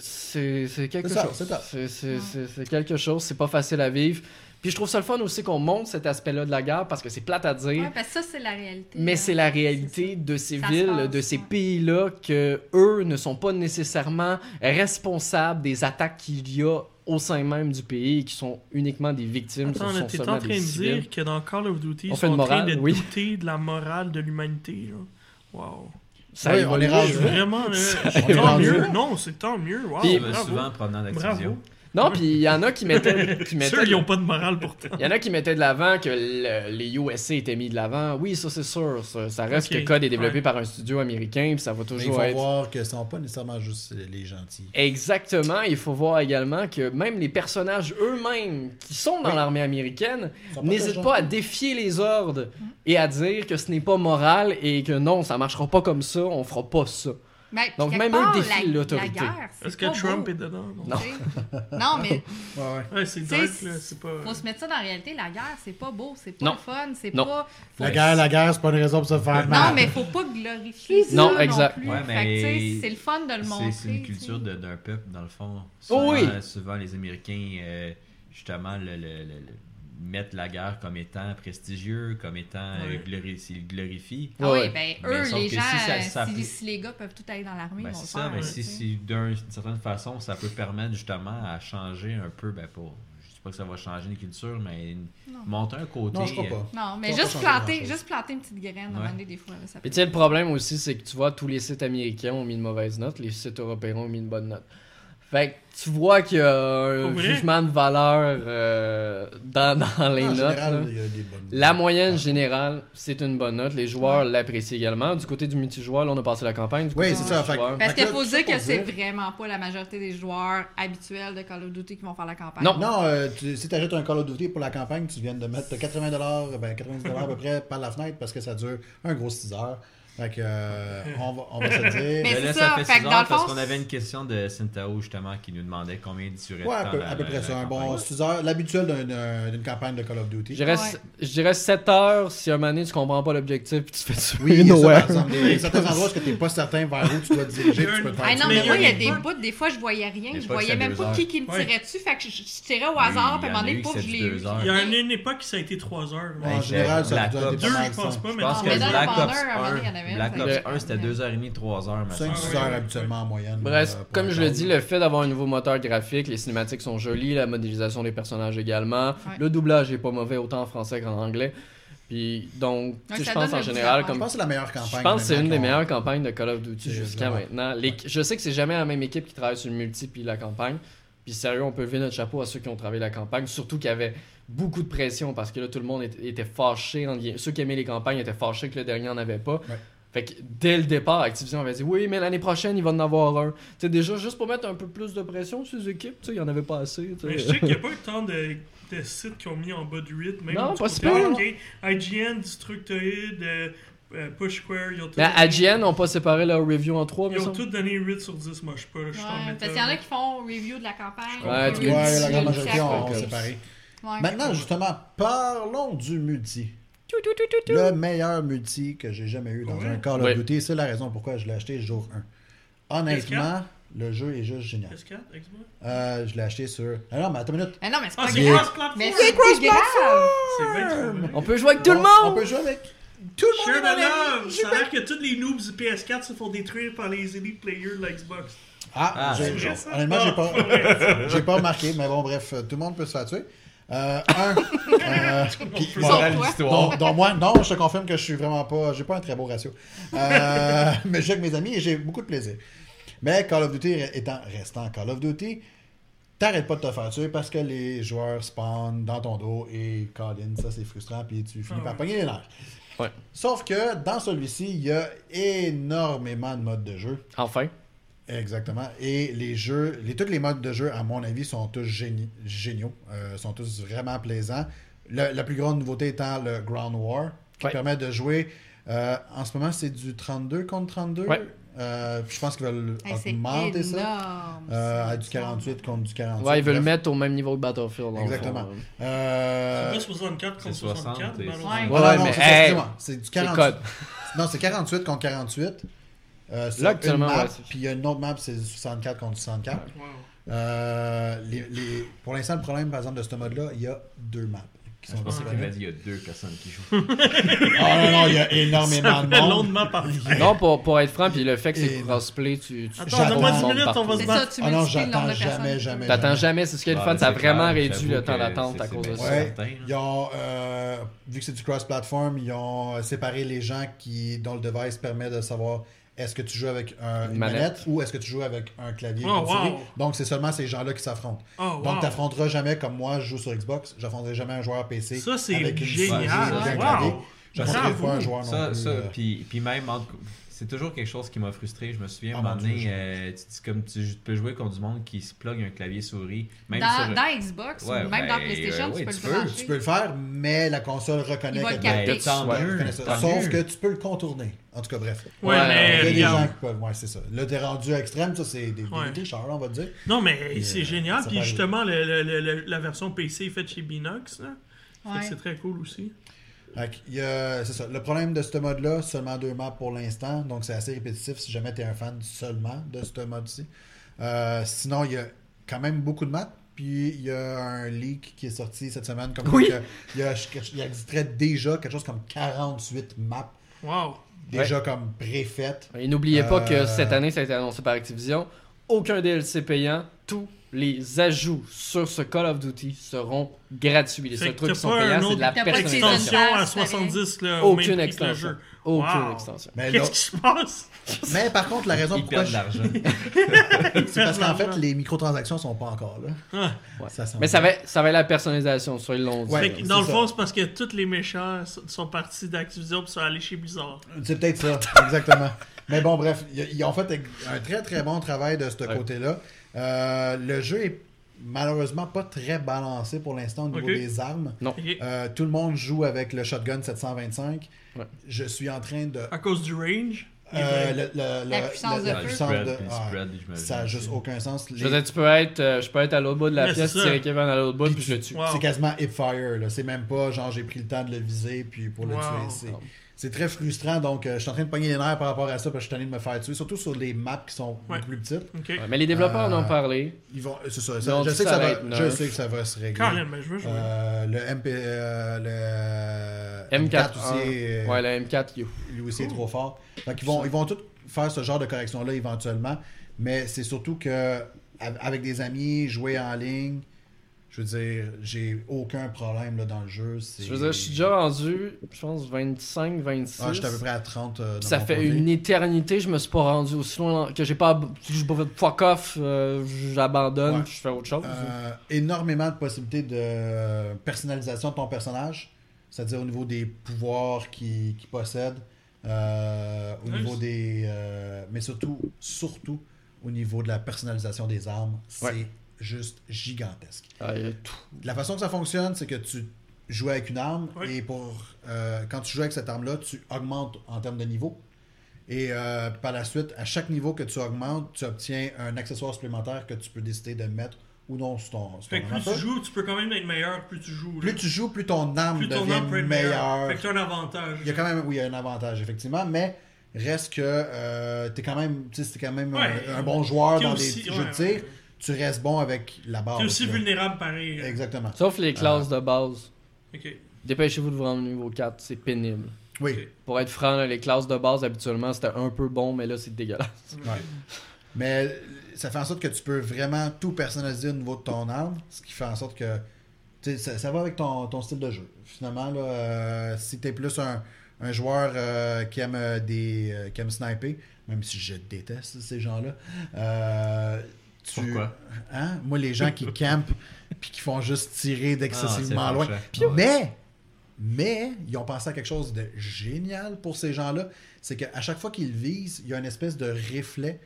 C'est, c'est quelque c'est ça, chose. C'est, ça. C'est, c'est, c'est, c'est quelque chose, c'est pas facile à vivre. Puis je trouve ça le fun aussi qu'on montre cet aspect-là de la guerre parce que c'est plate à dire. Ouais, parce que ça, c'est la réalité. Mais hein. c'est la réalité c'est de ces ça villes, passe, de ces ouais. pays-là, que eux ne sont pas nécessairement responsables des attaques qu'il y a au sein même du pays et qui sont uniquement des victimes. Attends, ce sont t'es en train de dire que dans Call of Duty, ils sont en train de oui. douter de la morale de l'humanité. Là. Wow. Ça oui, on les rend vraiment. Euh, ça tant mieux. mieux. Non, c'est tant mieux. Wow, bravo. Souvent provenant d'Activision. Bravo. Non, puis il y en a qui mettaient... qui mettaient ceux, ils n'ont pas de morale pourtant. Il y en a qui mettaient de l'avant que le, les U S A étaient mis de l'avant. Oui, ça, c'est sûr. Ça, ça reste okay. que Code est développé ouais. par un studio américain, puis ça va toujours être... Il faut être... voir que ce ne sont pas nécessairement juste les gentils. Exactement. Il faut voir également que même les personnages eux-mêmes qui sont dans oui. l'armée américaine n'hésitent pas à défier les ordres et à dire que ce n'est pas moral et que non, ça ne marchera pas comme ça, on ne fera pas ça. Mais, donc même eux défient l'autorité. La Est-ce que Trump beau. est dedans? Non. Non, non mais... Ouais, ouais. Ouais, c'est dark, là. C'est pas... Faut se mettre ça dans la réalité. La guerre, c'est pas beau. C'est pas non. fun. C'est non. pas... Faut... La guerre, la guerre, c'est pas une raison pour se faire mal. Non, mais faut pas glorifier ça non, exact. non plus. Ouais, mais... fait que, c'est le fun de le montrer. C'est une culture de, d'un peuple, dans le fond. Souvent, oh oui. souvent les Américains, euh, justement, le... le, le, le... mettre la guerre comme étant prestigieux, comme étant oui. glori- s'ils glorifient. Ah oui, ouais. ben eux, les gens, si, ça, ça si, peut... si les gars peuvent tout aller dans l'armée, ben, ils vont c'est le ça, faire. Mais si, si d'une certaine façon, ça peut permettre justement à changer un peu, ben pour, je sais pas que ça va changer les cultures, mais non. monter un côté... Non, je crois pas. Non, mais juste planter, juste planter une petite graine, ouais. demander des fois. Ça peut... Et tu sais, le problème aussi, c'est que tu vois, tous les sites américains ont mis une mauvaise note, les sites européens ont mis une bonne note. Fait que tu vois qu'il y a un jugement de valeur euh, dans, dans les en notes. Général, il y a des bonnes notes. La moyenne ah. générale, c'est une bonne note. Les joueurs ouais. l'apprécient également. Du côté du multijoueur, là, on a passé la campagne. Du oui, c'est ça. Fait... Parce qu'il faut dire que c'est vraiment pas la majorité des joueurs habituels de Call of Duty qui vont faire la campagne. Non, non euh, tu, si tu achètes un Call of Duty pour la campagne, tu viens de mettre quatre-vingts dollars, ben quatre-vingt-dix dollars à peu près par la fenêtre parce que ça dure un gros six heures. Fait que, euh, on, va, on va se dire... Mais là, ça, ça fait six heures parce qu'on avait une question de Sintao, justement, qui nous demandait combien il durait de temps. Ouais, à peu, la, à peu près ça. Un bon six heures, l'habituel d'une, d'une campagne de Call of Duty. Je dirais, ouais. je dirais sept heures si à un moment donné, tu comprends pas l'objectif puis tu fais ça. Oui, no ça, exemple, des, certains endroits où tu n'es pas certain vers où tu dois te diriger, tu peux te faire ah non, mais moi, il y a des bouts, des fois, je voyais rien, je voyais même pas qui qui me tirait dessus, fait que je tirais au hasard, puis à un moment donné, pour que je l'ai eu. Il y a une époque qui ça a été trois heures. En général, ça doit être deux, je pense pas, mais dans Black Ops le... un, c'était deux heures trente, trois heures. cinq six heures habituellement en moyenne. Bref, euh, comme je le dis, le fait d'avoir un nouveau moteur graphique, les cinématiques sont jolies, la modélisation des personnages également. Ouais. Le doublage n'est pas mauvais autant en français qu'en anglais. Puis donc, donc je pense en général... Comme... Je pense que c'est la meilleure campagne. Je pense que c'est une des meilleures campagnes de Call of Duty c'est jusqu'à exactement. maintenant. Les... Ouais. Je sais que c'est jamais la même équipe qui travaille sur le multi puis la campagne. Puis sérieux, on peut lever notre chapeau à ceux qui ont travaillé la campagne, surtout qu'il y avait beaucoup de pression parce que là, tout le monde était fâché. Ceux qui aimaient les campagnes étaient fâchés que le dernier n'en avait pas. Ouais. Fait que dès le départ, Activision avait dit « Oui, mais l'année prochaine, il va en avoir un. » Tu sais, déjà, juste pour mettre un peu plus de pression sur les équipes, tu sais, il n'y en avait pas assez. T'sais. Mais je sais qu'il n'y a pas eu tant de, de sites qui ont mis en bas de huit. Même non, pas si peu. Okay, I G N, Destructoid... Euh... Uh, Push Square, ils ont tous... Ben, I G N n'ont pas séparé leur review en trois, mais ils ont tous donné huit sur dix, moi, je sais pas, là, je suis en méthode. Parce qu'il y en a qui font review de la campagne. Ouais, ouais, ouais la grande majorité ont séparé. Ouais, maintenant, cool. justement, parlons du multi. Tout, tout, tout, tout, tout. Le meilleur multi que j'ai jamais eu dans ouais. un Call of ouais. Duty, c'est la raison pourquoi je l'ai acheté jour un. Honnêtement... Le jeu est juste génial. P S quatre, Xbox? Euh, je l'ai acheté sur... Ah non, mais attends une minute. Ah non, mais c'est pas ah, c'est grave. grave. Mais c'est grave. On peut jouer avec tout le monde. On peut jouer avec... Tout le monde sure est dans l'air. Ça a l'air que tous les noobs du P S quatre se font détruire par les elite players de l'Xbox. Ah, ah j'ai, j'ai, honnêtement, j'ai pas, j'ai pas remarqué, mais bon, bref, tout le monde peut se faire tuer. Euh, un, euh, pis, moral d'histoire. Donc, moi, non, je te confirme que je suis vraiment pas, j'ai pas un très beau ratio. Euh, mais je joue avec mes amis et j'ai beaucoup de plaisir. Mais Call of Duty étant restant Call of Duty, t'arrêtes pas de te faire tuer parce que les joueurs spawnent dans ton dos et Colin, ça c'est frustrant, puis tu finis oh, par ouais. pogner les nerfs. Ouais. Sauf que dans celui-ci, il y a énormément de modes de jeu. Enfin. Exactement. Et les jeux, les, tous les modes de jeu, à mon avis, sont tous génie, géniaux. Euh, sont tous vraiment plaisants. Le, la plus grande nouveauté étant le Ground War, qui ouais. permet de jouer. Euh, en ce moment, c'est du trente-deux contre trente-deux. Ouais. Euh, je pense qu'ils veulent hey, augmenter ça. Euh, à du quarante-huit contre du quarante-huit. Ouais, ils veulent bref. mettre au même niveau que Battlefield. Exactement. Euh... C'est pas soixante-quatre contre soixante-quatre. Ouais, ouais, ouais, non, mais c'est, hey, c'est du quarante-huit. C'est code. Non, c'est quarante-huit contre quarante-huit. Euh, c'est là, une map, puis il y a une autre map, c'est soixante-quatre contre soixante-quatre. Wow. Euh, les, les... Pour l'instant, le problème, par exemple, de ce mode-là, il y a deux maps. Je pensais qu'il m'a dit qu'il y a deux personnes qui jouent. Ah non, non, il y a énormément de monde. Non, pour, pour être franc, puis le fait que c'est crossplay, tu, tu... Attends, j'attends on minutes, on va se battre. C'est ça, tu ah non, j'attends jamais, jamais, jamais. T'attends jamais, c'est ce qui est le fun, ça a vraiment clair, réduit le temps d'attente à cause de ça. Ouais, ils ont, euh, vu que c'est du cross-platform, ils ont séparé les gens qui, dont le device permet de savoir est-ce que tu joues avec un, une manette. manette ou est-ce que tu joues avec un clavier oh, wow. Donc, c'est seulement ces gens-là qui s'affrontent. Oh, donc, wow. tu n'affronteras jamais, comme moi, je joue sur Xbox, j'affronterai jamais un joueur P C ça, c'est avec une génial. Avec wow. un clavier. J'affronterai pas un joueur ça, non plus. Ça, euh... puis, puis même, en... c'est toujours quelque chose qui m'a frustré. Je me souviens, à un moment donné, euh, tu dis comme tu, tu peux jouer contre du monde qui se plug un clavier souris. Même dans, sur... dans Xbox ouais, ou même ben, dans PlayStation, ouais, tu, ouais, peux tu, le peux, tu peux le faire, mais la console reconnaît que tu as sauf que tu peux le contourner. En tout cas, bref. Ouais, ouais, mais il y a des gens qui peuvent. Ouais, c'est ça. Là, t'es rendu à extrême, ça, c'est des décharges, ouais. on va dire. Non, mais puis, c'est euh, génial. Puis justement, le, le, le, la version P C est faite chez Binox. Là. Ouais. Fait que c'est très cool aussi. Il y a, c'est ça. Le problème de ce mode-là, seulement deux maps pour l'instant. Donc, c'est assez répétitif si jamais t'es un fan seulement de ce mode-ci. Euh, sinon, il y a quand même beaucoup de maps. Puis, il y a un leak qui est sorti cette semaine. Comme oui. Il y, y existerait déjà quelque chose comme quarante-huit maps. Wow! Déjà ouais. comme préfète. Et n'oubliez euh... pas que cette année, ça a été annoncé par Activision. Aucun D L C payant. Tous les ajouts sur ce Call of Duty seront gratuits. Les seuls trucs qui sont payants, autre... c'est de la personnalisation. Pas extension à soixante-dix là, au aucune extension. Le jeu. Aucune wow. extension. Mais qu'est-ce qui se passe? Mais par contre, la raison pourquoi... Je... l'argent. c'est parce qu'en fait, les microtransactions sont pas encore là. Ah. Ouais. Ça Mais ça va, ça va être la personnalisation, sur le long ouais, Dans le fond, ça. c'est parce que tous les méchants sont partis d'Activision et sont allés chez Blizzard. C'est peut-être ça, exactement. Mais bon, bref, ils ont fait un très très bon travail de ce ouais. côté-là. Euh, le jeu est malheureusement pas très balancé pour l'instant au niveau okay. des armes. Non. Euh, tout le monde joue avec le shotgun sept cent vingt-cinq. Ouais. Je suis en train de... À cause du range? Euh, le, le, le, la puissance la, de, la puissance spread, de... Ah, spread, ça n'a juste aucun sens. Les... Je veux dire, tu peux être, euh, je peux être à l'autre bout de la mais pièce, tirer Kevin à l'autre bout, puis, puis je le tue. Wow. C'est quasiment hip-fire. Là. C'est même pas genre j'ai pris le temps de le viser puis pour le wow. tuer. C'est... Oh. C'est très frustrant, donc euh, je suis en train de pogner les nerfs par rapport à ça parce que je suis tanné de me faire tuer, surtout sur les maps qui sont ouais. plus petites. Okay. Ouais, mais les développeurs euh, en ont parlé. Ils vont, c'est ça. ça, je, sais que ça va, je sais que ça va se régler. Quand même, je veux jouer. Euh, le MP, euh, le M quatre, M quatre aussi. Euh, ouais, le M quatre, lui aussi cool. est trop fort. Donc ils vont, ils vont tous faire ce genre de correction-là éventuellement, mais c'est surtout que avec des amis, jouer en ligne. Je veux dire, j'ai aucun problème là, dans le jeu. C'est... Je veux dire, je suis déjà rendu, je pense, vingt-cinq, vingt-six. Ah, j'étais à peu près à trente. Euh, ça fait projet. Une éternité, je me suis pas rendu aussi loin que j'ai pas, j'ai pas fait de fuck off, euh, j'abandonne, ouais. je fais autre chose. Euh, énormément de possibilités de personnalisation de ton personnage, c'est-à-dire au niveau des pouvoirs qu'il, qu'il possède, euh, au nice. niveau des. Euh, mais surtout, surtout au niveau de la personnalisation des armes, c'est. Ouais. juste gigantesque. Ah, y a tout. La façon que ça fonctionne, c'est que tu joues avec une arme oui. et pour euh, quand tu joues avec cette arme-là, tu augmentes en termes de niveau et euh, par la suite, à chaque niveau que tu augmentes, tu obtiens un accessoire supplémentaire que tu peux décider de mettre ou non sur ton, sur fait ton que plus tu joues, tu peux quand même être meilleur plus tu joues. Là. Plus tu joues, plus ton arme plus devient ton arme meilleure. meilleure. Fait que tu as un avantage. Il y a quand même, oui, il y a un avantage, effectivement, mais reste que euh, t'es quand même, tu sais, t'es quand même ouais, un, un bon joueur dans des ouais, jeux ouais, de tir. Ouais. Tu restes bon avec la base. Tu es aussi là. vulnérable, pareil. Exactement. Sauf les classes euh... de base. OK. Dépêchez-vous de vous rendre au niveau quatre. C'est pénible. Oui. Okay. Pour être franc, là, les classes de base, habituellement, c'était un peu bon, mais là, c'est dégueulasse. Ouais. Mais ça fait en sorte que tu peux vraiment tout personnaliser au niveau de ton arme, ce qui fait en sorte que ça, ça va avec ton, ton style de jeu. Finalement, là, euh, si tu es plus un, un joueur euh, qui aime des euh, qui aime sniper, même si je déteste ces gens-là, euh, Tu... Pourquoi? Hein? Moi, les gens qui campent puis qui font juste tirer d'excessivement ah, loin. Puis, mais, mais, ils ont pensé à quelque chose de génial pour ces gens-là. C'est qu'à chaque fois qu'ils visent, il y a une espèce de reflet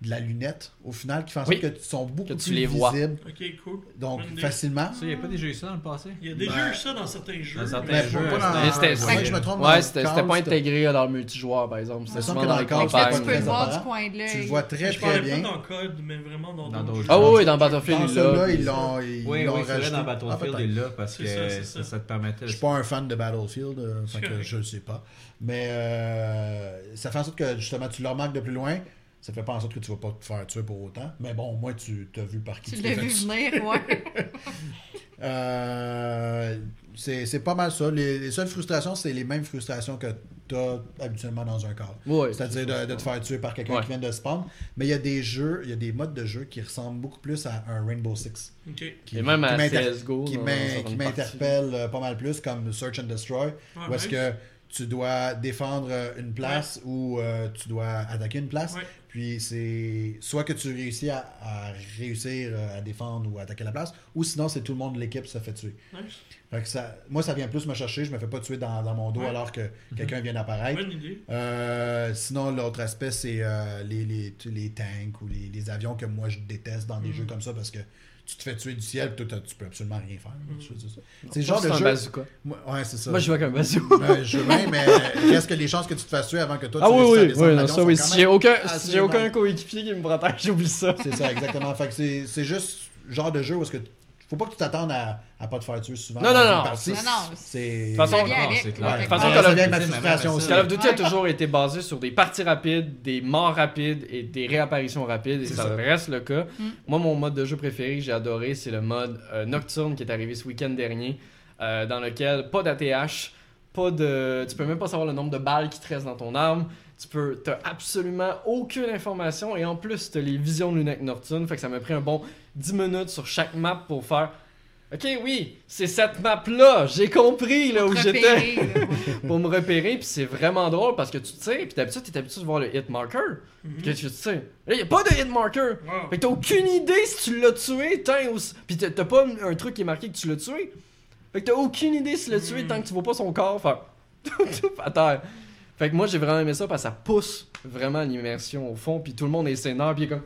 de la lunette, au final, qui fait en sorte oui. que tu sont beaucoup que tu plus les visibles. Okay, cool. Donc, des... facilement. Il n'y a pas déjà eu ça dans le passé? Il y a déjà ben... eu ça dans certains jeux. Dans certains mais jeux. Pas dans... C'était, c'était... Ouais, je me trompe, ouais, c'était, c'était pas intégré à leur multijoueur, par exemple. C'est souvent dans, dans le code, tu peux le voir du coin de l'œil. Tu le vois très, je très bien. Pas dans le code, mais vraiment dans, dans d'autres jeux. Ah oui, oui, dans Battlefield, il là ils l'ont rajouté. Oui, c'est vrai, dans Battlefield, il là parce que ça te permettait... Je suis pas un fan de Battlefield, je le sais pas. Mais ça fait en sorte que, justement, tu le remarques de plus loin. Ça fait pas en sorte que tu vas pas te faire tuer pour autant. Mais bon, moi, tu t'as vu par qui tu, tu l'as vu venir, ouais. euh, c'est, c'est pas mal ça. Les, les seules frustrations, c'est les mêmes frustrations que t'as habituellement dans un corps. Oui, c'est-à-dire c'est de, de te faire tuer par quelqu'un ouais. qui vient de spawn. Mais il y a des jeux, il y a des modes de jeu qui ressemblent beaucoup plus à un Rainbow Six. Okay. Qui, Et même à qui C S G O. Qui, non, m'in, qui m'interpelle pas mal plus, comme Search and Destroy. Ah, où est-ce que tu dois défendre une place ouais. ou euh, tu dois attaquer une place. Ouais. Puis c'est soit que tu réussis à, à réussir à défendre ou à attaquer la place, ou sinon c'est tout le monde de l'équipe se fait tuer. Ouais. Fait que ça, moi, ça vient plus me chercher. Je me fais pas tuer dans, dans mon dos ouais. alors que mm-hmm. quelqu'un vient d'apparaître. Bonne idée. Euh, sinon, l'autre aspect, c'est euh, les, les, les tanks ou les, les avions que moi, je déteste dans des mm-hmm. jeux comme ça parce que tu te fais tuer du ciel et toi, tu peux absolument rien faire. Mm-hmm. Je veux dire ça. Non, c'est le genre de jeu... un bazooka. Moi, ouais, c'est ça. Moi, je joue avec un bazooka. Ben, je veux bien, mais reste que les chances que tu te fasses tuer avant que toi, ah, tu oui, oui, oui, non, ça, oui. Si j'ai aucun, si j'ai aucun coéquipier qui me protège, j'oublie ça. C'est ça, exactement. Fait que c'est, c'est juste le genre de jeu où est-ce que faut pas que tu t'attendes à, à pas te faire tuer souvent. Non, non, non. C'est... non, non. C'est... De toute façon, Call of Duty a toujours été basé sur des parties rapides, des morts rapides et des réapparitions rapides. Et ça, ça reste le cas. Mm. Moi, mon mode de jeu préféré que j'ai adoré, c'est le mode euh, Nocturne qui est arrivé ce week-end dernier, euh, dans lequel pas d'A T H, pas de... tu peux même pas savoir le nombre de balles qui te restent dans ton arme. Tu peux... t'as absolument aucune information et en plus, t'as les visions de lunettes Nocturne. Fait que ça m'a pris un bon... dix minutes sur chaque map pour faire OK, oui, c'est cette map-là, j'ai compris là où repérer, j'étais pour me repérer. Puis c'est vraiment drôle parce que tu tires, puis d'habitude, t'es habitué de voir le hit marker. Mm-hmm. Que tu tires. Là, il n'y a pas de hit marker. Wow. Fait que t'as aucune idée si tu l'as tué. Puis t'as, t'as pas un truc qui est marqué que tu l'as tué. Fait que t'as aucune idée si tu l'as mm. tué tant que tu vois pas son corps. Fait tout à terre. Fait que moi, j'ai vraiment aimé ça parce que ça pousse vraiment l'immersion au fond. Puis tout le monde est sénère, puis il est comme.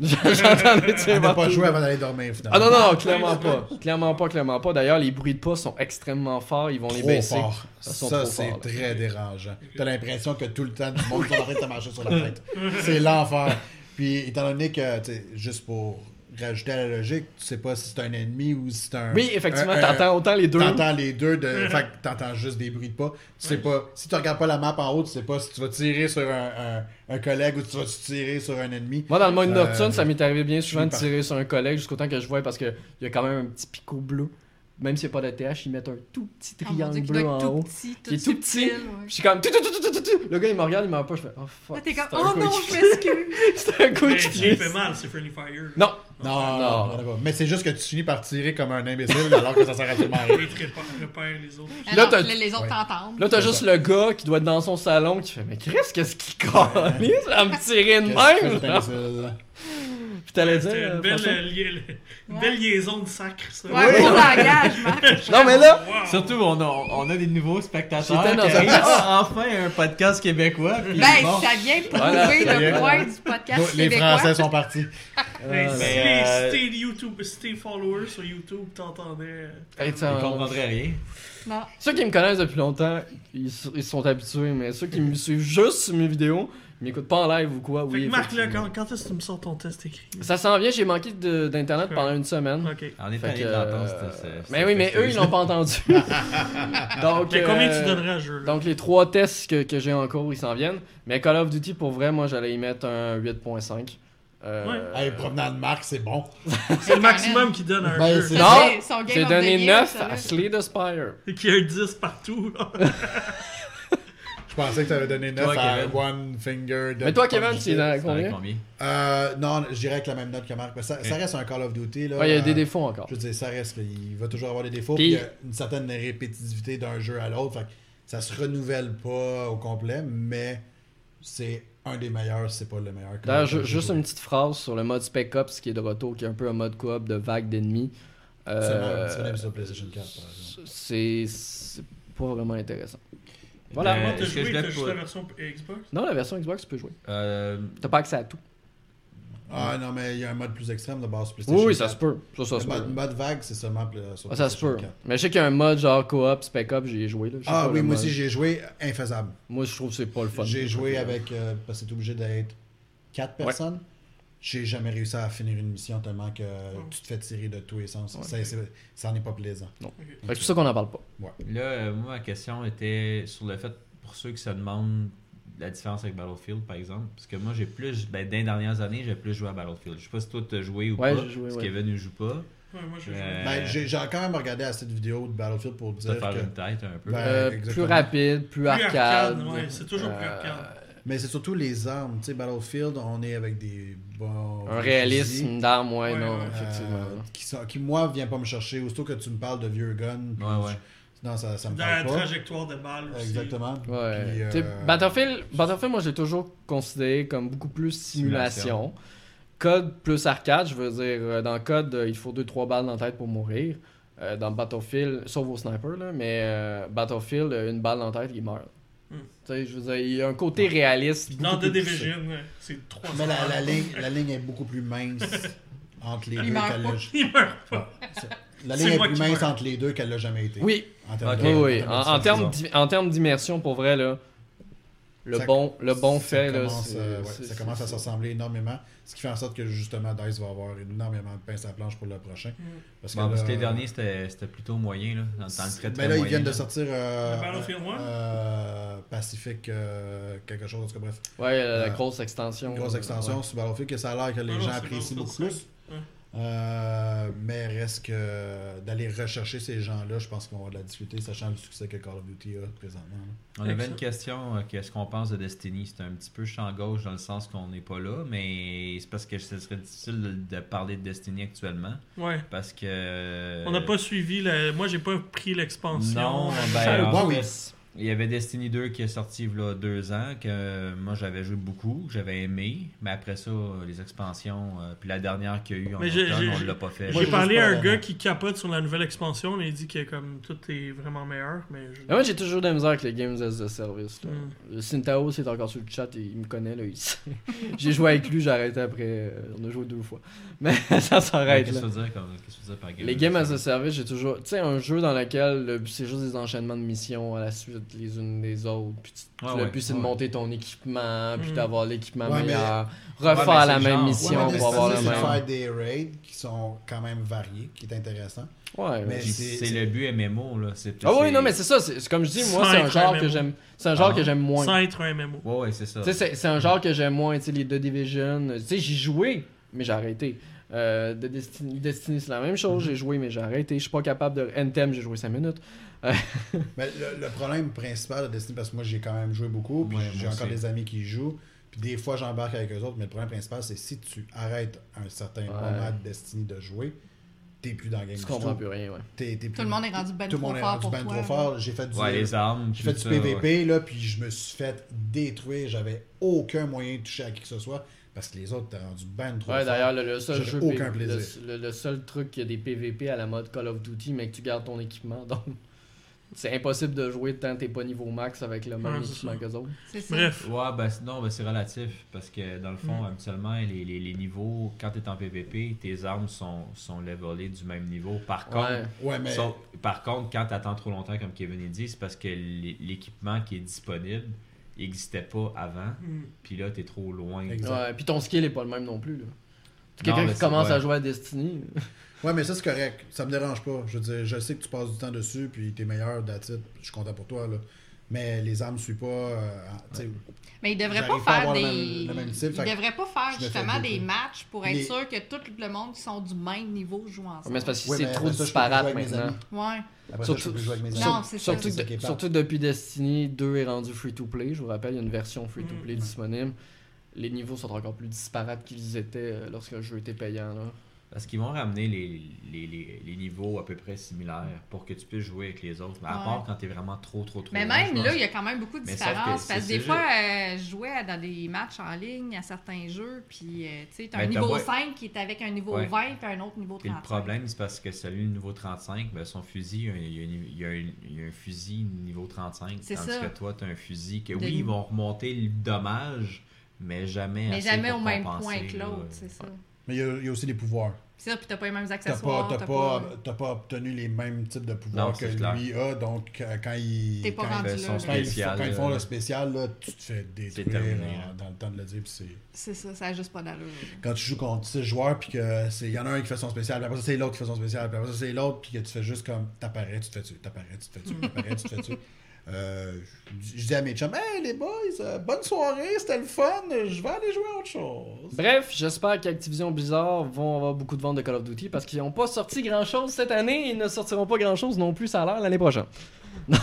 J'entendais tirer. On n'a pas joué avant d'aller dormir finalement. Ah non, non, non, clairement pas. Clairement pas, clairement pas. D'ailleurs, les bruits de pas sont extrêmement forts. Ils vont trop les baisser. Fort. Ils sont ça, trop c'est forts, très là. Dérangeant. T'as l'impression que tout le temps, du monde est en train de te marcher sur la tête. C'est l'enfer. Puis étant donné que, juste pour rajouter à la logique, tu sais pas si c'est un ennemi ou si c'est un... Oui, effectivement, un, t'entends autant les deux. T'entends les deux, de... fait que t'entends juste des bruits de pas. Tu sais pas... Si tu regardes pas la map en haut, tu sais pas si tu vas tirer sur un... un... un collègue ou tu vas tirer sur un ennemi. Moi, dans le mode euh, nocturne, ça m'est arrivé bien souvent de tirer sur un collègue jusqu'au temps que je vois parce qu'il y a quand même un petit picot bleu. Même s'il n'y a pas de T H, ils mettent un tout petit triangle oh, bleu en tout haut. Petit, tout il est tout petit. Je suis comme... Le gars, il me regarde, il me regarde pas. Je fais... Oh, fuck. T'es comme... Oh non, je m'excuse. C'est un coup de pied. Il fait mal, c'est Friendly Fire. Non. Non, non, non. Mais c'est juste que tu finis par tirer comme un imbécile alors que ça sert à rien. Il repère les autres. Là, t'as... Les autres t'entendent. Là, t'as juste le gars qui doit être dans son salon qui fait... Mais Chris, qu'est-ce qu'il calisse à me tirer de même? Puis t'allais dire... C'était une belle, euh, li- une belle ouais. liaison de sacre, ça. Ouais, oui. Bon langage, Marc. Non, mais là... Wow. Surtout, on a, on a des nouveaux spectateurs qui arrivent à enfin un podcast québécois. Puis ben, bon. Ça vient prouver voilà, le point du podcast no, québécois. Les Français sont partis. Ben, si euh... tes YouTube, si tes followers sur YouTube t'entendaient... Hey, ils ne comprendraient rien. Non. Ceux qui me connaissent depuis longtemps, ils, ils sont habitués, mais ceux qui me suivent juste sur mes vidéos... M'écoute pas en live ou quoi, oui. Fait que Marc, là, quand, quand est-ce que tu me sors ton test écrit? Ça s'en vient, j'ai manqué de, d'internet okay. pendant une semaine. Okay. On est fait que, euh, c'est, c'est mais oui, mais eux, ils l'ont pas entendu. Donc, mais combien euh, tu donnerais à jeu? Là? Donc, les trois tests que, que j'ai en cours, ils s'en viennent. Mais Call of Duty, pour vrai, moi, j'allais y mettre un huit virgule cinq. Euh... Ouais. Hey, provenant de Marc, c'est bon. C'est le maximum qu'il donne à un ben, jeu. C'est... Non, son j'ai donné neuf à Slay the Spire. Et qu'il y a un dix partout. Je pensais que tu avais donné neuf toi, à Kevin. One Finger Dead Punch deux. Mais toi, Kevin, tu es dans combien? Euh, non, je dirais avec la même note que Marc. Ça, ouais. ça reste un Call of Duty. Là, ouais, il y a des euh, défauts encore. Je veux dire, ça reste. Là, il va toujours avoir des défauts. Puis... Puis il y a une certaine répétitivité d'un jeu à l'autre. Fait que ça se renouvelle pas au complet, mais c'est un des meilleurs, c'est pas le meilleur. D'ailleurs, je, juste joué. Une petite phrase sur le mode Spec Ops qui est de retour, qui est un peu un mode coop de vague d'ennemis. Euh, c'est même sur PlayStation quatre, par exemple. C'est, c'est pas vraiment intéressant. Voilà. Euh, t'as joué, t'as pour... juste la version Xbox? Non, la version Xbox, tu peux jouer. Euh... T'as pas accès à tout. Ah non, mais il y a un mode plus extrême de base PlayStation oui, oui, ça se peut. Ça, ça se mode, peut. Mode vague, c'est seulement sur ah, ça se peut. Mais je sais qu'il y a un mode genre coop, spec up, j'y ai joué. Là. Ah oui, moi aussi, j'y ai joué. Infaisable. Moi, je trouve que c'est pas le fun. J'ai joué avec... Euh, parce que t'es obligé d'être quatre personnes. Ouais. J'ai jamais réussi à finir une mission tellement que oh. tu te fais tirer de tous les sens. Ouais. Ça, c'est, ça n'est pas plaisant. Non. Okay. Fait que c'est pour ça qu'on n'en parle pas. Ouais. Là, euh, moi, ma question était sur le fait, pour ceux qui se demandent la différence avec Battlefield, par exemple, parce que moi, j'ai plus, ben, dans les dernières années, j'ai plus joué à Battlefield. Je sais pas si toi, tu as joué ou ouais, pas, joué, parce ouais. Kevin ne joue pas. Ouais, moi, j'ai, euh... ben, j'ai, j'ai quand même regardé assez de vidéos de Battlefield pour dire faire que... une tête un peu. Ben, euh, plus rapide, plus, plus arcade. arcade ouais. C'est toujours euh... plus arcade. Mais c'est surtout les armes. Tu sais, Battlefield, on est avec des bons... Un réalisme d'armes, ouais, ouais, non, ouais. effectivement. Euh, qui, sont, qui, moi, vient pas me chercher. Aussitôt que tu me parles de vieux guns, ouais, ouais. Non, ça, ça me parle pas. Dans la trajectoire de balle aussi. Exactement. Ouais. Puis, euh... Battlefield, Battlefield, moi, j'ai toujours considéré comme beaucoup plus simulation. simulation. Code plus arcade, je veux dire, dans Code, il faut deux trois balles dans la tête pour mourir. Euh, dans Battlefield, sauf au sniper, là, mais euh, Battlefield, une balle dans la tête, il meurt. Mm. Tu sais, je veux dire, il y a un côté réaliste. Dans The Division, c'est trois. Mais la, la, ligne, la ligne est beaucoup plus mince entre les deux qu'elle l'a. Il meurt pas. La ligne est, est plus mince meurt. entre les deux qu'elle l'a jamais été. Oui. En termes okay, oui. En termes d'immersion, pour vrai, là, le ça, bon, le bon ça fait, commence, là, euh, ouais, ça commence à se ressembler énormément, ce qui fait en sorte que justement Dice va avoir énormément de pince à planche pour le prochain. Mm. Parce que, bon, là, parce que les derniers c'était, c'était plutôt moyen là, dans, dans le très très. Mais là moyen, ils viennent là. de sortir euh, Battlefield euh, euh, Pacifique euh, quelque chose en tout cas bref. Ouais, la, la euh, grosse extension. Grosse extension ouais. sur Battlefield que ça a l'air que les non, gens non, apprécient beaucoup plus. Ouais. Euh, mais reste que d'aller rechercher ces gens-là, je pense qu'on va de la discuter, sachant le succès que Call of Duty a présentement. Là. On avec avait ça. une question, euh, qu'est-ce qu'on pense de Destiny? C'est un petit peu champ gauche dans le sens qu'on n'est pas là, mais c'est parce que ce serait difficile de, de parler de Destiny actuellement. Ouais. Parce que... Euh, on n'a pas suivi, la... moi j'ai pas pris l'expansion. Non, ben... bon, oui. Il y avait Destiny deux qui est sorti il y a deux ans, que moi j'avais joué beaucoup, que j'avais aimé, mais après ça, les expansions, euh, puis la dernière qu'il y a eu en automne, on l'a pas fait. J'ai parlé à un gars qui capote sur la nouvelle expansion, il dit que comme tout est vraiment meilleur. mais je... Moi j'ai toujours de la misère avec les games as a service. Là. Mm. Le Sintao, c'est encore sur le chat, il me connaît, là, il sait. J'ai joué avec lui, j'ai arrêté après, on a joué deux fois. Mais ça s'arrête. Qu'est-ce que tu veux dire par game? Les games as a service, j'ai toujours. Tu sais, un jeu dans lequel le... c'est juste des enchaînements de missions à la suite. Les unes des autres, puis tu, ouais, le but ouais, c'est ouais. de monter ton équipement, puis mmh. d'avoir l'équipement ouais, meilleur, mais... refaire ouais, la même genre. mission ouais, pour avoir le même. C'est faire des raids qui sont quand même variés, qui est intéressant. Ouais, mais c'est, c'est, c'est le but M M O là. C'est, ah oui, c'est... non mais c'est ça, c'est, c'est comme je dis, moi sans c'est un genre M M O. que j'aime, c'est un genre ah. que j'aime moins. Sans être un M M O. Ouais, ouais c'est ça. Tu sais, c'est, c'est un genre que j'aime moins, tu sais les The Division, tu sais j'y jouais, mais j'ai arrêté. Euh, de Destiny, Destiny c'est la même chose, mm-hmm. j'ai joué mais j'ai arrêté, je suis pas capable de... Anthem j'ai joué cinq minutes. Mais le, le problème principal de Destiny, parce que moi j'ai quand même joué beaucoup, puis ouais, j'ai encore aussi. des amis qui jouent, puis des fois j'embarque avec eux autres, mais le problème principal c'est si tu arrêtes un certain ouais. moment de Destiny de jouer, t'es plus dans le game. Tu comprends plus rien, ouais. T'es, t'es plus... Tout le monde est rendu ben trop fort. Tout le monde est rendu ben trop fort. J'ai fait du, ouais, les armes, j'ai fait du ça, P V P, ouais. là, puis je me suis fait détruire, j'avais aucun moyen de toucher à qui que ce soit. Parce que les autres t'as rendu ban trop. Ouais, d'ailleurs, le, le seul jeu aucun P V P, plaisir. Le, le, le seul truc qu'il y a des P V P à la mode Call of Duty, mais que tu gardes ton équipement, donc c'est impossible de jouer tant que t'es pas niveau max avec le même ouais, équipement qu'eux autres. C'est Bref. Ouais, ben non, ben, c'est relatif parce que dans le fond, mm. habituellement, les, les, les niveaux, quand t'es en P V P, tes armes sont, sont levelées du même niveau. Par contre, ouais. Ouais, mais... sont, par contre, quand t'attends trop longtemps, comme Kevin a dit, c'est parce que l'équipement qui est disponible n'existait pas avant, mm. puis là, t'es trop loin. Ouais, puis ton skill est pas le même non plus. Là. Quelqu'un non, qui commence ouais. à jouer à Destiny. Ouais, mais ça, c'est correct. Ça me dérange pas. Je veux dire, je sais que tu passes du temps dessus, puis t'es meilleur, that's it. Je suis content pour toi, là. Mais les armes ne suivent pas... Euh, ouais. Mais ils devraient pas faire pas des... Le même, le même type, ils devraient pas faire justement des matchs pour être les... sûr que tout le monde qui sont du même niveau joue ensemble. Mais c'est parce que oui, c'est trop ça, disparate maintenant. Ouais. Après surtout, ça, je peux plus jouer avec mes amis. Non, c'est surtout, ça. De, surtout depuis Destiny deux est rendu free-to-play. Je vous rappelle, il y a une version free-to-play mm. disponible. Les niveaux sont encore plus disparates qu'ils étaient lorsque le jeu était payant. Là. Parce qu'ils vont ramener les, les, les, les niveaux à peu près similaires pour que tu puisses jouer avec les autres. Mais à ouais. part quand t'es vraiment trop, trop, trop... Mais même là, il y a quand même beaucoup de différences. Parce que des fois, euh, je jouais dans des matchs en ligne à certains jeux, puis euh, tu sais, t'as ben, un niveau t'as... cinq qui est avec un niveau ouais. vingt et un autre niveau trente-cinq. Et le problème, c'est parce que celui du niveau trente-cinq, ben, son fusil, il y, y, y, y a un fusil niveau trente-cinq. C'est tandis ça. que toi, t'as un fusil que, de... oui, ils vont remonter le dommage, mais jamais Mais jamais au même point que l'autre, c'est ça. Mais il y, y a aussi des pouvoirs. C'est ça, puis t'as pas les mêmes accessoires. T'as pas, t'as t'as pas, pas... T'as pas obtenu les mêmes types de pouvoirs non, que lui clair. a, donc quand ils il, il font le spécial, là, tu te fais détruire dans, dans le temps de le dire. Pis c'est... c'est ça, ça n'a juste pas d'allure. Quand tu joues contre six joueurs, puis qu'il y en a un qui fait son spécial, puis après ça c'est l'autre qui fait son spécial, puis après ça c'est l'autre, puis que tu fais juste comme t'apparais, tu te fais tuer, t'apparais, tu te fais tuer, t'apparais, tu te fais tuer. Euh, je, je dis à mes chums, hey les boys, euh, bonne soirée, c'était le fun, je vais aller jouer à autre chose. Bref, j'espère qu'Activision Blizzard vont avoir beaucoup de ventes de Call of Duty parce qu'ils n'ont pas sorti grand chose cette année et ils ne sortiront pas grand chose non plus, ça a l'air, l'année prochaine. Non.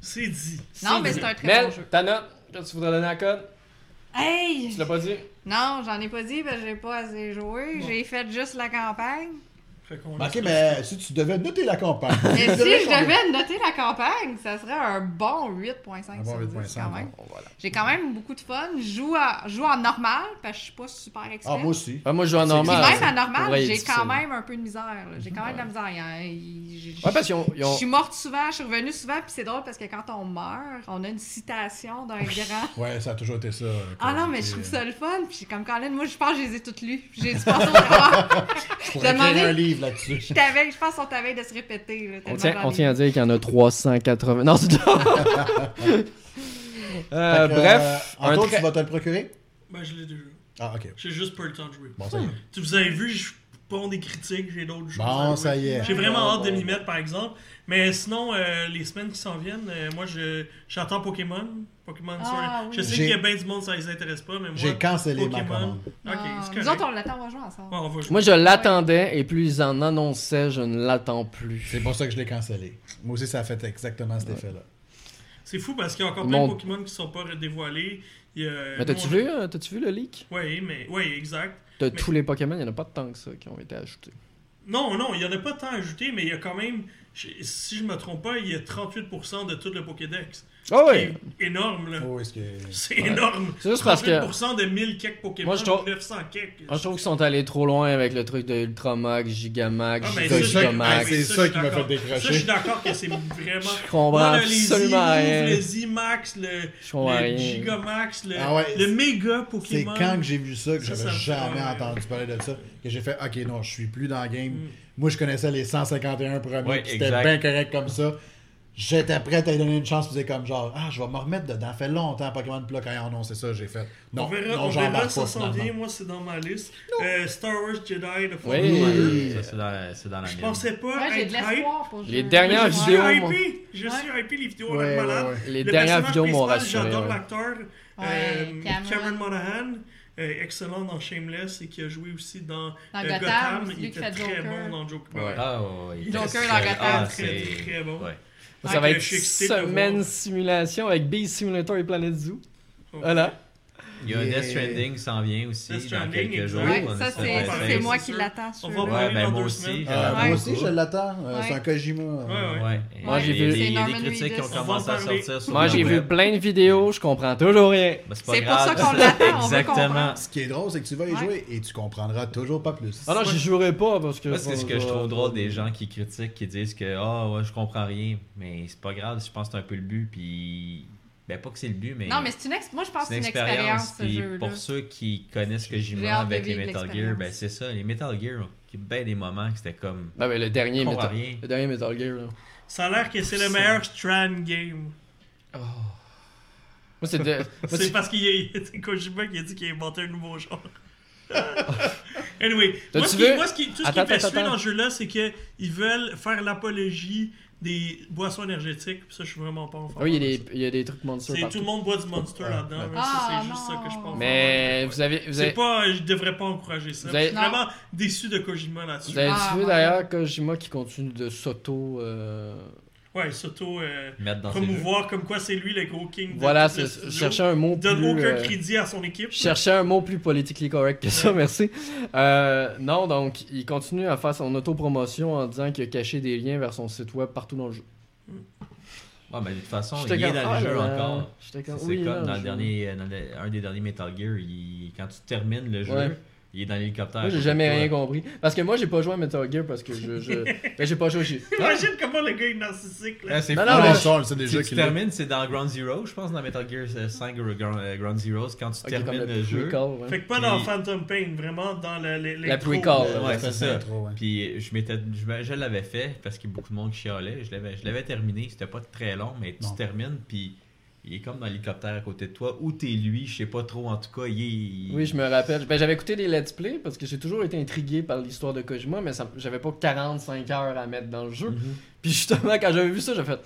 C'est dit. Non, c'est mais dit. c'est un très Mel, bon jeu. Ta note, qu'est-ce que tu voudrais donner à Code? Hey! Tu l'as pas dit? Non, j'en ai pas dit parce que j'ai pas assez joué, bon. J'ai fait juste la campagne. Bah, ok, mais si tu devais noter la campagne. Mais si je devais noter la campagne, ça serait un bon huit virgule cinq. Un bon huit virgule cinq. Quand même. Bon, voilà. J'ai quand même beaucoup de fun. Je joue, à, joue en normal parce que je suis pas super expert. Ah, moi aussi. Ah, moi, je joue en normal. Puis même en normal, vrai, j'ai quand même un peu de misère. Là. J'ai quand même de la misère. Hein. Il, ouais, parce qu'ils ont, ils ont... Je suis morte souvent, je suis revenue souvent, puis c'est drôle parce que quand on meurt, on a une citation d'un grand. Ouais, ça a toujours été ça. Ah non, mais je trouve ça le fun. Puis comme Colin, moi, je pense que je les ai toutes lues. J'ai du passé au un livre. Là-dessus. Je, t'avais, je pense qu'on t'avait de se répéter. Là, on, tient, on tient à dire qu'il y en a trois cent quatre-vingts. Non, c'est tout. euh, bref. Euh, Antoine, tra... tu vas te le procurer? Ben, je l'ai déjà. Ah, ok. J'ai juste pas le temps de jouer. Bon, ça y est. Tu vous avez vu, je ponds des critiques, j'ai d'autres jeux. Bon, ça y est. J'ai vraiment hâte de m'y mettre, par exemple. Mais sinon, euh, les semaines qui s'en viennent, euh, moi, je, j'attends Pokémon. Pokémon ah, oui. Je sais j'ai... qu'il y a bien du monde, ça les intéresse pas, mais moi, j'ai cancellé Pokémon. Ma commande. Okay, c'est nous autres, on l'attend, on va jouer ensemble. Ouais, va jouer. Moi, je l'attendais, et plus ils en annonçaient, je ne l'attends plus. C'est pour ça que je l'ai cancellé. Moi aussi, ça a fait exactement cet ouais. effet-là. C'est fou, parce qu'il y a encore plein Mon... de Pokémon qui ne sont pas redévoilés. Il y a... Mais t'as-tu, moi, vu, je... t'as-tu vu le leak? Oui, mais... oui exact. De mais... tous les Pokémon, il n'y en a pas tant que ça qui ont été ajoutés. Non, non, il n'y en a pas tant ajoutés, mais il y a quand même... Si je ne me trompe pas, il y a trente-huit pour cent de tout le Pokédex. Ah oh oui! C'est énorme, là. Oh, est-ce que... C'est ouais. énorme. C'est juste parce que... trente-huit pour cent de mille quelques Pokémon, moi, je trouve... neuf cents quelques. Moi, je trouve qu'ils sont allés trop loin avec le truc de Ultramax, Gigamax, ah, Gigamax. C'est, c'est ça, ça qui m'a fait décrocher. Ça, je suis d'accord que c'est vraiment... Je comprends non, là, absolument I, rien. Le Z-Max, le, le Gigamax, le, ah ouais, le méga Pokémon. C'est quand que j'ai vu ça, que ça, j'avais ça, jamais ouais. entendu parler de ça, que j'ai fait « Ok, non, je suis plus dans le game. Mm. » Moi, je connaissais les cent cinquante et un premiers, ouais, qui étaient bien corrects comme ça. J'étais prêt à lui donner une chance, puis c'est comme genre, ah, je vais me remettre dedans. Fait longtemps, Pokémon Plat, quand ils annoncé ça, j'ai fait. Non, on verra, non, on verra ça s'en vient, moi, c'est dans ma liste. Euh, Star Wars Jedi, The Fallen oui. Order. Oui, ça, c'est dans la, c'est dans la je mienne. Je pensais pas. Ouais, j'ai de l'espoir pour les dernières vidéos. Je suis hypé, les vidéos ouais, ouais, malades. Ouais, ouais. Les le dernières vidéos m'ont rassuré. J'adore l'acteur Cameron Monaghan. Euh, excellent dans Shameless et qui a joué aussi dans, dans euh, Gotham, Gotham. Il était très bon dans Joker. Ouais. Ah, ouais, ouais. Joker dans Gotham, ah, très, très très bon. Ouais. Ça, ça va être une semaine simulation avec Bee Simulator et Planet Zoo. Okay. Voilà. Il y a un Death Stranding qui s'en vient aussi Death dans quelques jours. Ouais, ça, c'est, ouais, c'est, c'est moi qui l'attends. On va ouais, ben moi, aussi, euh, ouais. moi aussi, je l'attends. Euh, ouais. C'est un Kojima. Ouais, ouais. Ouais. Moi, j'ai vu des critiques qui ont commencé à sortir sur moi, j'ai vu plein de vidéos. Je comprends toujours rien. Ben, c'est, c'est pour ça qu'on l'attend. Exactement. Ce qui est drôle, c'est que tu vas y jouer et tu comprendras toujours pas plus. Ah non, j'y jouerai pas parce que. C'est ce que je trouve drôle des gens qui critiquent, qui disent que ah ouais, je comprends rien, mais c'est pas grave. Je pense que c'est un peu le but, puis. Ben, pas que c'est le but, mais. Non, mais c'est une ex- Moi, je pense c'est une expérience. C'est une expérience. Puis pour là. Ceux qui connaissent que j'y avec les Metal Gear, ben, c'est ça. Les Metal Gear, qui ben des moments que c'était comme. Non, mais le dernier, Meta- le dernier Metal Gear, là. Ça a l'air que c'est le meilleur Strand game. Oh. Moi, c'est. De... c'est, c'est parce qu'il y a Kojima qui a dit qu'il a inventé un nouveau genre. Anyway, moi, ce qui, moi ce qui, tout ce qui me fait suer dans ce jeu-là, c'est qu'ils veulent faire l'apologie des boissons énergétiques, puis ça, je suis vraiment pas en faveur. Oui, il y a des, il y a des trucs Monster. C'est, tout le monde boit du Monster ah, là-dedans, ah, ça, c'est ah, juste non. ça que je pense. Mais vous avez, vous avez... C'est pas, je devrais pas encourager ça. Avez... Je suis vraiment déçu de Kojima là-dessus. Vous avez ah, vu ouais. d'ailleurs Kojima qui continue de s'auto... Euh... Ouais, s'auto euh, promouvoir comme quoi c'est lui le gros king. Voilà, de, de, de, chercher un mot donne plus... Donne aucun euh, crédit à son équipe. Chercher un mot plus politically correct que ça, ouais. merci. Euh, non, donc, il continue à faire son autopromotion en disant qu'il a caché des liens vers son site web partout dans le jeu. Ouais, mais de toute façon, il est dans le jeu encore. C'est comme dans le dernier, un des derniers Metal Gear, il, quand tu termines le jeu... Ouais. Il est dans l'hélicoptère. Moi, j'ai jamais rien compris. Parce que moi, j'ai pas joué à Metal Gear parce que je. je... ben, j'ai pas joué. J'ai... Imagine comment le gars est narcissique. Là. Ah, c'est non, non, non, je... c'est déjà si tu termines, c'est dans Ground Zero, je pense, dans Metal Gear cinq ou Ground Zero, quand tu okay, termines le, le jeu. Ouais. Fait que pas dans puis... Phantom Pain, vraiment dans le, le, le la pre-call. Le... Ouais, c'est, c'est ça. Intro, ouais. Puis je, m'étais... je, je l'avais fait parce qu'il y a beaucoup de monde qui chialait. Je l'avais, je l'avais terminé. C'était pas très long, mais tu non. termines, puis. Il est comme dans l'hélicoptère à côté de toi, ou t'es lui, je sais pas trop, en tout cas, il est... Oui, je me rappelle. Ben, j'avais écouté des let's play, parce que j'ai toujours été intrigué par l'histoire de Kojima, mais ça, j'avais pas quarante-cinq heures à mettre dans le jeu. Mm-hmm. Puis justement, quand j'avais vu ça, j'ai fait...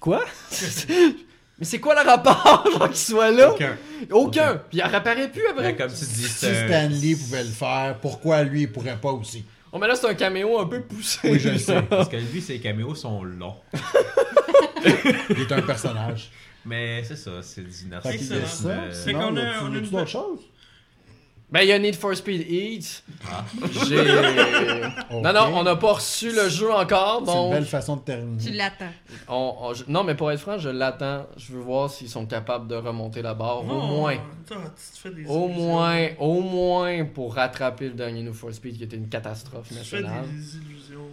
Quoi? Mais c'est quoi le rapport, genre, qu'il soit là? Aucun. Aucun. Aucun. Puis il réapparaît plus après. Ouais, comme tu dis, si euh... Stan Lee pouvait le faire, pourquoi lui, il pourrait pas aussi? Oh, mais là, c'est un caméo un peu poussé. Oui, je sais. Parce que lui, ses caméos sont longs. Il est un personnage. Mais c'est ça, c'est du narcissisme. C'est qu'on a, on a une... d'autres choses? Ben, il y a Need for Speed Heat. Ah. J'ai... Okay. Non, non, on n'a pas reçu le jeu encore. Donc... C'est une belle façon de terminer. Tu l'attends. On, on, je... Non, mais pour être franc, je l'attends. Je veux voir s'ils sont capables de remonter la barre. Oh, au moins. Attends, tu fais des au illusions. moins, au moins pour rattraper le dernier Need for Speed qui était une catastrophe tu nationale. Tu fais des illusions.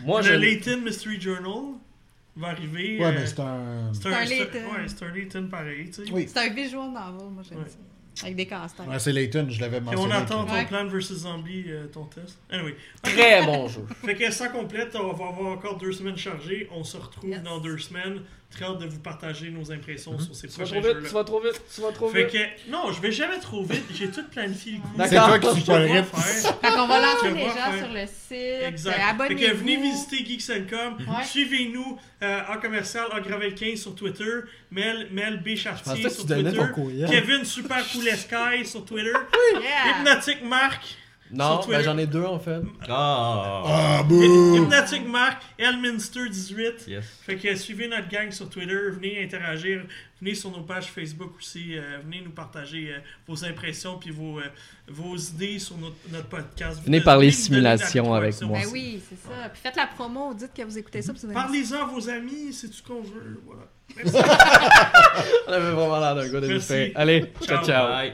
Moi, le je... Layton Mystery Journal va arriver. Ouais, mais c'est un. C'est un Layton. Ouais, c'est un Layton pareil, tu sais. Oui. C'est un visual novel, moi j'aime ouais. ça. Avec des cancers. Ouais, c'est Layton, je l'avais mentionné. Et on attend ton ouais. Plan versus Zombie, euh, ton test. Anyway. Très bon jeu. Fait que ça complète, on va avoir encore deux semaines chargées. On se retrouve yes. dans deux semaines. Très hâte de vous partager nos impressions mm-hmm. sur ces tu prochains jeux. Tu vas trop vite, tu vas trop vite. Fait que, non, je vais jamais trop vite. J'ai tout planifié le coup. D'accord. C'est toi qui parlerais. Fait qu'on va lancer les gens faire. sur le site. Exact. Abonnez-vous. Fait que venez visiter Geeks and Com. Ouais. Suivez-nous euh, en commercial, en Gravel quinze sur Twitter. Mel, Mel B. Chartier sur Twitter. Kevin Super Poulet Sky sur Twitter. Oui. Yeah. Hypnotique Marc. Non, ben j'en ai deux en fait. Ah, ah boum! Hypnotic Mark, Elminster dix-huit. Yes. Fait que suivez notre gang sur Twitter, venez interagir, venez sur nos pages Facebook aussi, euh, venez nous partager euh, vos impressions puis vos, euh, vos idées sur notre, notre podcast. Venez, venez parler simulation avec moi. Ben oui, c'est ça. Ouais. Puis faites la promo, dites que vous écoutez ça. Puis vous parlez-en à vos amis, c'est tout ce qu'on veut. Voilà. Merci. On avait vraiment l'air d'un gars de Allez, ciao, ciao. Bye.